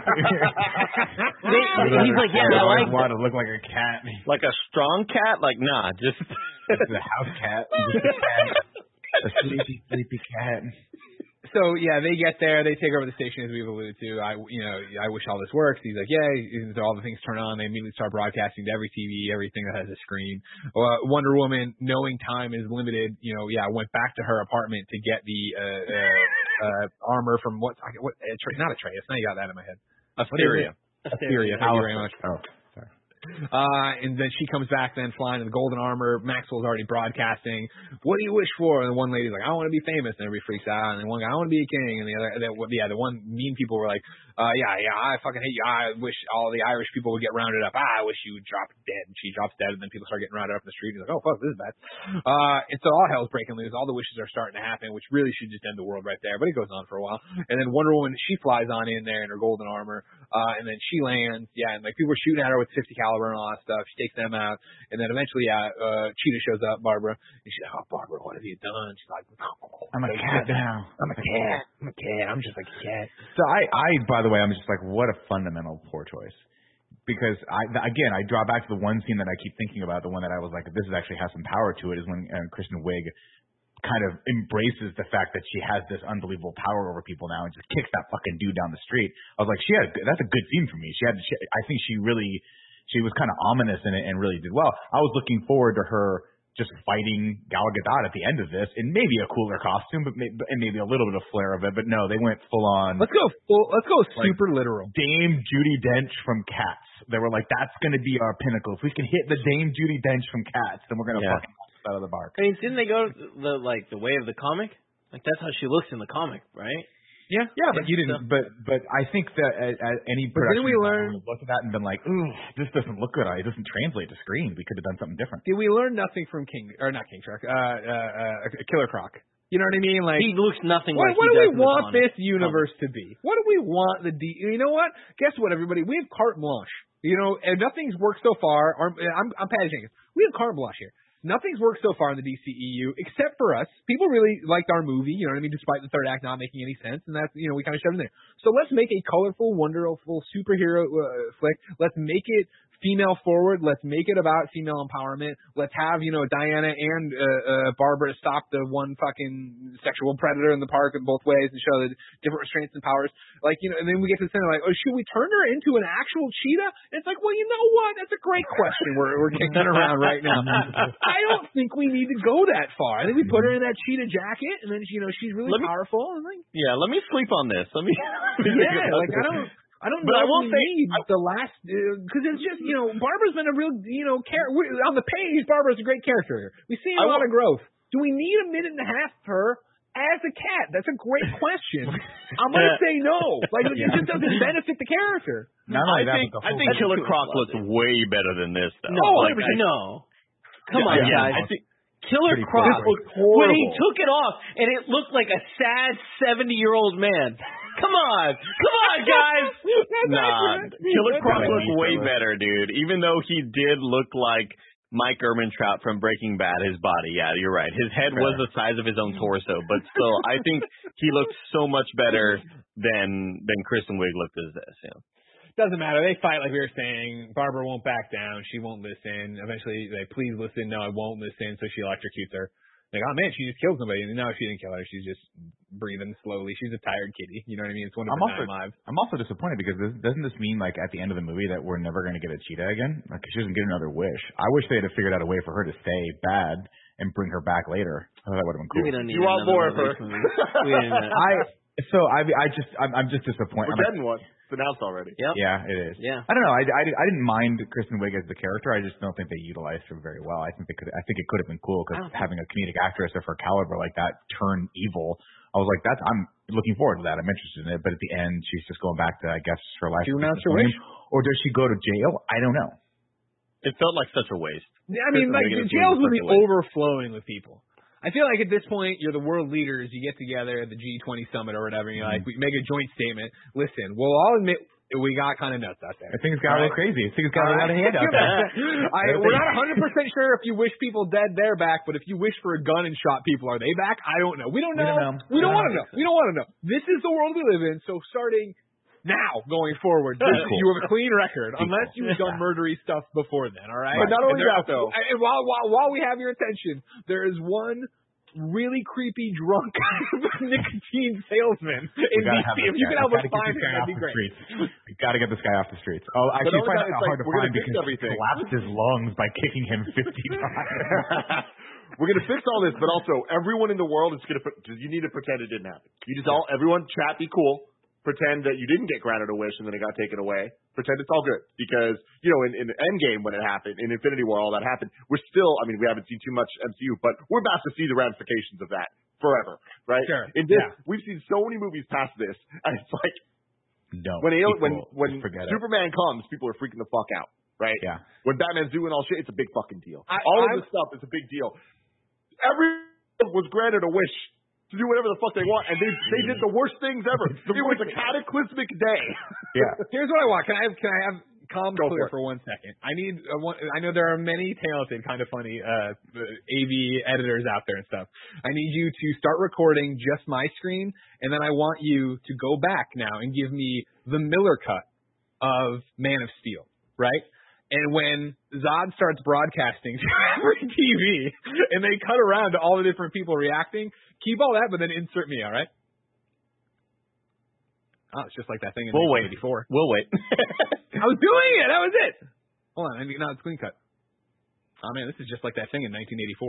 He's like, yeah, I want to look like a cat. Like a strong cat? Like, nah, just the house cat. Just a cat. A sleepy, sleepy cat. So, yeah, they get there. They take over the station, as we've alluded to. I wish all this works. He's like, yeah. So all the things turn on. They immediately start broadcasting to every TV, everything that has a screen. Wonder Woman, knowing time is limited, went back to her apartment to get the armor from what? Not Atreus. Now you got that in my head. Asteria. Asteria. Thank you very much. Oh. And then she comes back then flying in the golden armor. Maxwell's already broadcasting. What do you wish for? And the one lady's like, I want to be famous. And everybody freaks out. And then one guy, I want to be a king. And the other, the one mean people were like, I fucking hate you. I wish all the Irish people would get rounded up. I wish you would drop dead. And she drops dead. And then people start getting rounded up in the street. And he's like, oh, fuck, this is bad. And so all hell's breaking loose. All the wishes are starting to happen, which really should just end the world right there. But it goes on for a while. And then Wonder Woman, she flies on in there in her golden armor. And then she lands. Yeah. And like people are shooting at her with 50 caliber. And all that stuff. She takes them out, and then eventually, Cheetah shows up, Barbara, and she's like, "Oh, Barbara, what have you done?" She's like, "I'm a cat now. I'm a cat. I'm just like a cat." So by the way, I'm just like, what a fundamental poor choice. Because I draw back to the one scene that I keep thinking about, the one that I was like, this actually has some power to it, is when Kristen Wiig kind of embraces the fact that she has this unbelievable power over people now and just kicks that fucking dude down the street. I was like, that's a good scene for me. I think she was kind of ominous in it and really did well. I was looking forward to her just fighting Gal Gadot at the end of this in maybe a cooler costume, but maybe a little bit of flair of it. But no, they went full on. Let's go like super literal. Dame Judi Dench from Cats. They were like, that's going to be our pinnacle. If we can hit the Dame Judi Dench from Cats, then we're going to fucking out of the bark. I mean, didn't they go the way of the comic? Like, that's how she looks in the comic, right? Yeah, but you didn't. But I think that at any production, we looked at that and been like, "Ooh, this doesn't look good. It doesn't translate to screen. We could have done something different." Did we learn nothing from Killer Croc? You know what I mean? Like, he looks nothing like he does. What do we want this universe to be? What do we want you know what? Guess what, everybody? We have carte blanche. You know, and nothing's worked so far. I'm Patty Jenkins. We have carte blanche here. Nothing's worked so far in the DCEU except for us. People really liked our movie, you know what I mean, despite the third act not making any sense, and that's, you know, we kind of shoved in there. So let's make a colorful, wonderful superhero flick. Let's make it female forward. Let's make it about female empowerment. Let's have, you know, Diana and Barbara stop the one fucking sexual predator in the park in both ways and show the different restraints and powers. Like, you know, and then we get to the center like, oh, should we turn her into an actual cheetah? And it's like, well, you know what? That's a great question we're kicking around right now. I don't think we need to go that far. I think we put her in that cheetah jacket and then, you know, she's really powerful. And like, yeah, let me sleep on this. Let me. Yeah, like I don't know. I won't say the last because it's just, you know, Barbara's been a real, you know, character on the page. Barbara's a great character here. We see a lot of growth. Do we need a minute and a half per as a cat? That's a great question. I'm gonna say no. Like it just doesn't benefit the character. I think Killer Croc looks way better than this, though. No. Come on, guys. Killer Croc looked horrible when he took it off, and it looked like a sad 70-year-old man. Come on, guys! Nah, Killer Croc looked way better, dude. Even though he did look like Mike Ehrmantraut from Breaking Bad, his body. Yeah, you're right. His head was the size of his own torso, but still, I think he looked so much better than Kristen Wiig looked as this. Yeah. Doesn't matter. They fight like we were saying. Barbara won't back down. She won't listen. Eventually, they please listen. No, I won't listen. So she electrocutes her. Like, oh man, she just killed somebody. No, she didn't kill her. She's just breathing slowly. She's a tired kitty. You know what I mean? It's one of her 9 lives. I'm also disappointed because doesn't this mean, like, at the end of the movie that we're never going to get a cheetah again? Like, she doesn't get another wish. I wish they had figured out a way for her to stay bad and bring her back later. Oh, that would have been cool. You want more of her? I'm just disappointed. We're dead in one. It's announced already. Yep. Yeah, it is. Yeah. I don't know. I didn't mind Kristen Wiig as the character. I just don't think they utilized her very well. I think it could have been cool because having a comedic actress of her caliber like that turn evil, I was like, I'm looking forward to that. I'm interested in it. But at the end, she's just going back to, I guess, her life. Do you announce her wish? Or does she go to jail? I don't know. It felt like such a waste. I mean, like the jails would be overflowing with people. I feel like at this point, you're the world leaders. You get together at the G20 summit or whatever, and you're like, we make a joint statement. Listen, we'll all admit we got kind of nuts out there. I think it's got a little crazy. I think it's got a lot of hand out there. We're not 100% sure if you wish people dead, they're back. But if you wish for a gun and shot people, are they back? I don't know. We don't know. We don't want to know. This is the world we live in. So starting now, going forward, you have a clean record, unless you've done murdery stuff before then, all right? But not only that, though. And while we have your attention, there is one really creepy, drunk nicotine salesman in DC. If you can help us find him, that'd be great. We got to get this guy off the streets. Oh, I actually find that hard to find because he collapsed his lungs by kicking him 50 times. We're going to fix all this, but also everyone in the world is going to – you need to pretend it didn't happen. You just all – everyone, chat, be cool. Pretend that you didn't get granted a wish and then it got taken away. Pretend it's all good because, you know, in Endgame when it happened, in Infinity War, all that happened, we're still, I mean, we haven't seen too much MCU, but we're about to see the ramifications of that forever, right? Sure. We've seen so many movies past this, and it's like, no, when Superman comes, people are freaking the fuck out, right? Yeah. When Batman's doing all shit, it's a big fucking deal. All of this stuff is a big deal. Everyone was granted a wish to do whatever the fuck they want, and they did the worst things ever. It was a cataclysmic day. Yeah. Here's what I want. Can I have calm clear for 1 second? I know there are many talented, kind of funny AV editors out there and stuff. I need you to start recording just my screen, and then I want you to go back now and give me the Miller cut of Man of Steel, right? And when Zod starts broadcasting to every TV and they cut around to all the different people reacting, keep all that, but then insert me, all right? Oh, it's just like that thing in 1984. We'll wait. I was doing it. That was it. Hold on. I mean, no, it's clean cut. Oh, man, this is just like that thing in 1984.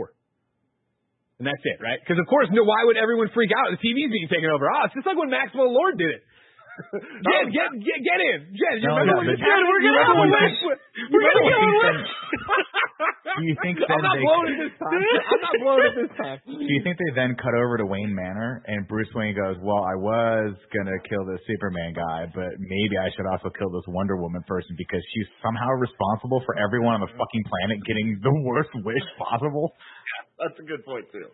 And that's it, right? Because, of course, no, why would everyone freak out? The TV's being taken over. Oh, it's just like when Maxwell Lord did it. Get in. Jen, you remember when you said we're going to have a wish? We're going to get a wish. I'm not blown at this time. Do you think they then cut over to Wayne Manor and Bruce Wayne goes, well, I was going to kill this Superman guy, but maybe I should also kill this Wonder Woman person because she's somehow responsible for everyone on the fucking planet getting the worst wish possible? That's a good point, too.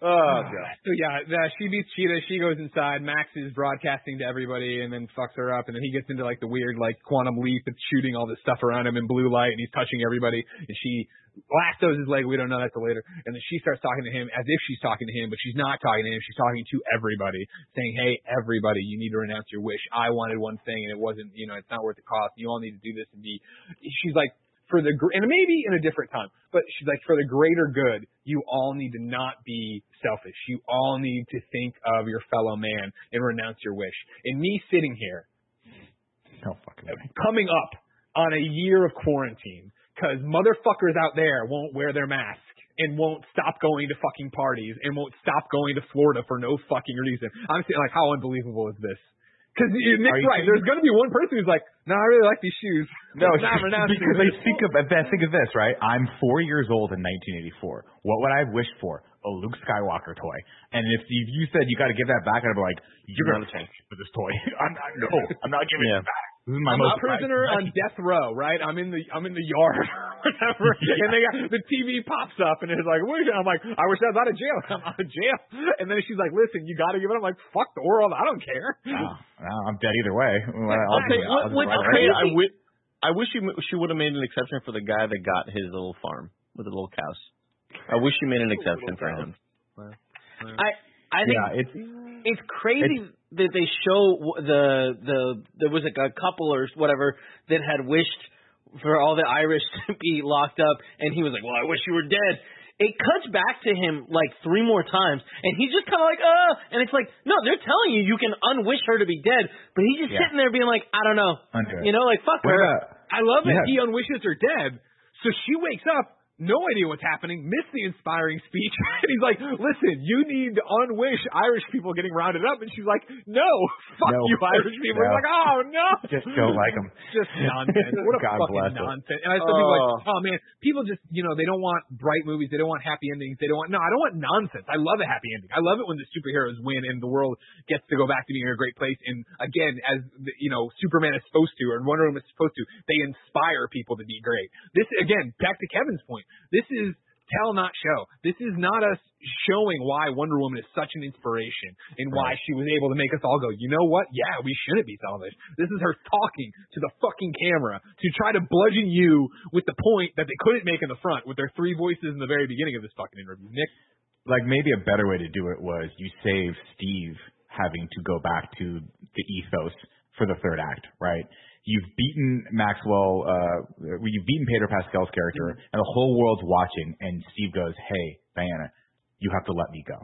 Oh, God. So, yeah, she beats Cheetah. She goes inside. Max is broadcasting to everybody and then fucks her up. And then he gets into, like, the weird, like, quantum leap that's shooting all this stuff around him in blue light. And he's touching everybody. And she lassos his leg. We don't know that till later. And then she starts talking to him as if she's talking to him, but she's not talking to him. She's talking to everybody, saying, hey, everybody, you need to renounce your wish. I wanted one thing, and it wasn't, you know, it's not worth the cost. You all need to do this and be – she's like – and maybe in a different time, but she's like, for the greater good, you all need to not be selfish. You all need to think of your fellow man and renounce your wish. And me sitting here, coming up on a year of quarantine, because motherfuckers out there won't wear their mask and won't stop going to fucking parties and won't stop going to Florida for no fucking reason. I'm saying, like, how unbelievable is this? Because Nick's right. There's going to be one person who's like, no, I really like these shoes. No, because I think of this, right? I'm 4 years old in 1984. What would I have wished for? A Luke Skywalker toy. And if you said you got to give that back, I'd be like, you're going to thank you for this toy. I'm not giving it back. This is I'm a prisoner on death row, right? I'm in the yard or whatever. Yeah. And they got the TV pops up and it's like, where's I'm like, I wish I was out of jail. I'm out of jail. And then she's like, listen, you gotta give it. I'm like, fuck the world, I don't care. No, I'm dead either way. I wish she would have made an exception for the guy that got his little farm with the little cows. I wish she made an exception for him. I think it's crazy that they show there was like a couple or whatever that had wished for all the Irish to be locked up, and he was like, well, I wish you were dead. It cuts back to him like three more times, and he's just kind of like, and it's like, no, they're telling you can unwish her to be dead, but he's just sitting there being like, I don't know. You know, like, fuck her. I love it. He unwishes her dead, so she wakes up. No idea what's happening, missed the inspiring speech, and he's like, listen, you need to unwish Irish people getting rounded up, and she's like, no, fuck you Irish people. He's like, oh, no. Just don't like them. Just nonsense. What a fucking nonsense. And I saw people like, oh, man, people just, you know, they don't want bright movies, they don't want happy endings, I don't want nonsense. I love a happy ending. I love it when the superheroes win and the world gets to go back to being a great place, and again, as, you know, Superman is supposed to, or Wonder Woman is supposed to, they inspire people to be great. This, again, back to Kevin's point. This is tell, not show. This is not us showing why Wonder Woman is such an inspiration and why she was able to make us all go, you know what? Yeah, we shouldn't be selfish. This is her talking to the fucking camera to try to bludgeon you with the point that they couldn't make in the front with their three voices in the very beginning of this fucking interview. Nick? Like, maybe a better way to do it was you save Steve having to go back to the ethos for the third act, right? You've beaten Maxwell, you've beaten Pedro Pascal's character, and the whole world's watching, and Steve goes, hey, Diana, you have to let me go.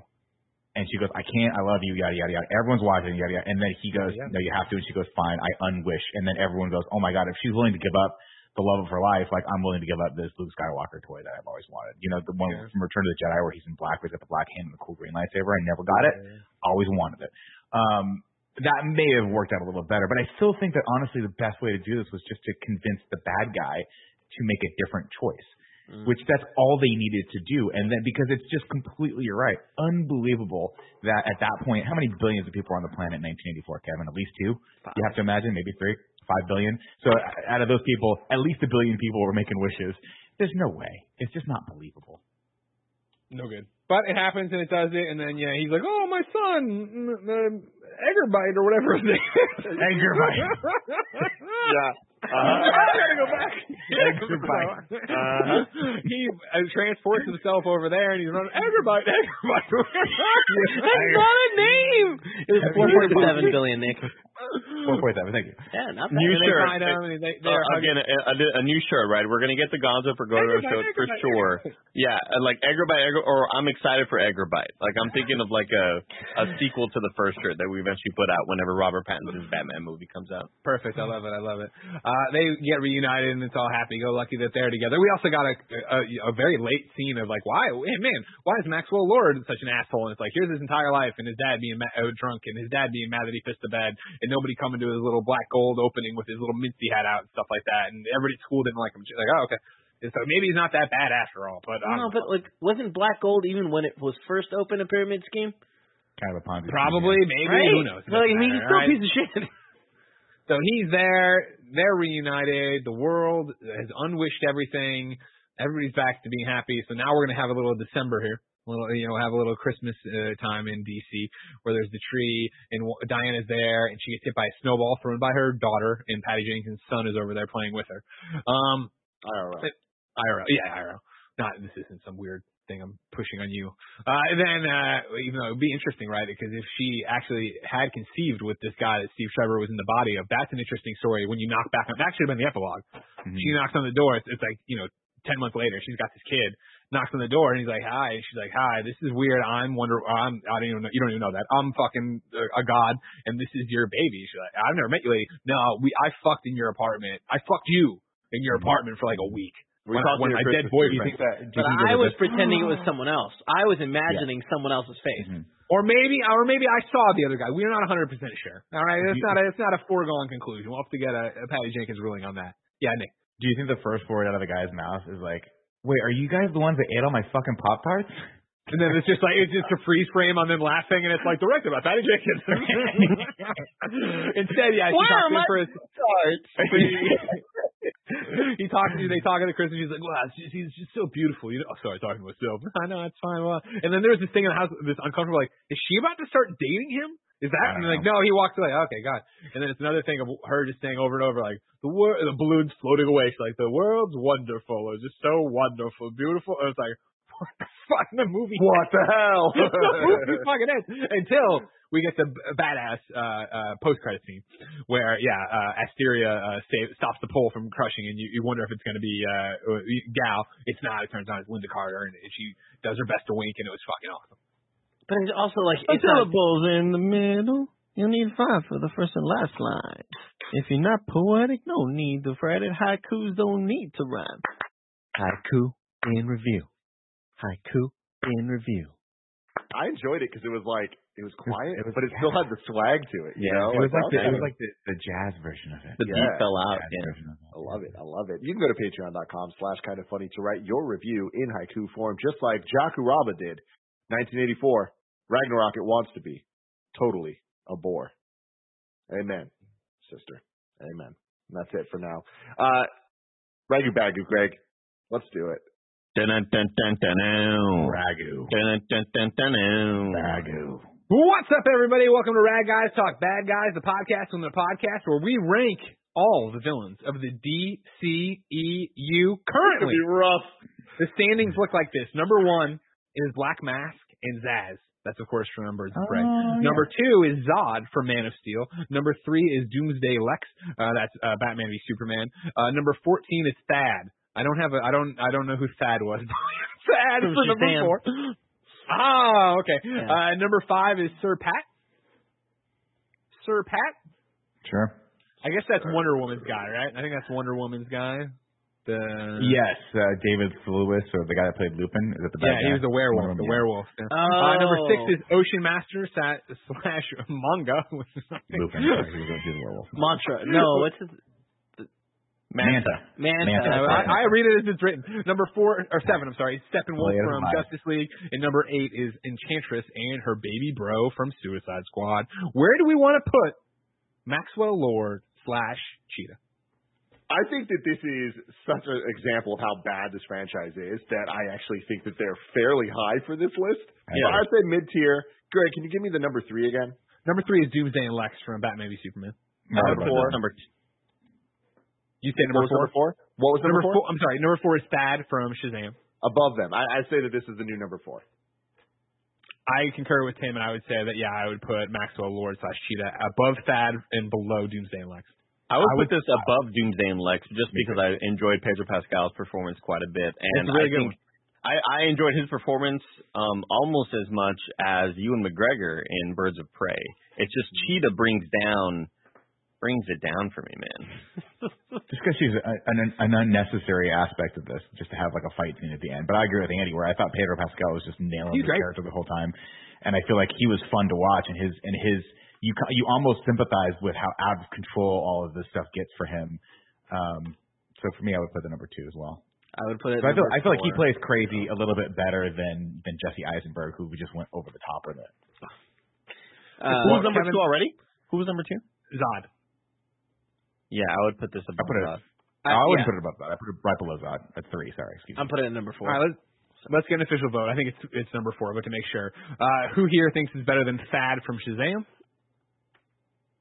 And she goes, I can't, I love you, yada, yada, yada. Everyone's watching, yada, yada. And then he goes, no, you have to. And she goes, fine, I unwish. And then everyone goes, oh, my God, if she's willing to give up the love of her life, like, I'm willing to give up this Luke Skywalker toy that I've always wanted. You know, the one from Return of the Jedi where he's in black, where he's got the black hand and the cool green lightsaber. I never got it. Always wanted it. That may have worked out a little better, but I still think that, honestly, the best way to do this was just to convince the bad guy to make a different choice, which that's all they needed to do. And then, because it's just completely, you're right, unbelievable that at that point, how many billions of people were on the planet in 1984, Kevin? At least 2? You have to imagine, maybe 3, 5 billion. So out of those people, at least a billion people were making wishes. There's no way. It's just not believable. No good. But it happens and it does it, and then, yeah, he's like, oh, my son, Eggerbite or whatever his name is. Eggerbite. I got to go back. Eggerbite. He transports himself over there, and he's running, Eggerbite, Eggerbite. That's not a name. It was 4.7 billion, Nick. 4.7. Thank you. Yeah, not bad. New shirt. Again, a new shirt, right? We're gonna get the Gonzo for Godot shirt for sure. Yeah, like Egger by Egger, or I'm excited for Egger Bite. Like I'm thinking of like a sequel to the first shirt that we eventually put out whenever Robert Pattinson's Batman movie comes out. Perfect. I love it. I love it. They get reunited and it's all happy go lucky that they're together. We also got a very late scene of like, why is Maxwell Lord such an asshole? And it's like, here's his entire life and his dad being drunk and his dad being mad that he pissed the bed and nobody coming to his little black gold opening with his little mincy hat out and stuff like that. And everybody at school didn't like him. She's like, oh, okay. And so maybe he's not that bad after all. But no, but like, wasn't black gold even when it was first open a pyramid scheme? Kind of a Ponzi. Probably, scheme, maybe. Right? Who knows? Like, he's still a piece of shit. So he's there. They're reunited. The world has unwished everything. Everybody's back to being happy. So now we're going to have a little December here. Have a little Christmas time in D.C. where there's the tree and Diana's there and she gets hit by a snowball thrown by her daughter and Patty Jenkins' son is over there playing with her. IRL. This isn't some weird thing I'm pushing on you. Even though it would be interesting, right? Because if she actually had conceived with this guy that Steve Trevor was in the body of, that's an interesting story. When you knock back on, that should have been the epilogue. Mm-hmm. She knocks on the door. It's like, 10 months later, she's got this kid. Knocks on the door and he's like, "Hi," and she's like, "Hi, this is weird. You don't even know that. I'm fucking a god, and this is your baby." She's like, "I've never met you, lady." No, I fucked in your apartment. I fucked you in your apartment for like a week. When my dead boyfriend. I was pretending it was someone else. I was imagining someone else's face. Mm-hmm. Or maybe I saw the other guy. We're not 100% sure. All right, it's not a foregone conclusion. We'll have to get a Patty Jenkins ruling on that. Yeah, Nick. Do you think the first word out of the guy's mouth is like, "Wait, are you guys the ones that ate all my fucking Pop-Tarts?" And then it's just a freeze frame on them laughing, and it's like directed by Patty Jenkins. Instead, she talks to him for his Pop-Tarts. They talk to Chris, and she's like, "Wow, she's just so beautiful." Oh, sorry, talking to myself. I know, it's fine. Well. And then there's this thing in the house, this uncomfortable, like, is she about to start dating him? Is that? And like, no, he walks away. Okay, God. And then it's another thing of her just saying over and over, like, the balloon's floating away. She's like, the world's wonderful. It's just so wonderful, beautiful. And it's like, what the fuck? The movie. What the hell? The movie fucking ends. Until we get the badass post-credit scene where, Asteria stops the pole from crushing, and you wonder if it's going to be Gal. It's not. It turns out it's Linda Carter, and she does her best to wink, and it was fucking awesome. But it's also like the syllables in the middle. You need 5 for the first and last line. If you're not poetic, no need to fret it. Haikus don't need to rhyme. Haiku in review. Haiku in review. I enjoyed it because it was like, it was quiet, but it still had the swag to it. It was like the jazz version of it. The beat fell out. I love it. I love it. You can go to patreon.com/kindoffunny to write your review in haiku form, just like Jakuraba did. 1984, Ragnarok, it wants to be. Totally a bore. Amen, sister. Amen. And that's it for now. Ragu Bagu, Greg. Let's do it. Dun-dun-dun-dun-dun. Ragu. Dun-dun-dun-dun-dun. Ragu. What's up, everybody? Welcome to Rag Guys Talk Bad Guys, the podcast on the podcast where we rank all the villains of the DCEU currently. It's going to be rough. The standings look like this. Number 1. Is Black Mask and Zaz. That's, of course, from Birds of Prey. Number 2 is Zod from Man of Steel. Number 3 is Doomsday Lex. That's Batman v Superman. Number 14 is Thad. I don't know who Thad was. Thad from number 4. Oh, okay. Yeah. Number 5 is Sir Pat. Sir Pat? Sure. I guess that's Wonder Woman's guy, right? I think that's Wonder Woman's guy. David Lewis, or the guy that played Lupin. Is that the bad guy? He was the werewolf. Yeah. Oh. Number 6 is Ocean Master / Manga. Lupin. Mantra. No, what's his? Manta. I read it as it's written. Number 7, I'm sorry, Steppenwolf from Justice League, and number 8 is Enchantress and her baby bro from Suicide Squad. Where do we want to put Maxwell Lord / Cheetah? I think that this is such an example of how bad this franchise is that I actually think that they're fairly high for this list. Yeah. I'd say mid-tier. Greg, can you give me the number 3 again? Number 3 is Doomsday and Lex from Batman v Superman. Number 4. You said number four? What was number four? I'm sorry. Number 4 is Thad from Shazam. Above them. I'd say that this is the new number 4. I concur with Tim, and I would say that, yeah, I would put Maxwell Lord / Cheetah above Thad and below Doomsday and Lex. I would put this above Doomsday and Lex just because I enjoyed Pedro Pascal's performance quite a bit. And really I enjoyed his performance almost as much as Ewan McGregor in Birds of Prey. It's just Cheetah brings it down for me, man. Just because she's an unnecessary aspect of this, just to have like a fight scene at the end. But I agree with Andy where I thought Pedro Pascal was just nailing the character the whole time. And I feel like he was fun to watch, and his you almost sympathize with how out of control all of this stuff gets for him. So for me, I would put the number 2 as well. I would put it. So I feel like he plays crazy a little bit better than Jesse Eisenberg, who just went over the top with it. Who was number 2 already? Who was number 2? Zod. Yeah, I would put this above Zod. I wouldn't put it above Zod. I put it right below Zod at 3. Sorry, excuse me. I'm putting it at number 4. All right, let's get an official vote. I think it's number 4, but to make sure, who here thinks is better than Thad from Shazam?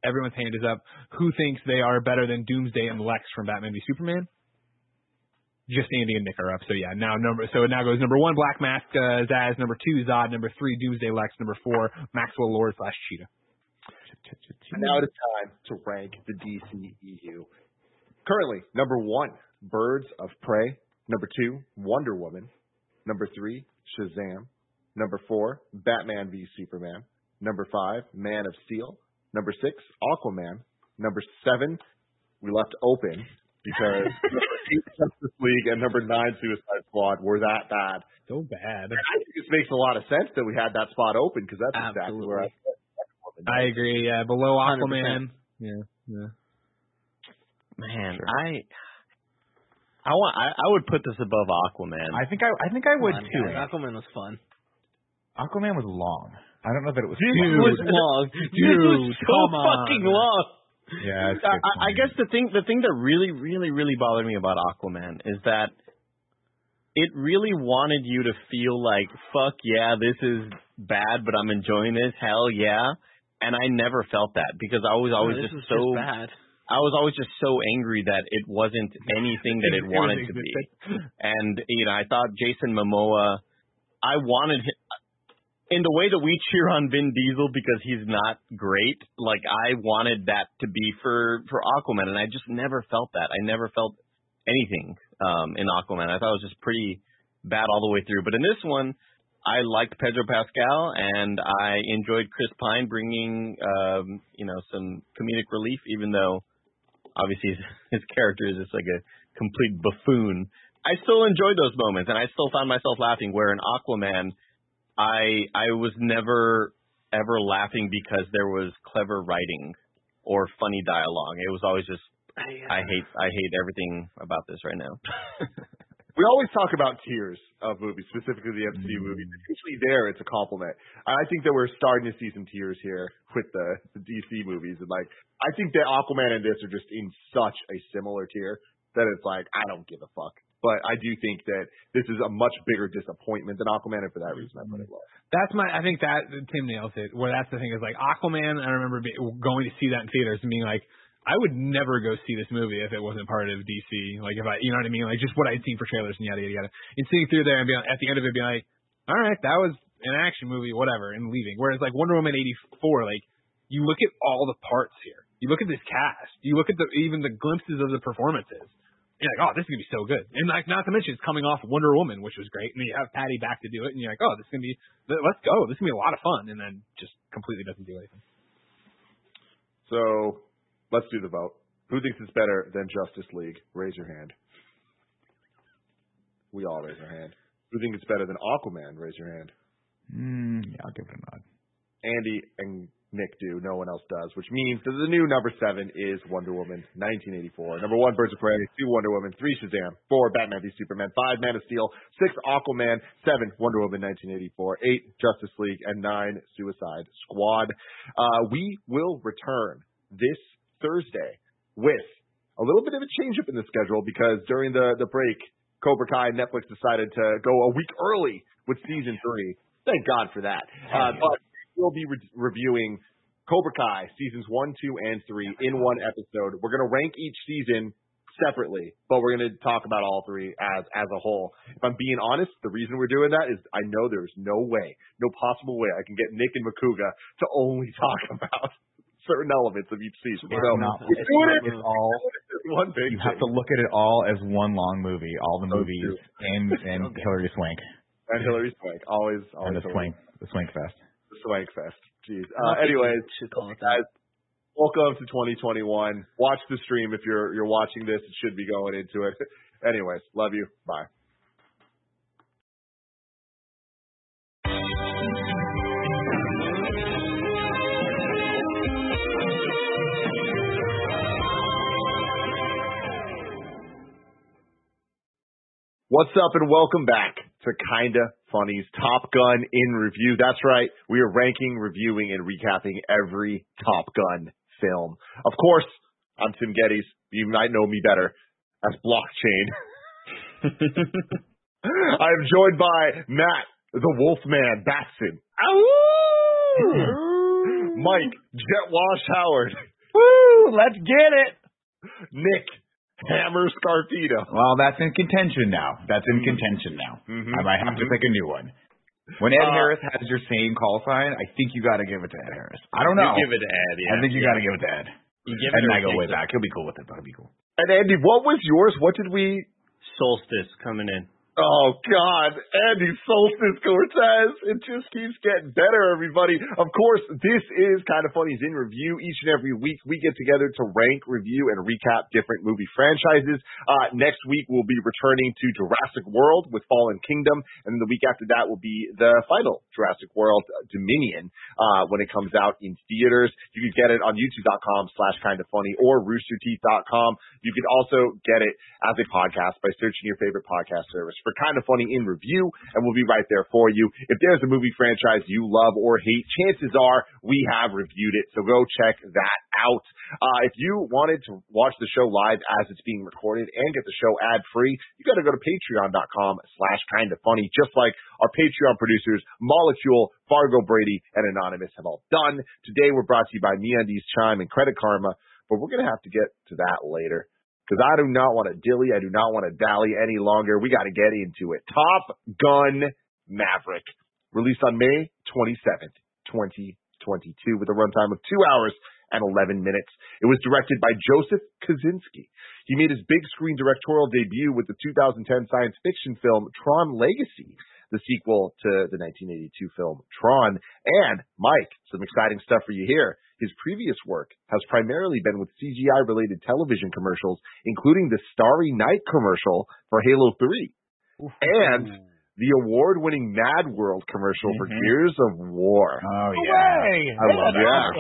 Everyone's hand is up. Who thinks they are better than Doomsday and Lex from Batman v Superman? Just Andy and Nick are up. So yeah, now it goes number 1, Black Mask, Zaz, number 2, Zod, number 3, Doomsday Lex, number 4, Maxwell Lord / Cheetah. And now it is time to rank the DCEU. Currently, number 1, Birds of Prey. Number 2, Wonder Woman. Number 3, Shazam. Number 4, Batman v Superman. Number 5, Man of Steel. Number 6, Aquaman. Number 7, we left open because number 8, Justice League, and number 9, Suicide Squad were that bad. So bad. And I think it makes a lot of sense that we had that spot open because that's exactly where I was. I agree. Yeah, below Aquaman. 100%. Yeah. Man, sure. I would put this above Aquaman. I think I would too. Guys. Aquaman was fun. Aquaman was long. I don't know that it was. Dude, was long. Dude, was so fucking long. Yeah. I guess the thing that really, really, really bothered me about Aquaman is that it really wanted you to feel like, fuck yeah, this is bad, but I'm enjoying this. Hell yeah. And I never felt that because I was always just so bad. I was always just so angry that it wasn't anything that it wanted to be. And, you know, I thought Jason Momoa, I wanted him in the way that we cheer on Vin Diesel because he's not great. Like I wanted that to be for Aquaman. And I just never felt that. I never felt anything in Aquaman. I thought it was just pretty bad all the way through. But in this one, I liked Pedro Pascal, and I enjoyed Chris Pine bringing, some comedic relief, even though obviously his character is just like a complete buffoon. I still enjoyed those moments, and I still found myself laughing, where in Aquaman, I was never, ever laughing because there was clever writing or funny dialogue. It was always just, I hate everything about this right now. We always talk about tiers of movies, specifically the MCU movies. Usually there, it's a compliment. I think that we're starting to see some tiers here with the DC movies. And, like, I think that Aquaman and this are just in such a similar tier that it's like, I don't give a fuck. But I do think that this is a much bigger disappointment than Aquaman, and for that reason, I put it low. I think that Tim nails it, where that's the thing is, like, Aquaman, I remember going to see that in theaters and being like, I would never go see this movie if it wasn't part of DC. Like, if I, you know what I mean? Like, just what I'd seen for trailers and yada, yada, yada. And sitting through there and being, at the end of it being like, all right, that was an action movie, whatever, and leaving. Whereas, like, Wonder Woman 84, like, you look at all the parts here. You look at this cast. You look at even the glimpses of the performances. You're like, oh, this is going to be so good. And, like, not to mention, it's coming off Wonder Woman, which was great. And you have Patty back to do it. And you're like, oh, this is going to be, let's go. This is going to be a lot of fun. And then just completely doesn't do anything. So let's do the vote. Who thinks it's better than Justice League? Raise your hand. We all raise our hand. Who thinks it's better than Aquaman? Raise your hand. Yeah, I'll give it a nod. Andy and Nick do. No one else does, which means that the new number 7 is Wonder Woman 1984. Number 1, Birds of Prey. 2, Wonder Woman. 3, Shazam. 4, Batman v Superman. 5, Man of Steel. 6, Aquaman. 7, Wonder Woman 1984. 8, Justice League. And 9, Suicide Squad. We will return this Thursday with a little bit of a change-up in the schedule because during the break, Cobra Kai and Netflix decided to go a week early with Season 3. Thank God for that. But we'll be reviewing Cobra Kai Seasons 1, 2, and 3 in one episode. We're going to rank each season separately, but we're going to talk about all three as a whole. If I'm being honest, the reason we're doing that is I know there's no possible way I can get Nick and Makuga to only talk about certain elements of each season. You have to look at it all as one long movie, all the movies, and Hilary Swank. And Hilary Swank, always. And the Swank Fest. The Swank Fest. Jeez. Anyways, guys, welcome to 2021. Watch the stream if you're watching this. It should be going into it. Anyways, love you. Bye. What's up and welcome back to Kinda Funny's Top Gun in Review. That's right. We are ranking, reviewing, and recapping every Top Gun film. Of course, I'm Tim Geddes. You might know me better as Blockchain. I am joined by Matt, the Wolfman Batson. Mike, Jet Wash Howard. Woo! Let's get it. Nick. Hammer Scarpino. Well, that's in contention now. Mm-hmm. I might have to pick a new one. When Ed Harris has your same call sign, I think you got to give it to Ed Harris. I don't know. You give it to Ed, yeah. I think you got to give it to Ed. Ed and I go way back. He'll be cool with it, but he'll be cool. And Andy, what was yours? What did we... Solstice coming in. Oh, God. Andy Solstice Cortez. It just keeps getting better, everybody. Of course, this is Kinda Funny's In Review. Each and every week, we get together to rank, review, and recap different movie franchises. Next week, we'll be returning to Jurassic World with Fallen Kingdom. And the week after that will be the final Jurassic World Dominion when it comes out in theaters. You can get it on youtube.com/kindafunny or roosterteeth.com. You can also get it as a podcast by searching your favorite podcast service for Kinda Funny in Review, and we'll be right there for you. If there's a movie franchise you love or hate, chances are we have reviewed it, so go check that out. If you wanted to watch the show live as it's being recorded and get the show ad-free, you got to go to patreon.com/kindafunny, just like our Patreon producers, Molecule, Fargo Brady, and Anonymous have all done. Today, we're brought to you by MeUndies, Chime, and Credit Karma, but we're going to have to get to that later. Because I do not want to dilly, I do not want to dally any longer. We got to get into it. Top Gun Maverick, released on May 27th, 2022, with a runtime of 2 hours and 11 minutes. It was directed by Joseph Kosinski. He made his big screen directorial debut with the 2010 science fiction film Tron Legacy, the sequel to the 1982 film Tron. And, Mike, some exciting stuff for you here. His previous work has primarily been with CGI-related television commercials, including the Starry Night commercial for Halo 3 and the award-winning Mad World commercial for Gears of War. Oh, yeah. I love that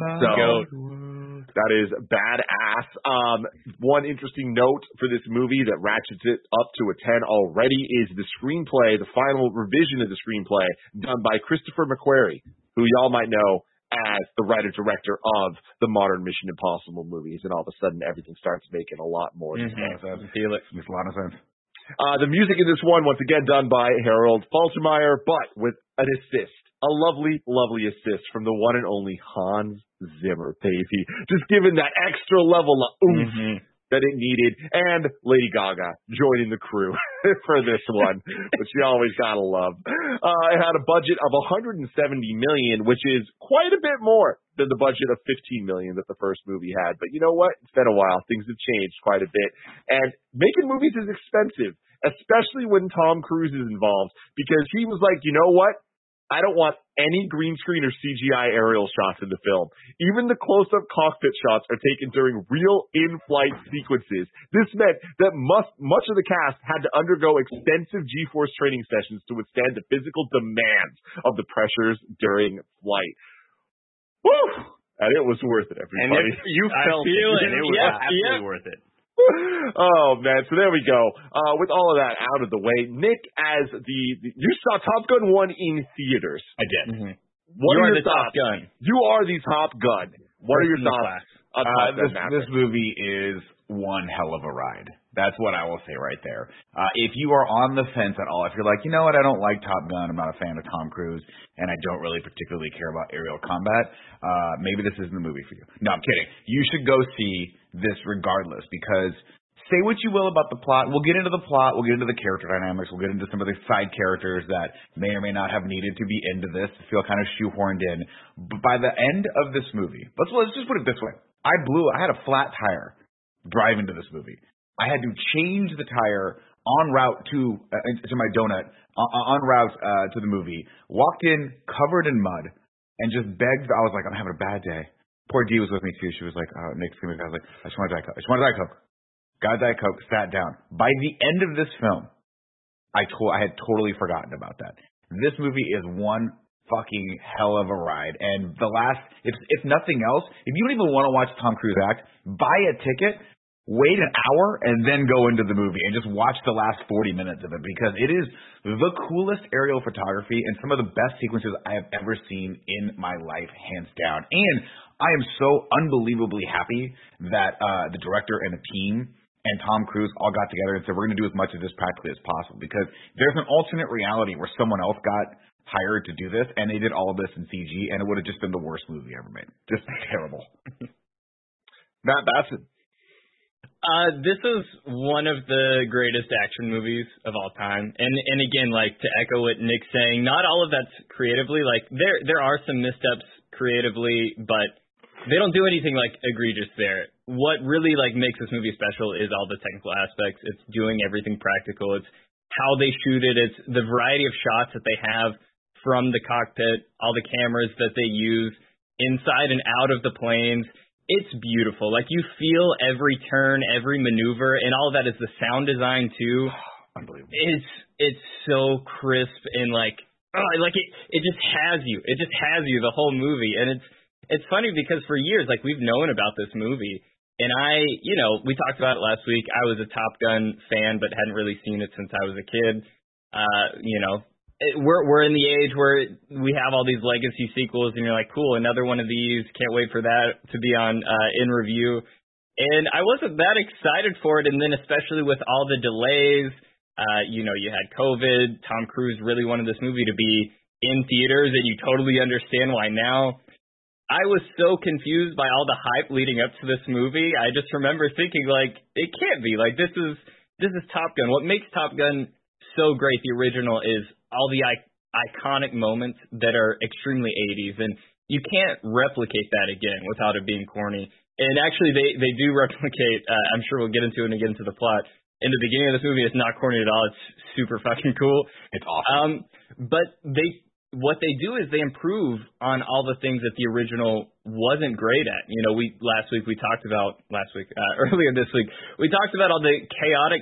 commercial. That is badass. One interesting note for this movie that ratchets it up to a 10 already is the screenplay, the final revision of the screenplay done by Christopher McQuarrie, who y'all might know as the writer-director of the modern Mission Impossible movies, and all of a sudden everything starts making a lot more sense. I feel it. Makes a lot of sense. The music in this one, once again, done by Harold Faltermeyer, but with an assist. A lovely, lovely assist from the one and only Hans Zimmer, baby. Just giving that extra level of oomph that it needed. And Lady Gaga joining the crew for this one, which you always gotta love. It had a budget of $170 million, which is quite a bit more than the budget of $15 million that the first movie had. But you know what? It's been a while. Things have changed quite a bit. And making movies is expensive, especially when Tom Cruise is involved, because he was like, you know what? I don't want any green screen or CGI aerial shots in the film. Even the close-up cockpit shots are taken during real in-flight sequences. This meant that much of the cast had to undergo extensive G-force training sessions to withstand the physical demands of the pressures during flight. Woo! And it was worth it, everybody. And it was absolutely worth it. Oh, man. So there we go. With all of that out of the way, Nick, as you saw Top Gun 1 in theaters. I did. You are the Top Gun. You are the Top Gun. What are your thoughts on Top Gun Maverick? This movie is one hell of a ride. That's what I will say right there. If you are on the fence at all, if you're like, you know what, I don't like Top Gun, I'm not a fan of Tom Cruise, and I don't really particularly care about aerial combat, maybe this isn't the movie for you. No, I'm kidding. You should go see this regardless, because say what you will about the plot. We'll get into the plot. We'll get into the character dynamics. We'll get into some of the side characters that may or may not have needed to be into this, to feel kind of shoehorned in. But by the end of this movie, let's just put it this way. I had a flat tire driving to this movie. I had to change the tire en route to my donut, en route to the movie, walked in covered in mud, and just begged. I was like, I'm having a bad day. Poor Dee was with me, too. She was like, oh, Nick's going to be bad. I was like, I just want a Diet Coke. I just want a Diet Coke. Got a Diet Coke, sat down. By the end of this film, I had totally forgotten about that. This movie is one fucking hell of a ride. And the last, if nothing else, if you don't even want to watch Tom Cruise act, buy a ticket, wait an hour, and then go into the movie and just watch the last 40 minutes of it, because it is the coolest aerial photography and some of the best sequences I have ever seen in my life, hands down. And I am so unbelievably happy that the director and the team and Tom Cruise all got together and said, we're going to do as much of this practically as possible, because there's an alternate reality where someone else got hired to do this, and they did all of this in CG, and it would have just been the worst movie ever made. Just terrible. Matt Basson. This is one of the greatest action movies of all time. And again, like, to echo what Nick's saying, not all of that's creatively. Like, there are some missteps creatively, but they don't do anything, like, egregious there. What really, like, makes this movie special is all the technical aspects. It's doing everything practical. It's how they shoot it. It's the variety of shots that they have from the cockpit, all the cameras that they use inside and out of the planes. It's beautiful. Like, you feel every turn, every maneuver, and all of that is the sound design too. Unbelievable. It's so crisp and it just has you. It just has you the whole movie. And it's funny because for years, like, we've known about this movie, and we talked about it last week. I was a Top Gun fan, but hadn't really seen it since I was a kid. We're in the age where we have all these legacy sequels, and you're like, cool, another one of these. Can't wait for that to be on in review. And I wasn't that excited for it, and then especially with all the delays, you had COVID. Tom Cruise really wanted this movie to be in theaters, and you totally understand why now. I was so confused by all the hype leading up to this movie. I just remember thinking, it can't be. This is Top Gun. What makes Top Gun so great, the original, is all the iconic moments that are extremely 80s, and you can't replicate that again without it being corny. And actually, they do replicate, I'm sure we'll get into it and get into the plot. In the beginning of this movie, it's not corny at all. It's super fucking cool. It's awesome. But what they do is they improve on all the things that the original wasn't great at. You know, earlier this week, we talked about all the chaotic